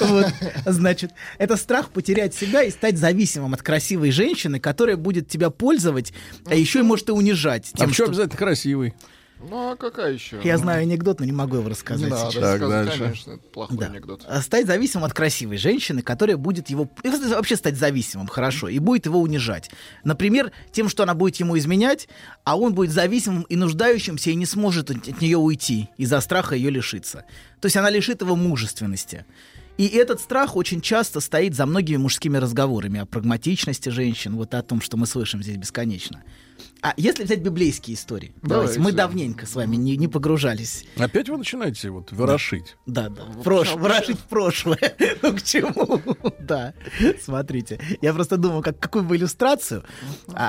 Вот. Значит, это страх потерять себя и стать зависимым от красивой женщины, которая будет тебя пользовать, а еще и может и унижать. А почему обязательно красивый? Ну, а какая еще? Я знаю анекдот, но не могу его рассказать сейчас. Так, конечно, это плохой анекдот. Стать зависимым от красивой женщины, которая будет его... Вообще стать зависимым, хорошо, и будет его унижать. Например, тем, что она будет ему изменять, а он будет зависимым и нуждающимся, и не сможет от нее уйти, из-за страха ее лишиться. То есть она лишит его мужественности. И этот страх очень часто стоит за многими мужскими разговорами о прагматичности женщин, вот о том, что мы слышим здесь бесконечно. А если взять библейские истории, давайте, мы давненько с вами не погружались. Опять вы начинаете ворошить. Да. Ворошить прошлое. Ну к чему? Да. Смотрите. Я просто думал, какую бы иллюстрацию,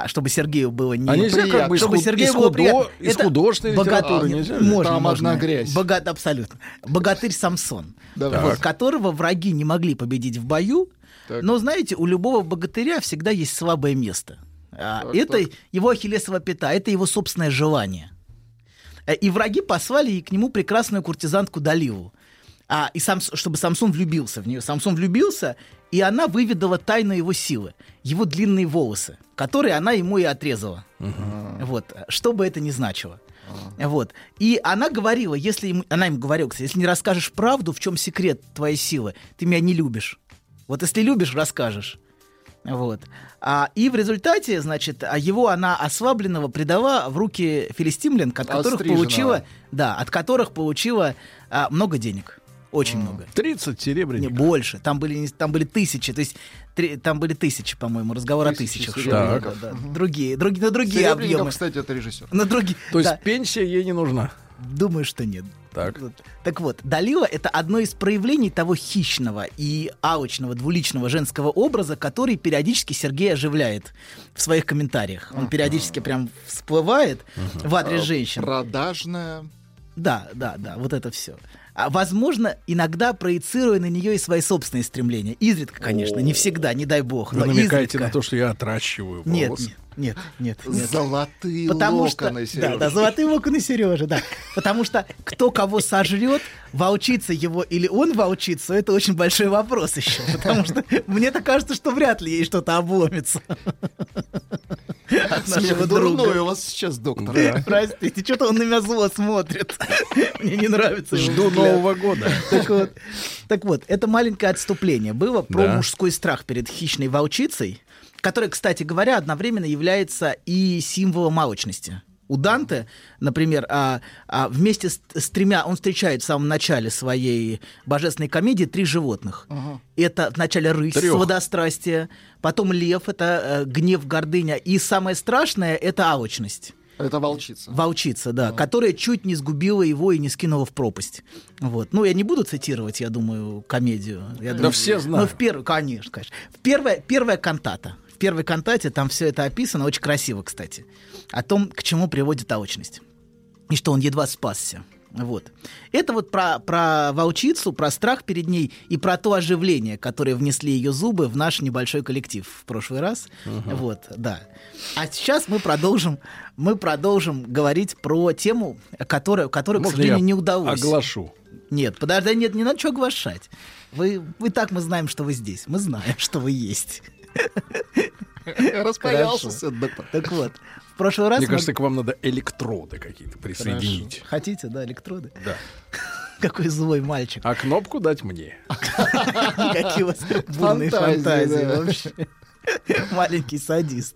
чтобы Сергею было не приятно. Чтобы Сергею было приятно. Из художественной литературы. Там одна грязь. Абсолютно. Богатырь Самсон, которого враги не могли победить в бою, но, знаете, у любого богатыря всегда есть слабое место. Это его ахиллесова пята, это его собственное желание. И враги послали к нему прекрасную куртизанку Далилу, чтобы Самсон влюбился в нее. Самсон влюбился, и она выведала тайну его силы, его длинные волосы, которые она ему и отрезала. Вот, что бы это ни значило. Вот. И она говорила, кстати, если не расскажешь правду, в чем секрет твоей силы, ты меня не любишь. Вот если любишь, расскажешь. Вот. И в результате, значит, его она ослабленного предала в руки филистимлян, от которых получила много денег. Очень много. 30 серебряников. Не больше. Там были тысячи. То есть там были тысячи, по-моему, разговор о тысячах. Да. Другие объемы. Кстати, это режиссер. То есть пенсия ей не нужна? Думаю, что нет. Так вот, Далила — это одно из проявлений того хищного и алчного двуличного женского образа, который периодически Сергей оживляет в своих комментариях. Он периодически прям всплывает в адрес женщин. Продажная. Да, вот это все. Возможно, иногда проецируя на нее и свои собственные стремления. Изредка, конечно, не всегда, не дай бог. Вы намекаете на то, что я отращиваю волосы. Нет. Золотые локоны Сережи. Да, золотые локоны Сережи, да. Потому что кто кого сожрет, волчица его или он волчица, это очень большой вопрос еще. Потому что мне-то кажется, что вряд ли ей что-то обломится. От нашего друга. Дурной у вас сейчас, доктор. Простите, что-то он на меня зло смотрит. Мне не нравится его. Жду Нового года. Так вот, это маленькое отступление было про мужской страх перед хищной волчицей, которая, кстати говоря, одновременно является и символом алчности. У Данте, например, вместе с тремя... Он встречает в самом начале своей божественной комедии 3 животных. Это вначале рысь, сладострастие, потом лев, это гнев, гордыня. И самое страшное — это алчность. Это волчица. Волчица, да, которая чуть не сгубила его и не скинула в пропасть. Вот. Ну, я не буду цитировать, я думаю, комедию. Я думаю, все знают. Конечно. Первая кантата. В первой кантате там все это описано, очень красиво, кстати, о том, к чему приводит алчность. И что он едва спасся. Вот. Это вот про волчицу, про страх перед ней и про то оживление, которое внесли ее зубы в наш небольшой коллектив в прошлый раз. Вот, да. А сейчас мы продолжим говорить про тему, которую, к сожалению, не удалось. Оглашу. Нет, подожди, нет, не надо что оглашать. Вы так мы знаем, что вы здесь. Мы знаем, что вы есть. Распаялся, доктор. Так вот. В прошлый раз... Мне кажется, к вам надо электроды какие-то присоединить. Хорошо. Хотите, да, электроды? Да. Какой злой мальчик. А кнопку дать мне. Какие у вас бурные фантазии вообще. Маленький садист.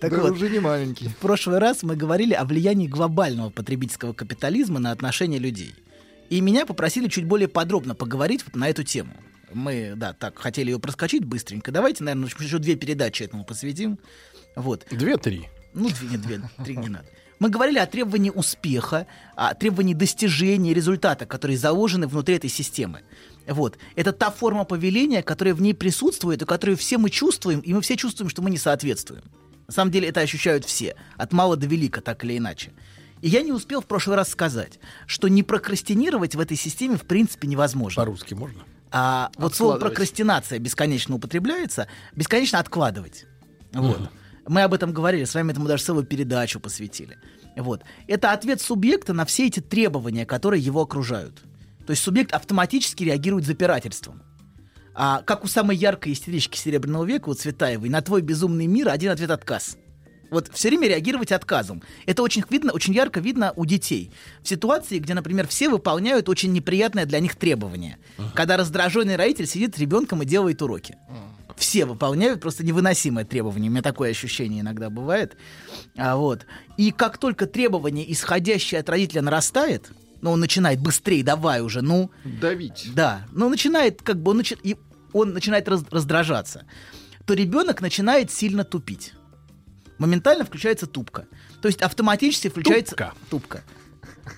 Так вот, уже не маленький. В прошлый раз мы говорили о влиянии глобального потребительского капитализма на отношения людей. И меня попросили чуть более подробно поговорить на эту тему. Мы, так хотели ее проскочить быстренько. Давайте, наверное, еще 2 передачи этому посвятим. Вот. 2-3. 3 не надо. Мы говорили о требовании успеха, о требовании достижения результата, которые заложены внутри этой системы. Вот. Это та форма повеления, которая в ней присутствует, и которую все мы чувствуем, и мы все чувствуем, что мы не соответствуем. На самом деле это ощущают все, от мала до велика, так или иначе. И я не успел в прошлый раз сказать, что не прокрастинировать в этой системе в принципе невозможно. По-русски можно? А вот слово прокрастинация бесконечно употребляется, бесконечно откладывать. Вот. Мы об этом говорили, с вами этому даже целую передачу посвятили. Вот. Это ответ субъекта на все эти требования, которые его окружают. То есть субъект автоматически реагирует запирательством. А как у самой яркой истерички Серебряного века, у Цветаевой, на твой безумный мир один ответ — отказ. Вот все время реагировать отказом. Это очень видно, очень ярко видно у детей. В ситуации, где, например, все выполняют очень неприятное для них требование. Когда раздраженный родитель сидит с ребенком и делает уроки. Все выполняют просто невыносимое требование. У меня такое ощущение иногда бывает. Вот. И как только требование, исходящее от родителя, нарастает, но он начинает быстрее, давай уже, ну... давить. Да. Но начинает, как бы, он начинает раздражаться. То ребенок начинает сильно тупить. Моментально включается тупка. То есть автоматически включается... Тупка.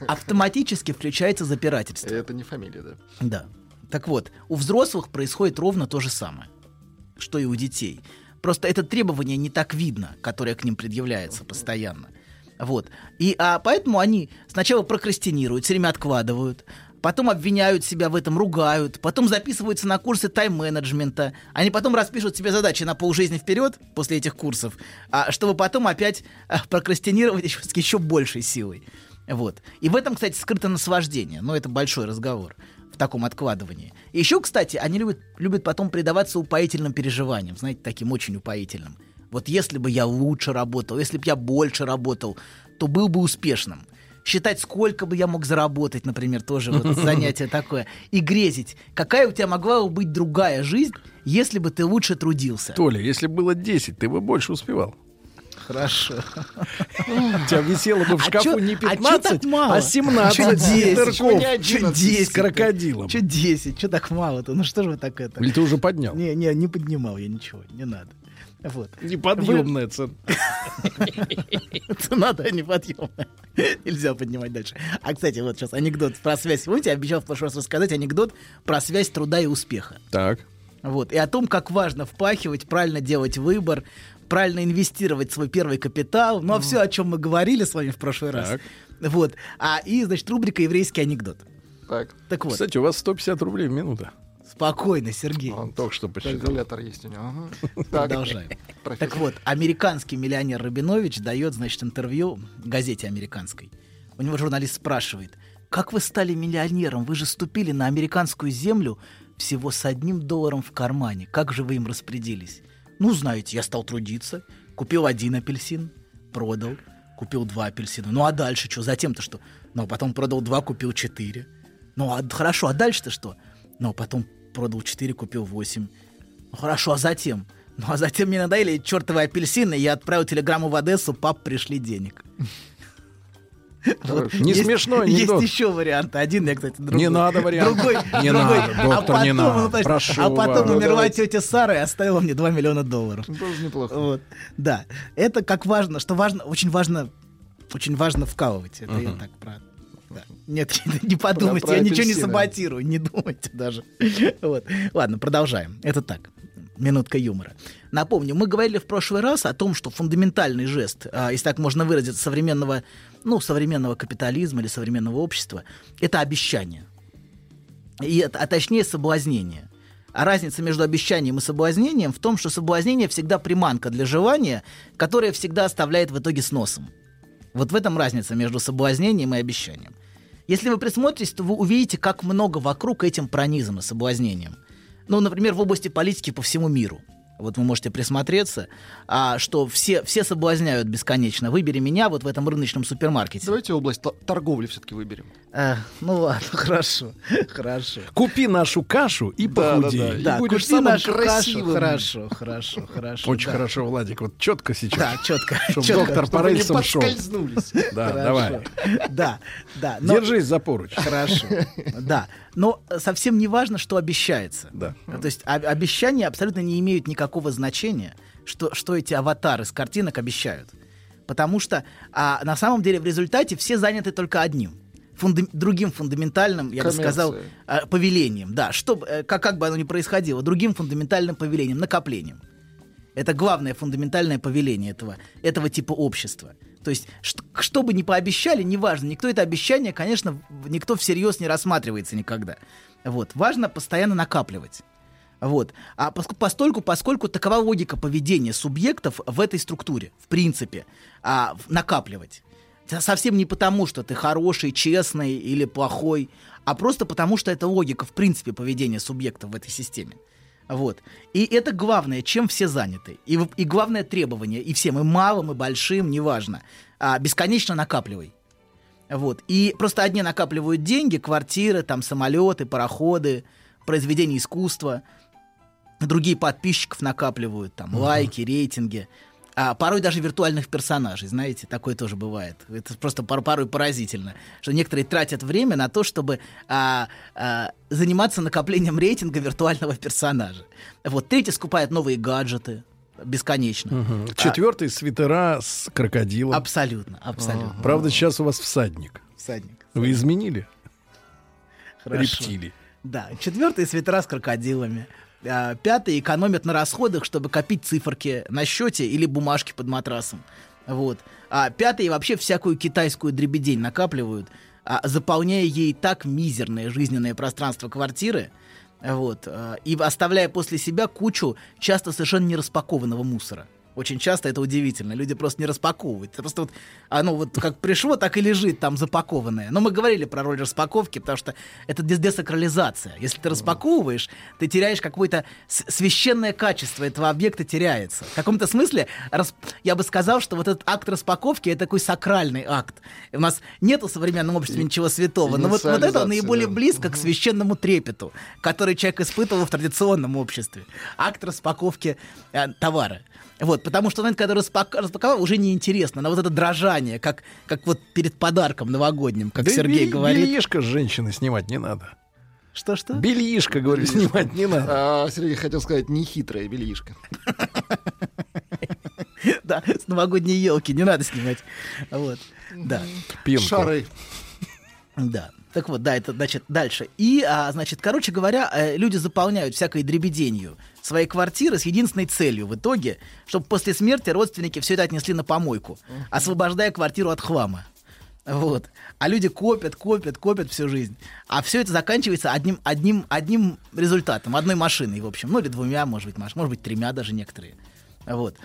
Автоматически включается запирательство. Это не фамилия, да? Да. Так вот, у взрослых происходит ровно то же самое, что и у детей. Просто это требование не так видно, которое к ним предъявляется постоянно. Вот. И поэтому они сначала прокрастинируют, все время откладывают, потом обвиняют себя в этом, ругают, потом записываются на курсы тайм-менеджмента. Они потом распишут себе задачи на полжизни вперед после этих курсов, чтобы потом опять прокрастинировать с еще большей силой. Вот. И в этом, кстати, скрыто наслаждение. Но это большой разговор в таком откладывании. И еще, кстати, они любят потом предаваться упоительным переживаниям, знаете, таким очень упоительным. Вот если бы я лучше работал, если бы я больше работал, то был бы успешным. Считать, сколько бы я мог заработать, например, тоже вот занятие такое. И грезить. Какая у тебя могла бы быть другая жизнь, если бы ты лучше трудился? Толя, если бы было 10, ты бы больше успевал. Хорошо. У тебя висело бы в шкафу не 15, а 17 петерков. Чё 10 с крокодилом. Чё 10, чё так мало-то? Ну что же вы так это? Или ты уже поднял? Не поднимал я ничего, не надо. Вот. Неподъемная цена. Цена, да, неподъемная. Нельзя поднимать дальше. А, кстати, вот сейчас анекдот про связь. Помните, я обещал в прошлый раз рассказать анекдот про связь труда и успеха. Так. Вот. И о том, как важно впахивать, правильно делать выбор, правильно инвестировать свой первый капитал. Ну, а все, о чем мы говорили с вами в прошлый раз. Вот. И, значит, рубрика «Еврейский анекдот». Так вот. Кстати, у вас 150 рублей в минуту. Спокойно, Сергей. Он только что посчитал. Калькулятор есть у него. Продолжаем. Так вот, американский миллионер Рабинович дает, значит, интервью газете американской. У него журналист спрашивает: как вы стали миллионером? Вы же ступили на американскую землю всего с $1 в кармане. Как же вы им распорядились? Ну, знаете, я стал трудиться. Купил 1 апельсин, продал. Купил 2 апельсина. Ну, а дальше что? Затем-то что? Ну, потом продал 2, купил 4. Ну, а хорошо, а дальше-то что? Ну, потом продал 4, купил 8. Ну, хорошо, а затем? Ну, а затем мне надоели чертовы апельсины, я отправил телеграмму в Одессу, пап, пришли денег. Не смешно, не доктор. Есть еще варианты. Один, я, кстати, другой. Не надо вариантов. Не надо, доктор, не надо. А потом умерла тетя Сара и оставила мне $2 миллиона. Тоже неплохо. Да, это как важно, что важно, очень важно вкалывать. Это я так правильно. Да. Нет, не подумайте, я ничего не саботирую, не думайте даже. Вот. Ладно, продолжаем. Это так, минутка юмора. Напомню, мы говорили в прошлый раз о том, что фундаментальный жест, если так можно выразиться, современного капитализма или современного общества, это обещание. А точнее соблазнение. А разница между обещанием и соблазнением в том, что соблазнение всегда приманка для желания, которая всегда оставляет в итоге с носом. Вот в этом разница между соблазнением и обещанием. Если вы присмотритесь, то вы увидите, как много вокруг этим пронизано соблазнением. Ну, например, в области политики по всему миру. Вот вы можете присмотреться, что все соблазняют бесконечно. Выбери меня вот в этом рыночном супермаркете. Давайте область торговли все-таки выберем. Ну ладно, хорошо. Купи нашу кашу и похудей. Да, будешь купи нашу красивым. Кашу, хорошо. Очень хорошо, Владик, вот четко сейчас. Да, четко. Чтобы доктор по рельсам шел. Да, давай. Да. Держись за поруч. Хорошо, да. Но совсем не важно, что обещается. Да. То есть обещания абсолютно не имеют никакого значения, что эти аватары с картинок обещают. Потому что на самом деле в результате все заняты только одним. Другим фундаментальным, я бы сказал, повелением. Да, как бы оно ни происходило, другим фундаментальным повелением, накоплением. Это главное фундаментальное повеление этого типа общества. То есть, что бы ни пообещали, неважно, никто это обещание, конечно, никто всерьез не рассматривается никогда. Вот. Важно постоянно накапливать. Вот. А поскольку такова логика поведения субъектов в этой структуре, в принципе, накапливать. Совсем не потому, что ты хороший, честный или плохой, а просто потому, что это логика, в принципе, поведения субъекта в этой системе. Вот. И это главное, чем все заняты. И главное требование, и всем, и малым, и большим, неважно. Бесконечно накапливай. Вот. И просто одни накапливают деньги, квартиры, там, самолеты, пароходы, произведения искусства. Другие подписчиков накапливают, там, лайки, рейтинги. Порой даже виртуальных персонажей, знаете, такое тоже бывает. Это просто порой поразительно, что некоторые тратят время на то, чтобы заниматься накоплением рейтинга виртуального персонажа. Вот третий скупает новые гаджеты бесконечно. Угу. Четвертый свитера с крокодилом. Абсолютно. Правда, сейчас у вас всадник. Вы изменили? Хорошо. Рептилии. Да, четвертый свитера с крокодилами. Пятый экономят на расходах, чтобы копить циферки на счете или бумажки под матрасом. Вот. А пятый вообще всякую китайскую дребедень накапливают, заполняя ей так мизерное жизненное пространство квартиры, вот, и оставляя после себя кучу часто совершенно нераспакованного мусора. Очень часто это удивительно. Люди просто не распаковывают. Это просто вот оно вот как пришло, так и лежит там запакованное. Но мы говорили про роль распаковки, потому что это десакрализация. Если ты распаковываешь, ты теряешь какое-то священное качество этого объекта теряется. В каком-то смысле я бы сказал, что вот этот акт распаковки — это такой сакральный акт. И у нас нет в современном обществе ничего святого. Но вот это наиболее близко к священному трепету, который человек испытывал в традиционном обществе. Акт распаковки товара. Вот, потому что, когда распаковал, уже неинтересно. Но вот это дрожание, как вот перед подарком новогодним, как да Сергей говорит. Бельишко с женщины снимать не надо. Что-что? Бельишко, говорю, снимать не надо. Сергей хотел сказать, нехитрое бельишко. Да, с новогодней елки не надо снимать. Вот, да. Шары. Да. Так вот, да, это, значит, дальше. И, значит, короче говоря, люди заполняют всякой дребеденью свои квартиры с единственной целью в итоге, чтобы после смерти родственники все это отнесли на помойку, освобождая квартиру от хлама. Вот. А люди копят всю жизнь. А все это заканчивается одним результатом, одной машиной, в общем. Ну, или двумя, может быть, тремя даже некоторые. Вот.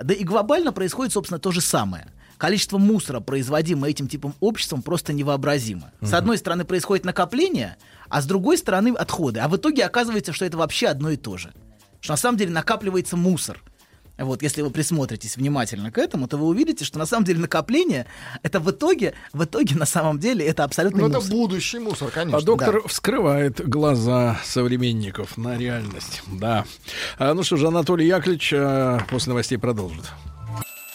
Да и глобально происходит, собственно, то же самое. Количество мусора, производимое этим типом обществом, просто невообразимо. С одной стороны, происходит накопление, а с другой стороны, отходы. А в итоге оказывается, что это вообще одно и то же. Что на самом деле накапливается мусор. Вот, если вы присмотритесь внимательно к этому, то вы увидите, что на самом деле накопление — это в итоге на самом деле это абсолютно мусор. Это будущий мусор, конечно. А доктор вскрывает глаза современников на реальность. Да. Ну что же, Анатолий Яковлевич после новостей продолжит.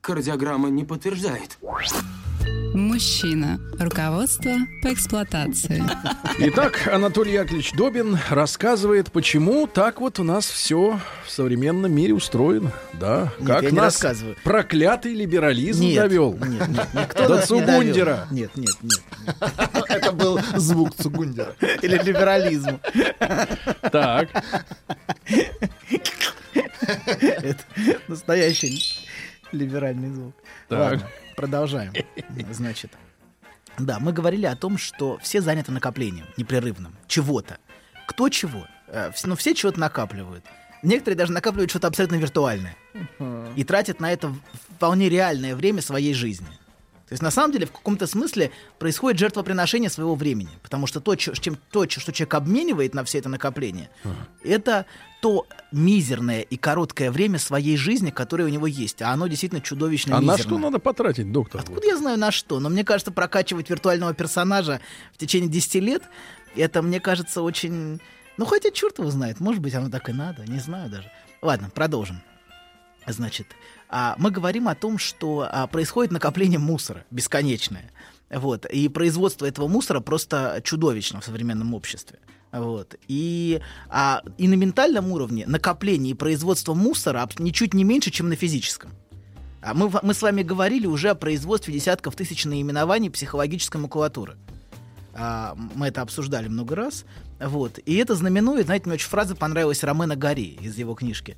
Кардиограмма не подтверждает. Мужчина. Руководство по эксплуатации. Итак, Анатолий Яковлевич Добин рассказывает, почему так вот у нас все в современном мире устроено. Да, нет, как нас проклятый либерализм довел. До Цугундера. Нет. Это был звук Цугундера. Или либерализм. Так. Это настоящий либеральный звук. Ладно. Продолжаем. Значит, да, мы говорили о том, что все заняты накоплением непрерывным чего-то. Кто чего? Все чего-то накапливают. Некоторые даже накапливают что-то абсолютно виртуальное. И тратят на это вполне реальное время своей жизни. То есть, на самом деле, в каком-то смысле происходит жертвоприношение своего времени. Потому что то, что человек обменивает на все это накопление, это то мизерное и короткое время своей жизни, которое у него есть. А оно действительно чудовищно мизерное. А на что надо потратить, доктор? Откуда я знаю, на что? Но мне кажется, прокачивать виртуального персонажа в течение 10 лет, это, мне кажется, очень... Ну, хотя черт его знает. Может быть, оно так и надо. Не знаю даже. Ладно, продолжим. Значит, мы говорим о том, что происходит накопление мусора бесконечное. Вот. И производство этого мусора просто чудовищно в современном обществе. Вот. И на ментальном уровне накопление и производство мусора ничуть не меньше, чем на физическом. Мы с вами говорили уже о производстве десятков тысяч наименований психологической макулатуры. Мы это обсуждали много раз. Вот. И это знаменует, знаете, мне очень фраза понравилась Ромена Гарри из его книжки.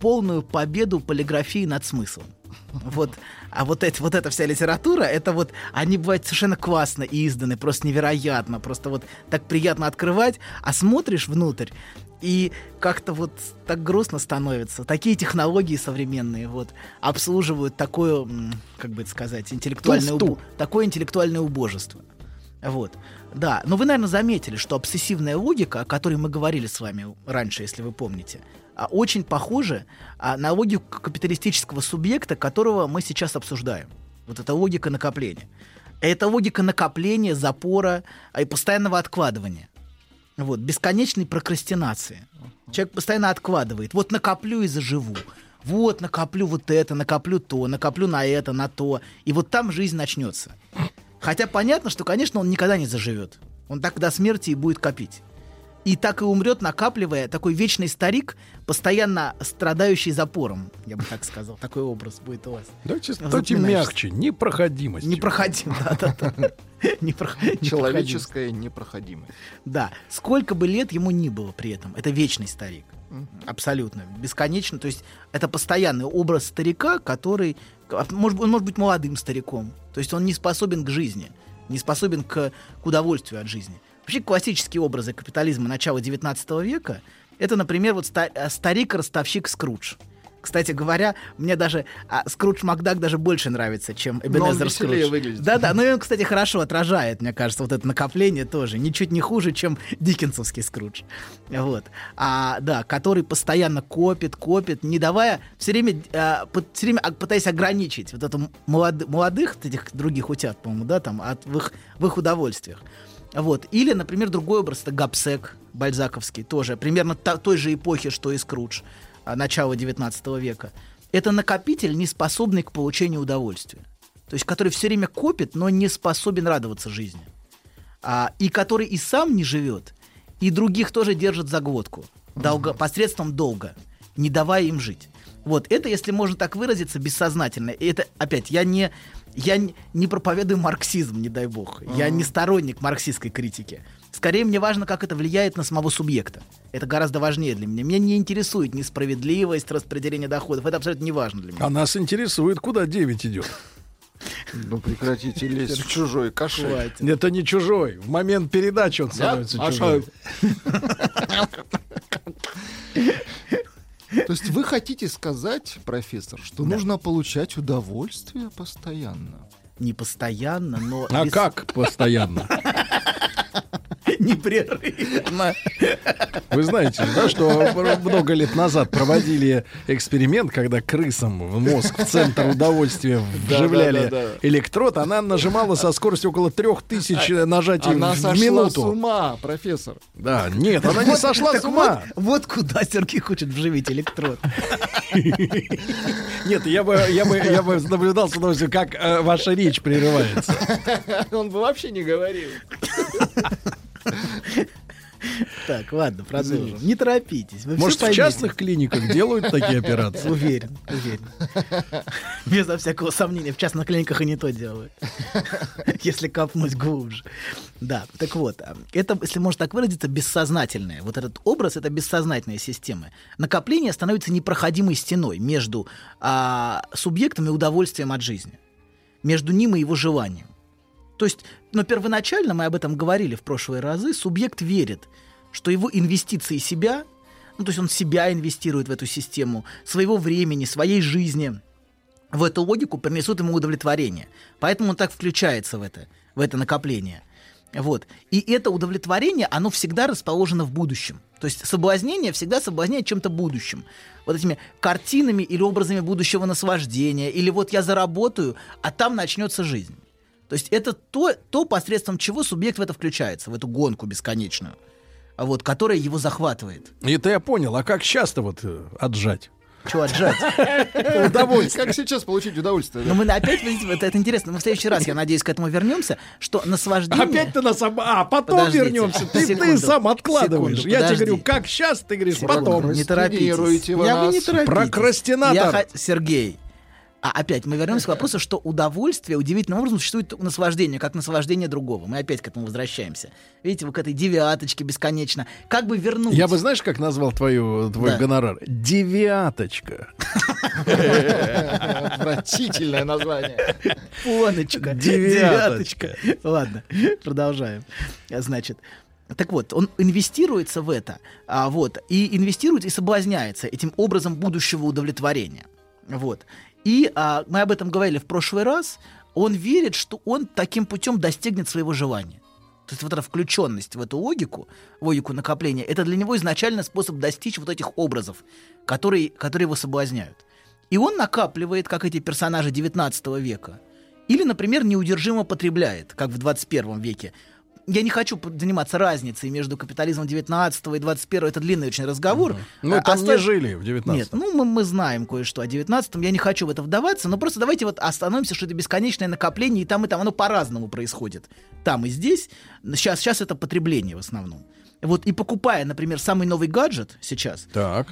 «Полную победу полиграфии над смыслом». Вот. А вот эта вся литература, это вот, они бывают совершенно классно изданы, просто невероятно, просто вот так приятно открывать, а смотришь внутрь, и как-то вот так грустно становится. Такие технологии современные вот обслуживают такое, как бы это сказать, такое интеллектуальное убожество. Вот, да, но вы, наверное, заметили, что обсессивная логика, о которой мы говорили с вами раньше, если вы помните, очень похожа на логику капиталистического субъекта, которого мы сейчас обсуждаем. Вот это логика накопления. Это логика накопления, запора и постоянного откладывания. Вот, бесконечной прокрастинации. Человек постоянно откладывает. Вот накоплю и заживу. Вот накоплю вот это, накоплю то, накоплю на это, на то. И вот там жизнь начнется. Хотя понятно, что, конечно, он никогда не заживет. Он так до смерти и будет копить. И так и умрет, накапливая, такой вечный старик, постоянно страдающий запором, я бы так сказал. Такой образ будет у вас. Да, чистоте мягче, непроходимость. Непроходимость, да. Человеческая непроходимость. Да, сколько бы лет ему ни было при этом, это вечный старик. Абсолютно, бесконечно. То есть это постоянный образ старика, который... Он может быть молодым стариком. То есть он не способен к жизни, не способен к удовольствию от жизни. Вообще классические образы капитализма начала XIX века — это, например, вот старик-ростовщик Скрудж. Кстати говоря, мне даже Скрудж Макдак даже больше нравится, чем Эбенезер Скрудж. Да-да, но он, кстати, хорошо отражает, мне кажется, вот это накопление тоже. Ничуть не хуже, чем диккенсовский Скрудж. Вот. Да, который постоянно копит, не давая, все время пытаясь ограничить вот это молодых, этих других утят, по-моему, да, там, в их удовольствиях. Вот. Или, например, другой образ, это Гобсек бальзаковский, тоже примерно той же эпохи, что и Скрудж, начала XIX века. Это накопитель, не способный к получению удовольствия. То есть, который все время копит, но не способен радоваться жизни. И который и сам не живет, и других тоже держит за глотку. Посредством долга, не давая им жить. Вот. Это, если можно так выразиться, бессознательно. И это, опять, я не проповедую марксизм, не дай бог. Я не сторонник марксистской критики. Скорее, мне важно, как это влияет на самого субъекта. Это гораздо важнее для меня. Меня не интересует несправедливость, распределение доходов. Это абсолютно не важно для меня. А нас интересует, куда 9 идет. Ну, прекратите лезть в чужой кошель. Это не чужой. В момент передачи он становится чужой. То есть вы хотите сказать, профессор, что нужно получать удовольствие постоянно? Не постоянно, но... А как постоянно? Непрерывно. Вы знаете, да, что много лет назад проводили эксперимент, когда крысам в мозг, в центр удовольствия вживляли электрод. Она нажимала со скоростью около 3000 нажатий в минуту. Она сошла с ума, профессор. Да, нет, она не сошла с ума. Вот куда Сергей хочет вживить электрод. Нет, я бы наблюдал с удовольствием, как ваша речь прерывается. Он бы вообще не говорил. Так, ладно, продолжим. Не торопитесь. Может, в частных клиниках делают такие операции? Уверен. Безо всякого сомнения, в частных клиниках и не то делают. Если копнуть глубже. Да, так вот. Это, если можно так выразиться, бессознательное. Вот этот образ — это бессознательная система. Накопление становится непроходимой стеной между субъектом и удовольствием от жизни. Между ним и его желанием. То есть, но первоначально, мы об этом говорили в прошлые разы, субъект верит, что его инвестиции себя, ну, то есть он себя инвестирует в эту систему, своего времени, своей жизни, в эту логику принесут ему удовлетворение. Поэтому он так включается в это накопление. Вот. И это удовлетворение, оно всегда расположено в будущем. То есть соблазнение всегда соблазняет чем-то будущим. Вот этими картинами или образами будущего наслаждения, или вот я заработаю, а там начнется жизнь. То есть это то, посредством чего субъект в это включается, в эту гонку бесконечную, вот, которая его захватывает. Это я понял. А как сейчас-то вот отжать? Чего отжать? Удовольствие. Как сейчас получить удовольствие? Да? Но мы опять, видите, это интересно. Мы в следующий раз, я надеюсь, к этому вернемся, что наслаждение... Опять ты на сам... А, потом подождите, вернемся. Ты сам откладываешь. Секунду, я тебе говорю, как сейчас, ты говоришь, секунду, потом. Не торопитесь. Прокрастинатор. Сергей. А опять мы вернемся к вопросу, что удовольствие удивительным образом существует у наслаждения, как наслаждение другого. Мы опять к этому возвращаемся. Видите, вы к этой девяточке бесконечно. Как бы вернуть? Я бы, знаешь, как назвал твой гонорар? Девяточка. Отвратительное название. Поночка. Девяточка. Ладно, продолжаем. Значит... Так вот, он инвестируется в это, и инвестирует, и соблазняется этим образом будущего удовлетворения. Вот. И мы об этом говорили в прошлый раз. Он верит, что он таким путем достигнет своего желания. То есть вот эта включенность в эту логику, логику накопления, это для него изначально способ достичь вот этих образов, которые его соблазняют. И он накапливает, как эти персонажи 19 века. Или, например, неудержимо потребляет, как в 21 веке. Я не хочу заниматься разницей между капитализмом 19-го и 21-го. Это длинный очень разговор. Ну, там не жили в 19-м. Нет, ну, мы знаем кое-что о 19-м. Я не хочу в это вдаваться, но просто давайте вот остановимся, что это бесконечное накопление, и там. Оно по-разному происходит. Там и здесь. Сейчас это потребление в основном. Вот, и покупая, например, самый новый гаджет сейчас, так.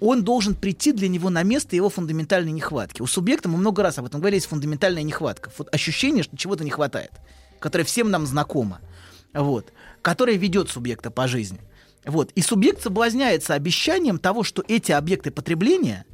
Он должен прийти для него на место его фундаментальной нехватки. У субъекта, мы много раз об этом говорили, есть фундаментальная нехватка. Вот ощущение, что чего-то не хватает. Которая всем нам знакома, которая ведет субъекта по жизни. И субъект соблазняется обещанием того, что эти объекты потребления,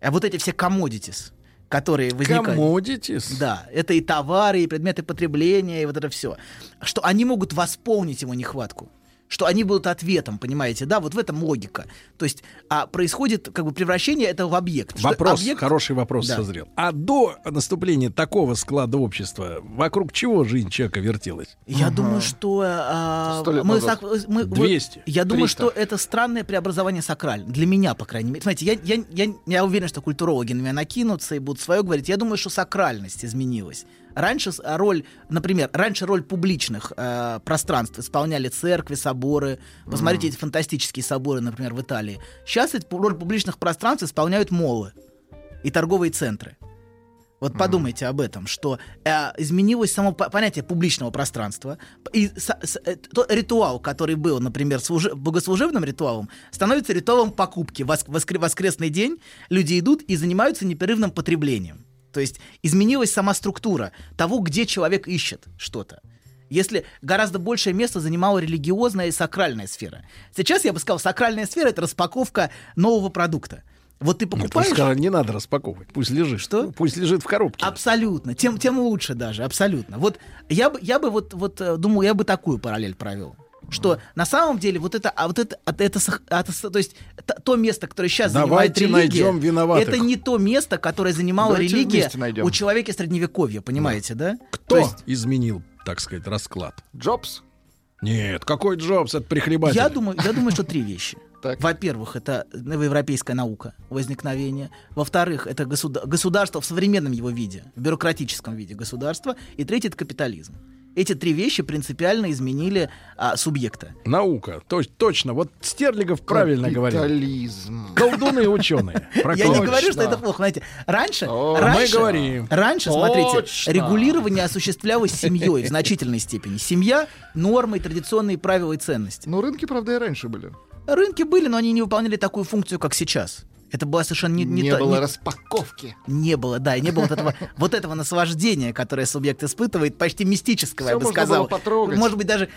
вот эти все commodities, которые возникают... Commodities? Да, это и товары, и предметы потребления, и вот это все. Что они могут восполнить его нехватку. Что они будут ответом, понимаете, да? Вот в этом логика. То есть происходит как бы превращение этого в объект. Вопрос, хороший вопрос созрел. А до наступления такого склада общества вокруг чего жизнь человека вертелась? Я думаю, что... 200, я думаю, 300. Что это странное преобразование сакральное. Для меня, по крайней мере. Смотрите, я уверен, что культурологи на меня накинутся и будут свое говорить. Я думаю, что сакральность изменилась. Раньше роль публичных пространств исполняли церкви, соборы. Посмотрите эти фантастические соборы, например, в Италии. Сейчас роль публичных пространств исполняют моллы и торговые центры. Вот подумайте об этом, что изменилось само понятие публичного пространства. И тот ритуал, который был, например, богослужебным ритуалом, становится ритуалом покупки. Воскресный день люди идут и занимаются непрерывным потреблением. То есть изменилась сама структура того, где человек ищет что-то. Если гораздо большее место занимала религиозная и сакральная сфера. Сейчас я бы сказал, сакральная сфера — это распаковка нового продукта. Вот ты покупаешь... не надо распаковывать, пусть лежит. Что? Пусть лежит в коробке. Абсолютно, тем лучше даже, абсолютно. Вот я бы, думаю, я бы такую параллель провел. Что на самом деле то место, которое сейчас занимает религия, это не то место, которое занимала религия у человека средневековья, понимаете, да? Кто изменил, так сказать, расклад? Джобс? Нет, какой Джобс? Это прихлебатель. Я думаю, что три вещи. Так. Во-первых, это новоевропейская наука, возникновение. Во-вторых, это государство в современном его виде, в бюрократическом виде государства. И третье — это капитализм. Эти три вещи принципиально изменили субъекта. Наука, точно. Вот Стерлигов правильно говорил. Капитализм. Колдуны и ученые. Я не говорю, что это плохо. Знаете, раньше, смотрите, регулирование осуществлялось семьей в значительной степени. Семья, нормы, традиционные правила и ценности. Но рынки, правда, и раньше были. Рынки были, но они не выполняли такую функцию, как сейчас. Это была совершенно не было распаковки. Не было, да, и не было вот этого наслаждения, которое субъект испытывает, почти мистического, я бы сказал. Может быть, даже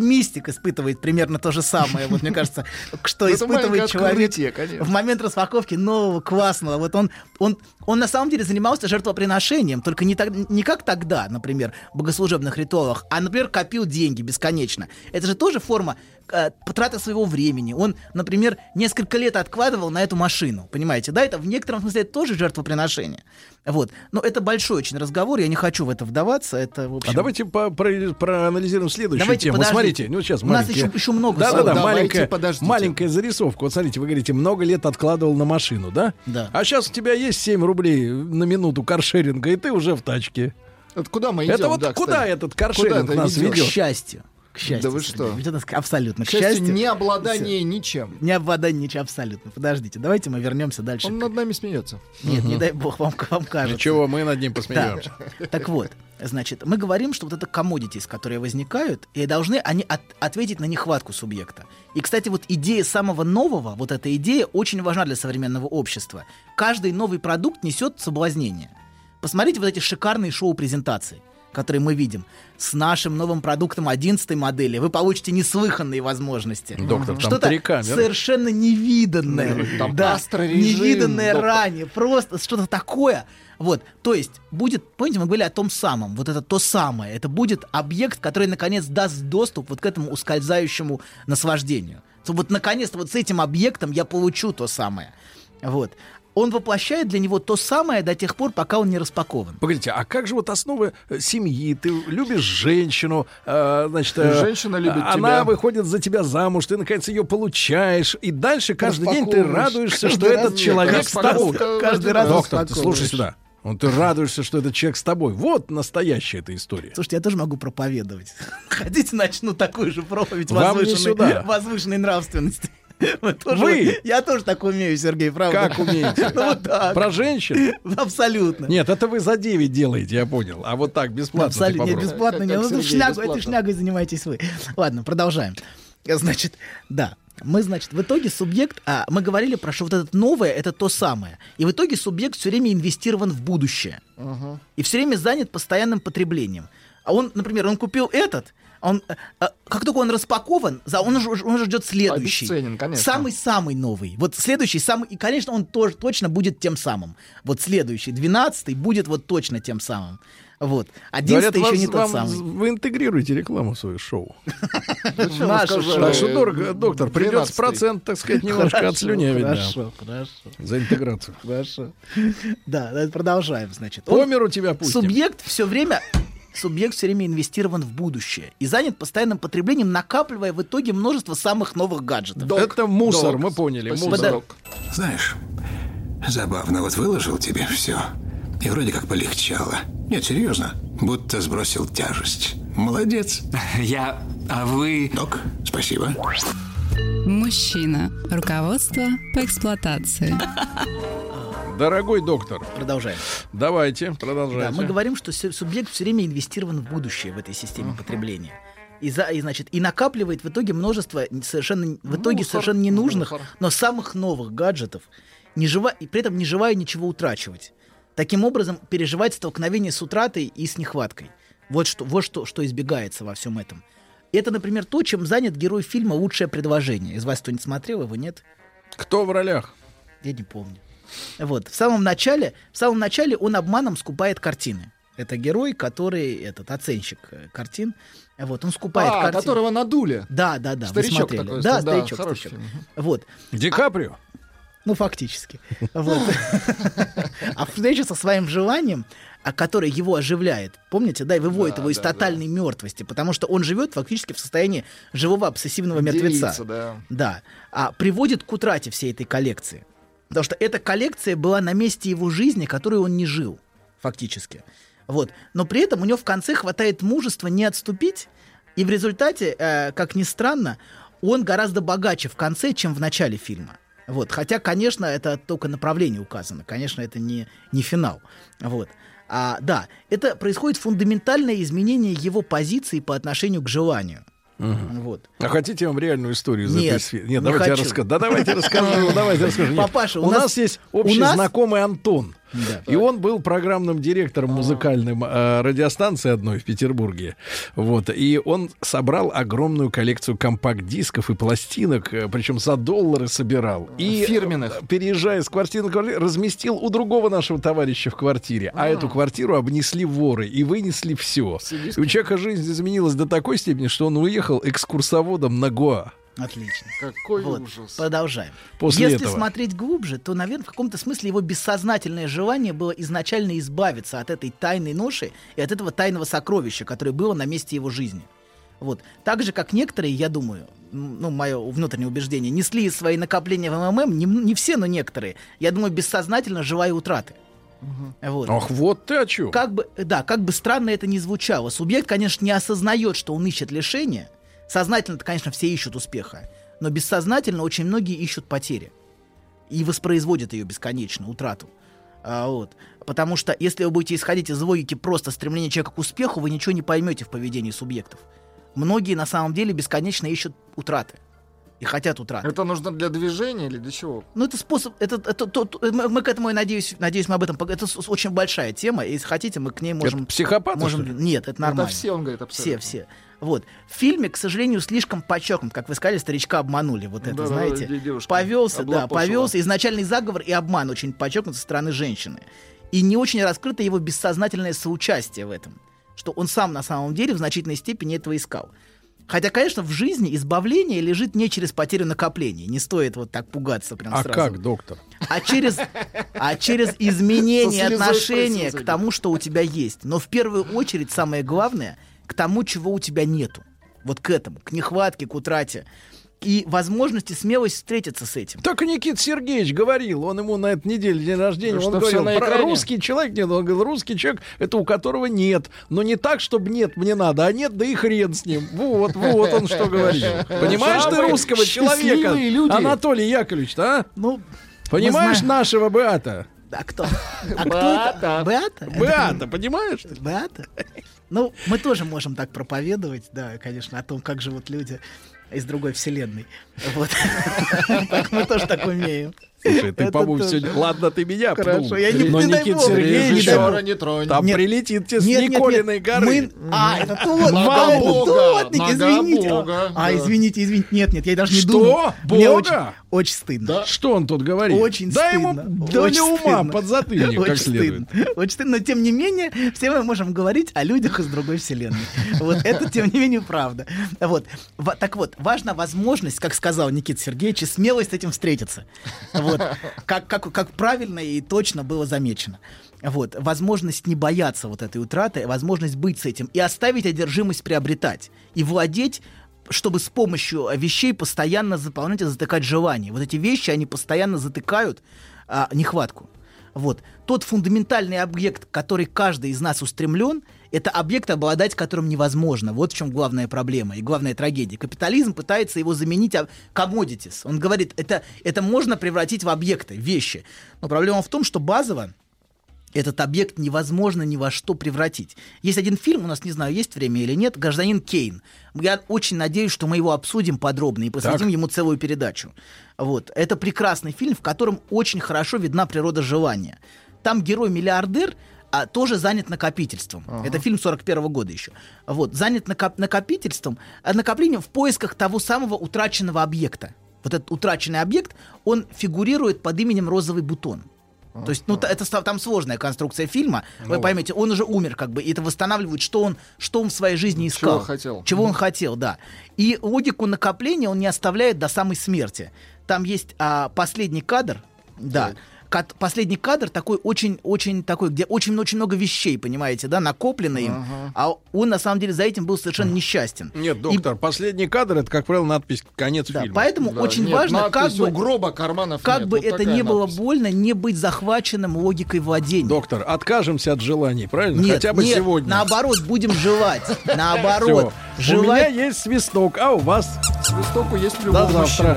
мистик испытывает примерно то же самое, вот мне кажется, что испытывает человек в момент распаковки нового, классного. Вот он на самом деле занимался жертвоприношением, только не как тогда, например, в богослужебных ритуалах, а, например, копил деньги бесконечно. Это же тоже форма потраты своего времени. Он, например, несколько лет откладывал на эту машину. Понимаете, да? Это в некотором смысле тоже жертвоприношение. Вот. Но это большой очень разговор, я не хочу в это вдаваться. Это, в общем... А давайте проанализируем следующую тему. Подождите. Смотрите, сейчас маленькая... У нас еще много слов. Да, маленькая зарисовка. Вот смотрите, вы говорите, много лет откладывал на машину, да? Да. А сейчас у тебя есть 7 рублей на минуту каршеринга, и ты уже в тачке. Это куда мы идем? Это вот да, куда этот каршеринг нас ведет? К счастью. К счастью. Да вы что? Абсолютно. К счастью, не обладание ничем. Не обладание ничем, абсолютно. Подождите, давайте мы вернемся дальше. Он над нами смеется. Нет, не дай бог, вам кажется. Ничего, мы над ним посмеемся. Так вот, значит, мы говорим, что вот это commodities, которые возникают, и должны они ответить на нехватку субъекта. И, кстати, вот идея самого нового, вот эта идея очень важна для современного общества. Каждый новый продукт несет соблазнение. Посмотрите вот эти шикарные шоу-презентации, которые мы видим. С нашим новым продуктом 11-й модели вы получите неслыханные возможности. Доктор, там что-то 3К, совершенно невиданное. Там астрорежим, невиданное доктор. Ранее. Просто что-то такое. Вот. То есть будет, помните, мы говорили о том самом. Вот это то самое. Это будет объект, который наконец даст доступ вот к этому ускользающему наслаждению. Вот наконец-то вот с этим объектом я получу то самое. Вот. Он воплощает для него то самое до тех пор, пока он не распакован. Погодите, а как же вот основы семьи? Ты любишь женщину, значит, женщина любит тебя. Она выходит за тебя замуж, ты, наконец, ее получаешь, и дальше каждый день ты радуешься, что этот человек с тобой. Каждый раз. Доктор, слушай сюда. Ты радуешься, что этот человек с тобой. Вот настоящая эта история. Слушайте, я тоже могу проповедовать. Хотите, начну такую же проповедь возвышенной нравственности. Вы? Я тоже так умею, Сергей, правда. Как умеете? Ну, вот так. Про женщин? Абсолютно. Нет, это вы за 9 делаете, я понял. А вот так, бесплатно. Абсолютно, нет, бесплатно. Нет. Ну, этой шнягой занимаетесь вы. Ладно, продолжаем. Значит, да. Мы, значит, в итоге субъект... мы говорили про, что вот это новое — это то самое. И в итоге субъект все время инвестирован в будущее. Угу. И все время занят постоянным потреблением. А он, например, он купил этот... Он, как только он распакован, он уже ждет следующий. Обесценен, конечно. Самый-самый новый. Вот следующий, самый. И, конечно, он тоже точно будет тем самым. Вот следующий, 12-й, будет вот точно тем самым. Вот. 11-й еще не тот самый. Вы интегрируете рекламу в свое шоу. Нашу дорого, доктор, придется процент, так сказать, немножко отслюнявить. Хорошо. За интеграцию. Хорошо. Да, продолжаем, значит. Помер у тебя пусть. Субъект все время инвестирован в будущее и занят постоянным потреблением, накапливая в итоге множество самых новых гаджетов. Это мусор, мы поняли. Мусор. Знаешь, забавно, вот выложил тебе все, и вроде как полегчало. Нет, серьезно, будто сбросил тяжесть. Молодец. А вы... Док, спасибо. Мужчина. Руководство по эксплуатации. Дорогой доктор. Продолжаем. Давайте, продолжайте. Да, мы говорим, что субъект все время инвестирован в будущее в этой системе потребления. И накапливает в итоге множество совершенно ненужных, но самых новых гаджетов, при этом не желая ничего утрачивать. Таким образом, переживать столкновение с утратой и с нехваткой. Вот что избегается во всем этом. Это, например, то, чем занят герой фильма «Лучшее предложение». Из вас кто-нибудь смотрел, его нет? Кто в ролях? Я не помню. Вот. В самом начале он обманом скупает картины. Это герой, который оценщик картин. Вот, он скупает картины. Которого надули. Да. Старичок такой. Да, старичок. Вот. Ди Каприо? Фактически. А встреча со своим желанием, которое его оживляет, помните, выводит его из тотальной мертвости, потому что он живет фактически в состоянии живого обсессивного мертвеца. Да. Приводит к утрате всей этой коллекции. Потому что эта коллекция была на месте его жизни, которую он не жил, фактически. Вот. Но при этом у него в конце хватает мужества не отступить, и в результате, как ни странно, он гораздо богаче в конце, чем в начале фильма. Вот. Хотя, конечно, это только направление указано, конечно, это не финал. Вот. Это происходит фундаментальное изменение его позиции по отношению к желанию. Угу. Вот. А хотите, я вам реальную историю из этой сферы? Нет, давайте расскажу. Папаша, у нас есть общий знакомый Антон. Да. И он был программным директором музыкальной радиостанции одной в Петербурге. Вот. И он собрал огромную коллекцию компакт-дисков и пластинок, причем за $1 собирал. И фирменных. Переезжая с квартиры на квартиру, разместил у другого нашего товарища в квартире. А эту квартиру обнесли воры и вынесли все. И у человека жизнь изменилась до такой степени, что он уехал экскурсоводом на Гоа. Отлично. Какой ужас. Продолжаем. Если смотреть глубже, то, наверное, в каком-то смысле его бессознательное желание было изначально избавиться от этой тайной ноши и от этого тайного сокровища, которое было на месте его жизни. Вот. Так же, как некоторые, я думаю, мое внутреннее убеждение, несли свои накопления в МММ, не все, но некоторые, я думаю, бессознательно желая утраты. Угу. Вот. Ах, вот ты о чём. Как бы странно это ни звучало, субъект, конечно, не осознает, что он ищет лишения, Сознательно-то, конечно, все ищут успеха, но бессознательно очень многие ищут потери и воспроизводят ее бесконечно, утрату. Вот. Потому что если вы будете исходить из логики просто стремления человека к успеху, вы ничего не поймете в поведении субъектов. Многие на самом деле бесконечно ищут утраты. И хотят утраты. Это нужно для движения или для чего? Ну, это способ. Мы к этому, я надеюсь, мы об этом поговорим. Это очень большая тема. Если хотите, мы к ней можем. Это психопаты, можем... что ли? Нет, это нормально. Это все, он говорит, абсолютно. Все. Вот. В фильме, к сожалению, слишком подчеркнут, как вы сказали, старичка обманули. Вот это, да, знаете. Повелся. Изначальный заговор и обман очень подчеркнут со стороны женщины. И не очень раскрыто его бессознательное соучастие в этом. Что он сам на самом деле в значительной степени этого искал. Хотя, конечно, в жизни избавление лежит не через потерю накоплений. Не стоит вот так пугаться прям сразу. А как, доктор? А через изменение отношения к тому, что у тебя есть. Но в первую очередь, самое главное, к тому, чего у тебя нету. Вот к этому, к нехватке, к утрате. И возможности, смелость встретиться с этим. Так Никита Сергеевич говорил, он ему на этой неделе день рождения, ну, он говорил, про русский человек, это у которого нет. Но не так, чтобы нет, мне надо, а нет, да и хрен с ним. Вот он что говорит. Понимаешь ты русского человека, Анатолий Яковлевич, а? Понимаешь нашего Беата? А кто? Беата. Беата, понимаешь? Беата. Ну, мы тоже можем так проповедовать, да, конечно, о том, как живут люди из другой вселенной. Вот. Так мы тоже так умеем. Слушай, ты, по-моему, сегодня... Ладно, ты меня пнул. Но Никита Сергеевич там прилетит тебе с Николиной горы. А, это Плотник, извините. А, извините. Нет, я даже не думал. Что? Бога? Очень стыдно. Что он тут говорит? Очень стыдно. Да ему для ума подзатыльник как следует. Очень стыдно, но тем не менее, все мы можем говорить о людях из другой вселенной. Вот это, тем не менее, правда. Так вот, важна возможность, как сказал Никита Сергеевич, и смелость с этим встретиться. Вот, как правильно и точно было замечено. Вот, возможность не бояться вот этой утраты, возможность быть с этим и оставить одержимость приобретать и владеть, чтобы с помощью вещей постоянно заполнять и затыкать желания. Вот эти вещи, они постоянно затыкают нехватку. Вот. Тот фундаментальный объект, который каждый из нас устремлен, это объект, обладать которым невозможно. Вот в чем главная проблема и главная трагедия. Капитализм пытается его заменить commodities. Он говорит, это можно превратить в объекты, вещи. Но проблема в том, что базово этот объект невозможно ни во что превратить. Есть один фильм, у нас, не знаю, есть время или нет, «Гражданин Кейн». Я очень надеюсь, что мы его обсудим подробно и посвятим ему целую передачу. Вот. Это прекрасный фильм, в котором очень хорошо видна природа желания. Там герой-миллиардер тоже занят накопительством. Ага. Это фильм 41 года еще. Вот. Занят накоплением в поисках того самого утраченного объекта. Вот этот утраченный объект, он фигурирует под именем «Розовый бутон». То есть, это там сложная конструкция фильма. Вы поймете, он уже умер, как бы, и это восстанавливает, что он в своей жизни искал. Чего он хотел, да. И логику накопления он не оставляет до самой смерти. Там есть последний кадр, да. Последний кадр такой очень-очень такой, где очень-очень много вещей, понимаете, да, накоплено им, а он на самом деле за этим был совершенно несчастен. Нет, доктор, последний кадр — это, как правило, надпись «Конец фильма». Поэтому важно, как бы у гроба карманов как бы это не было больно, не быть захваченным логикой владения. Доктор, откажемся от желаний, правильно? Нет, хотя бы сегодня. Наоборот, будем желать. Наоборот. У меня есть свисток, а у вас? Свистоку есть любовь. До завтра.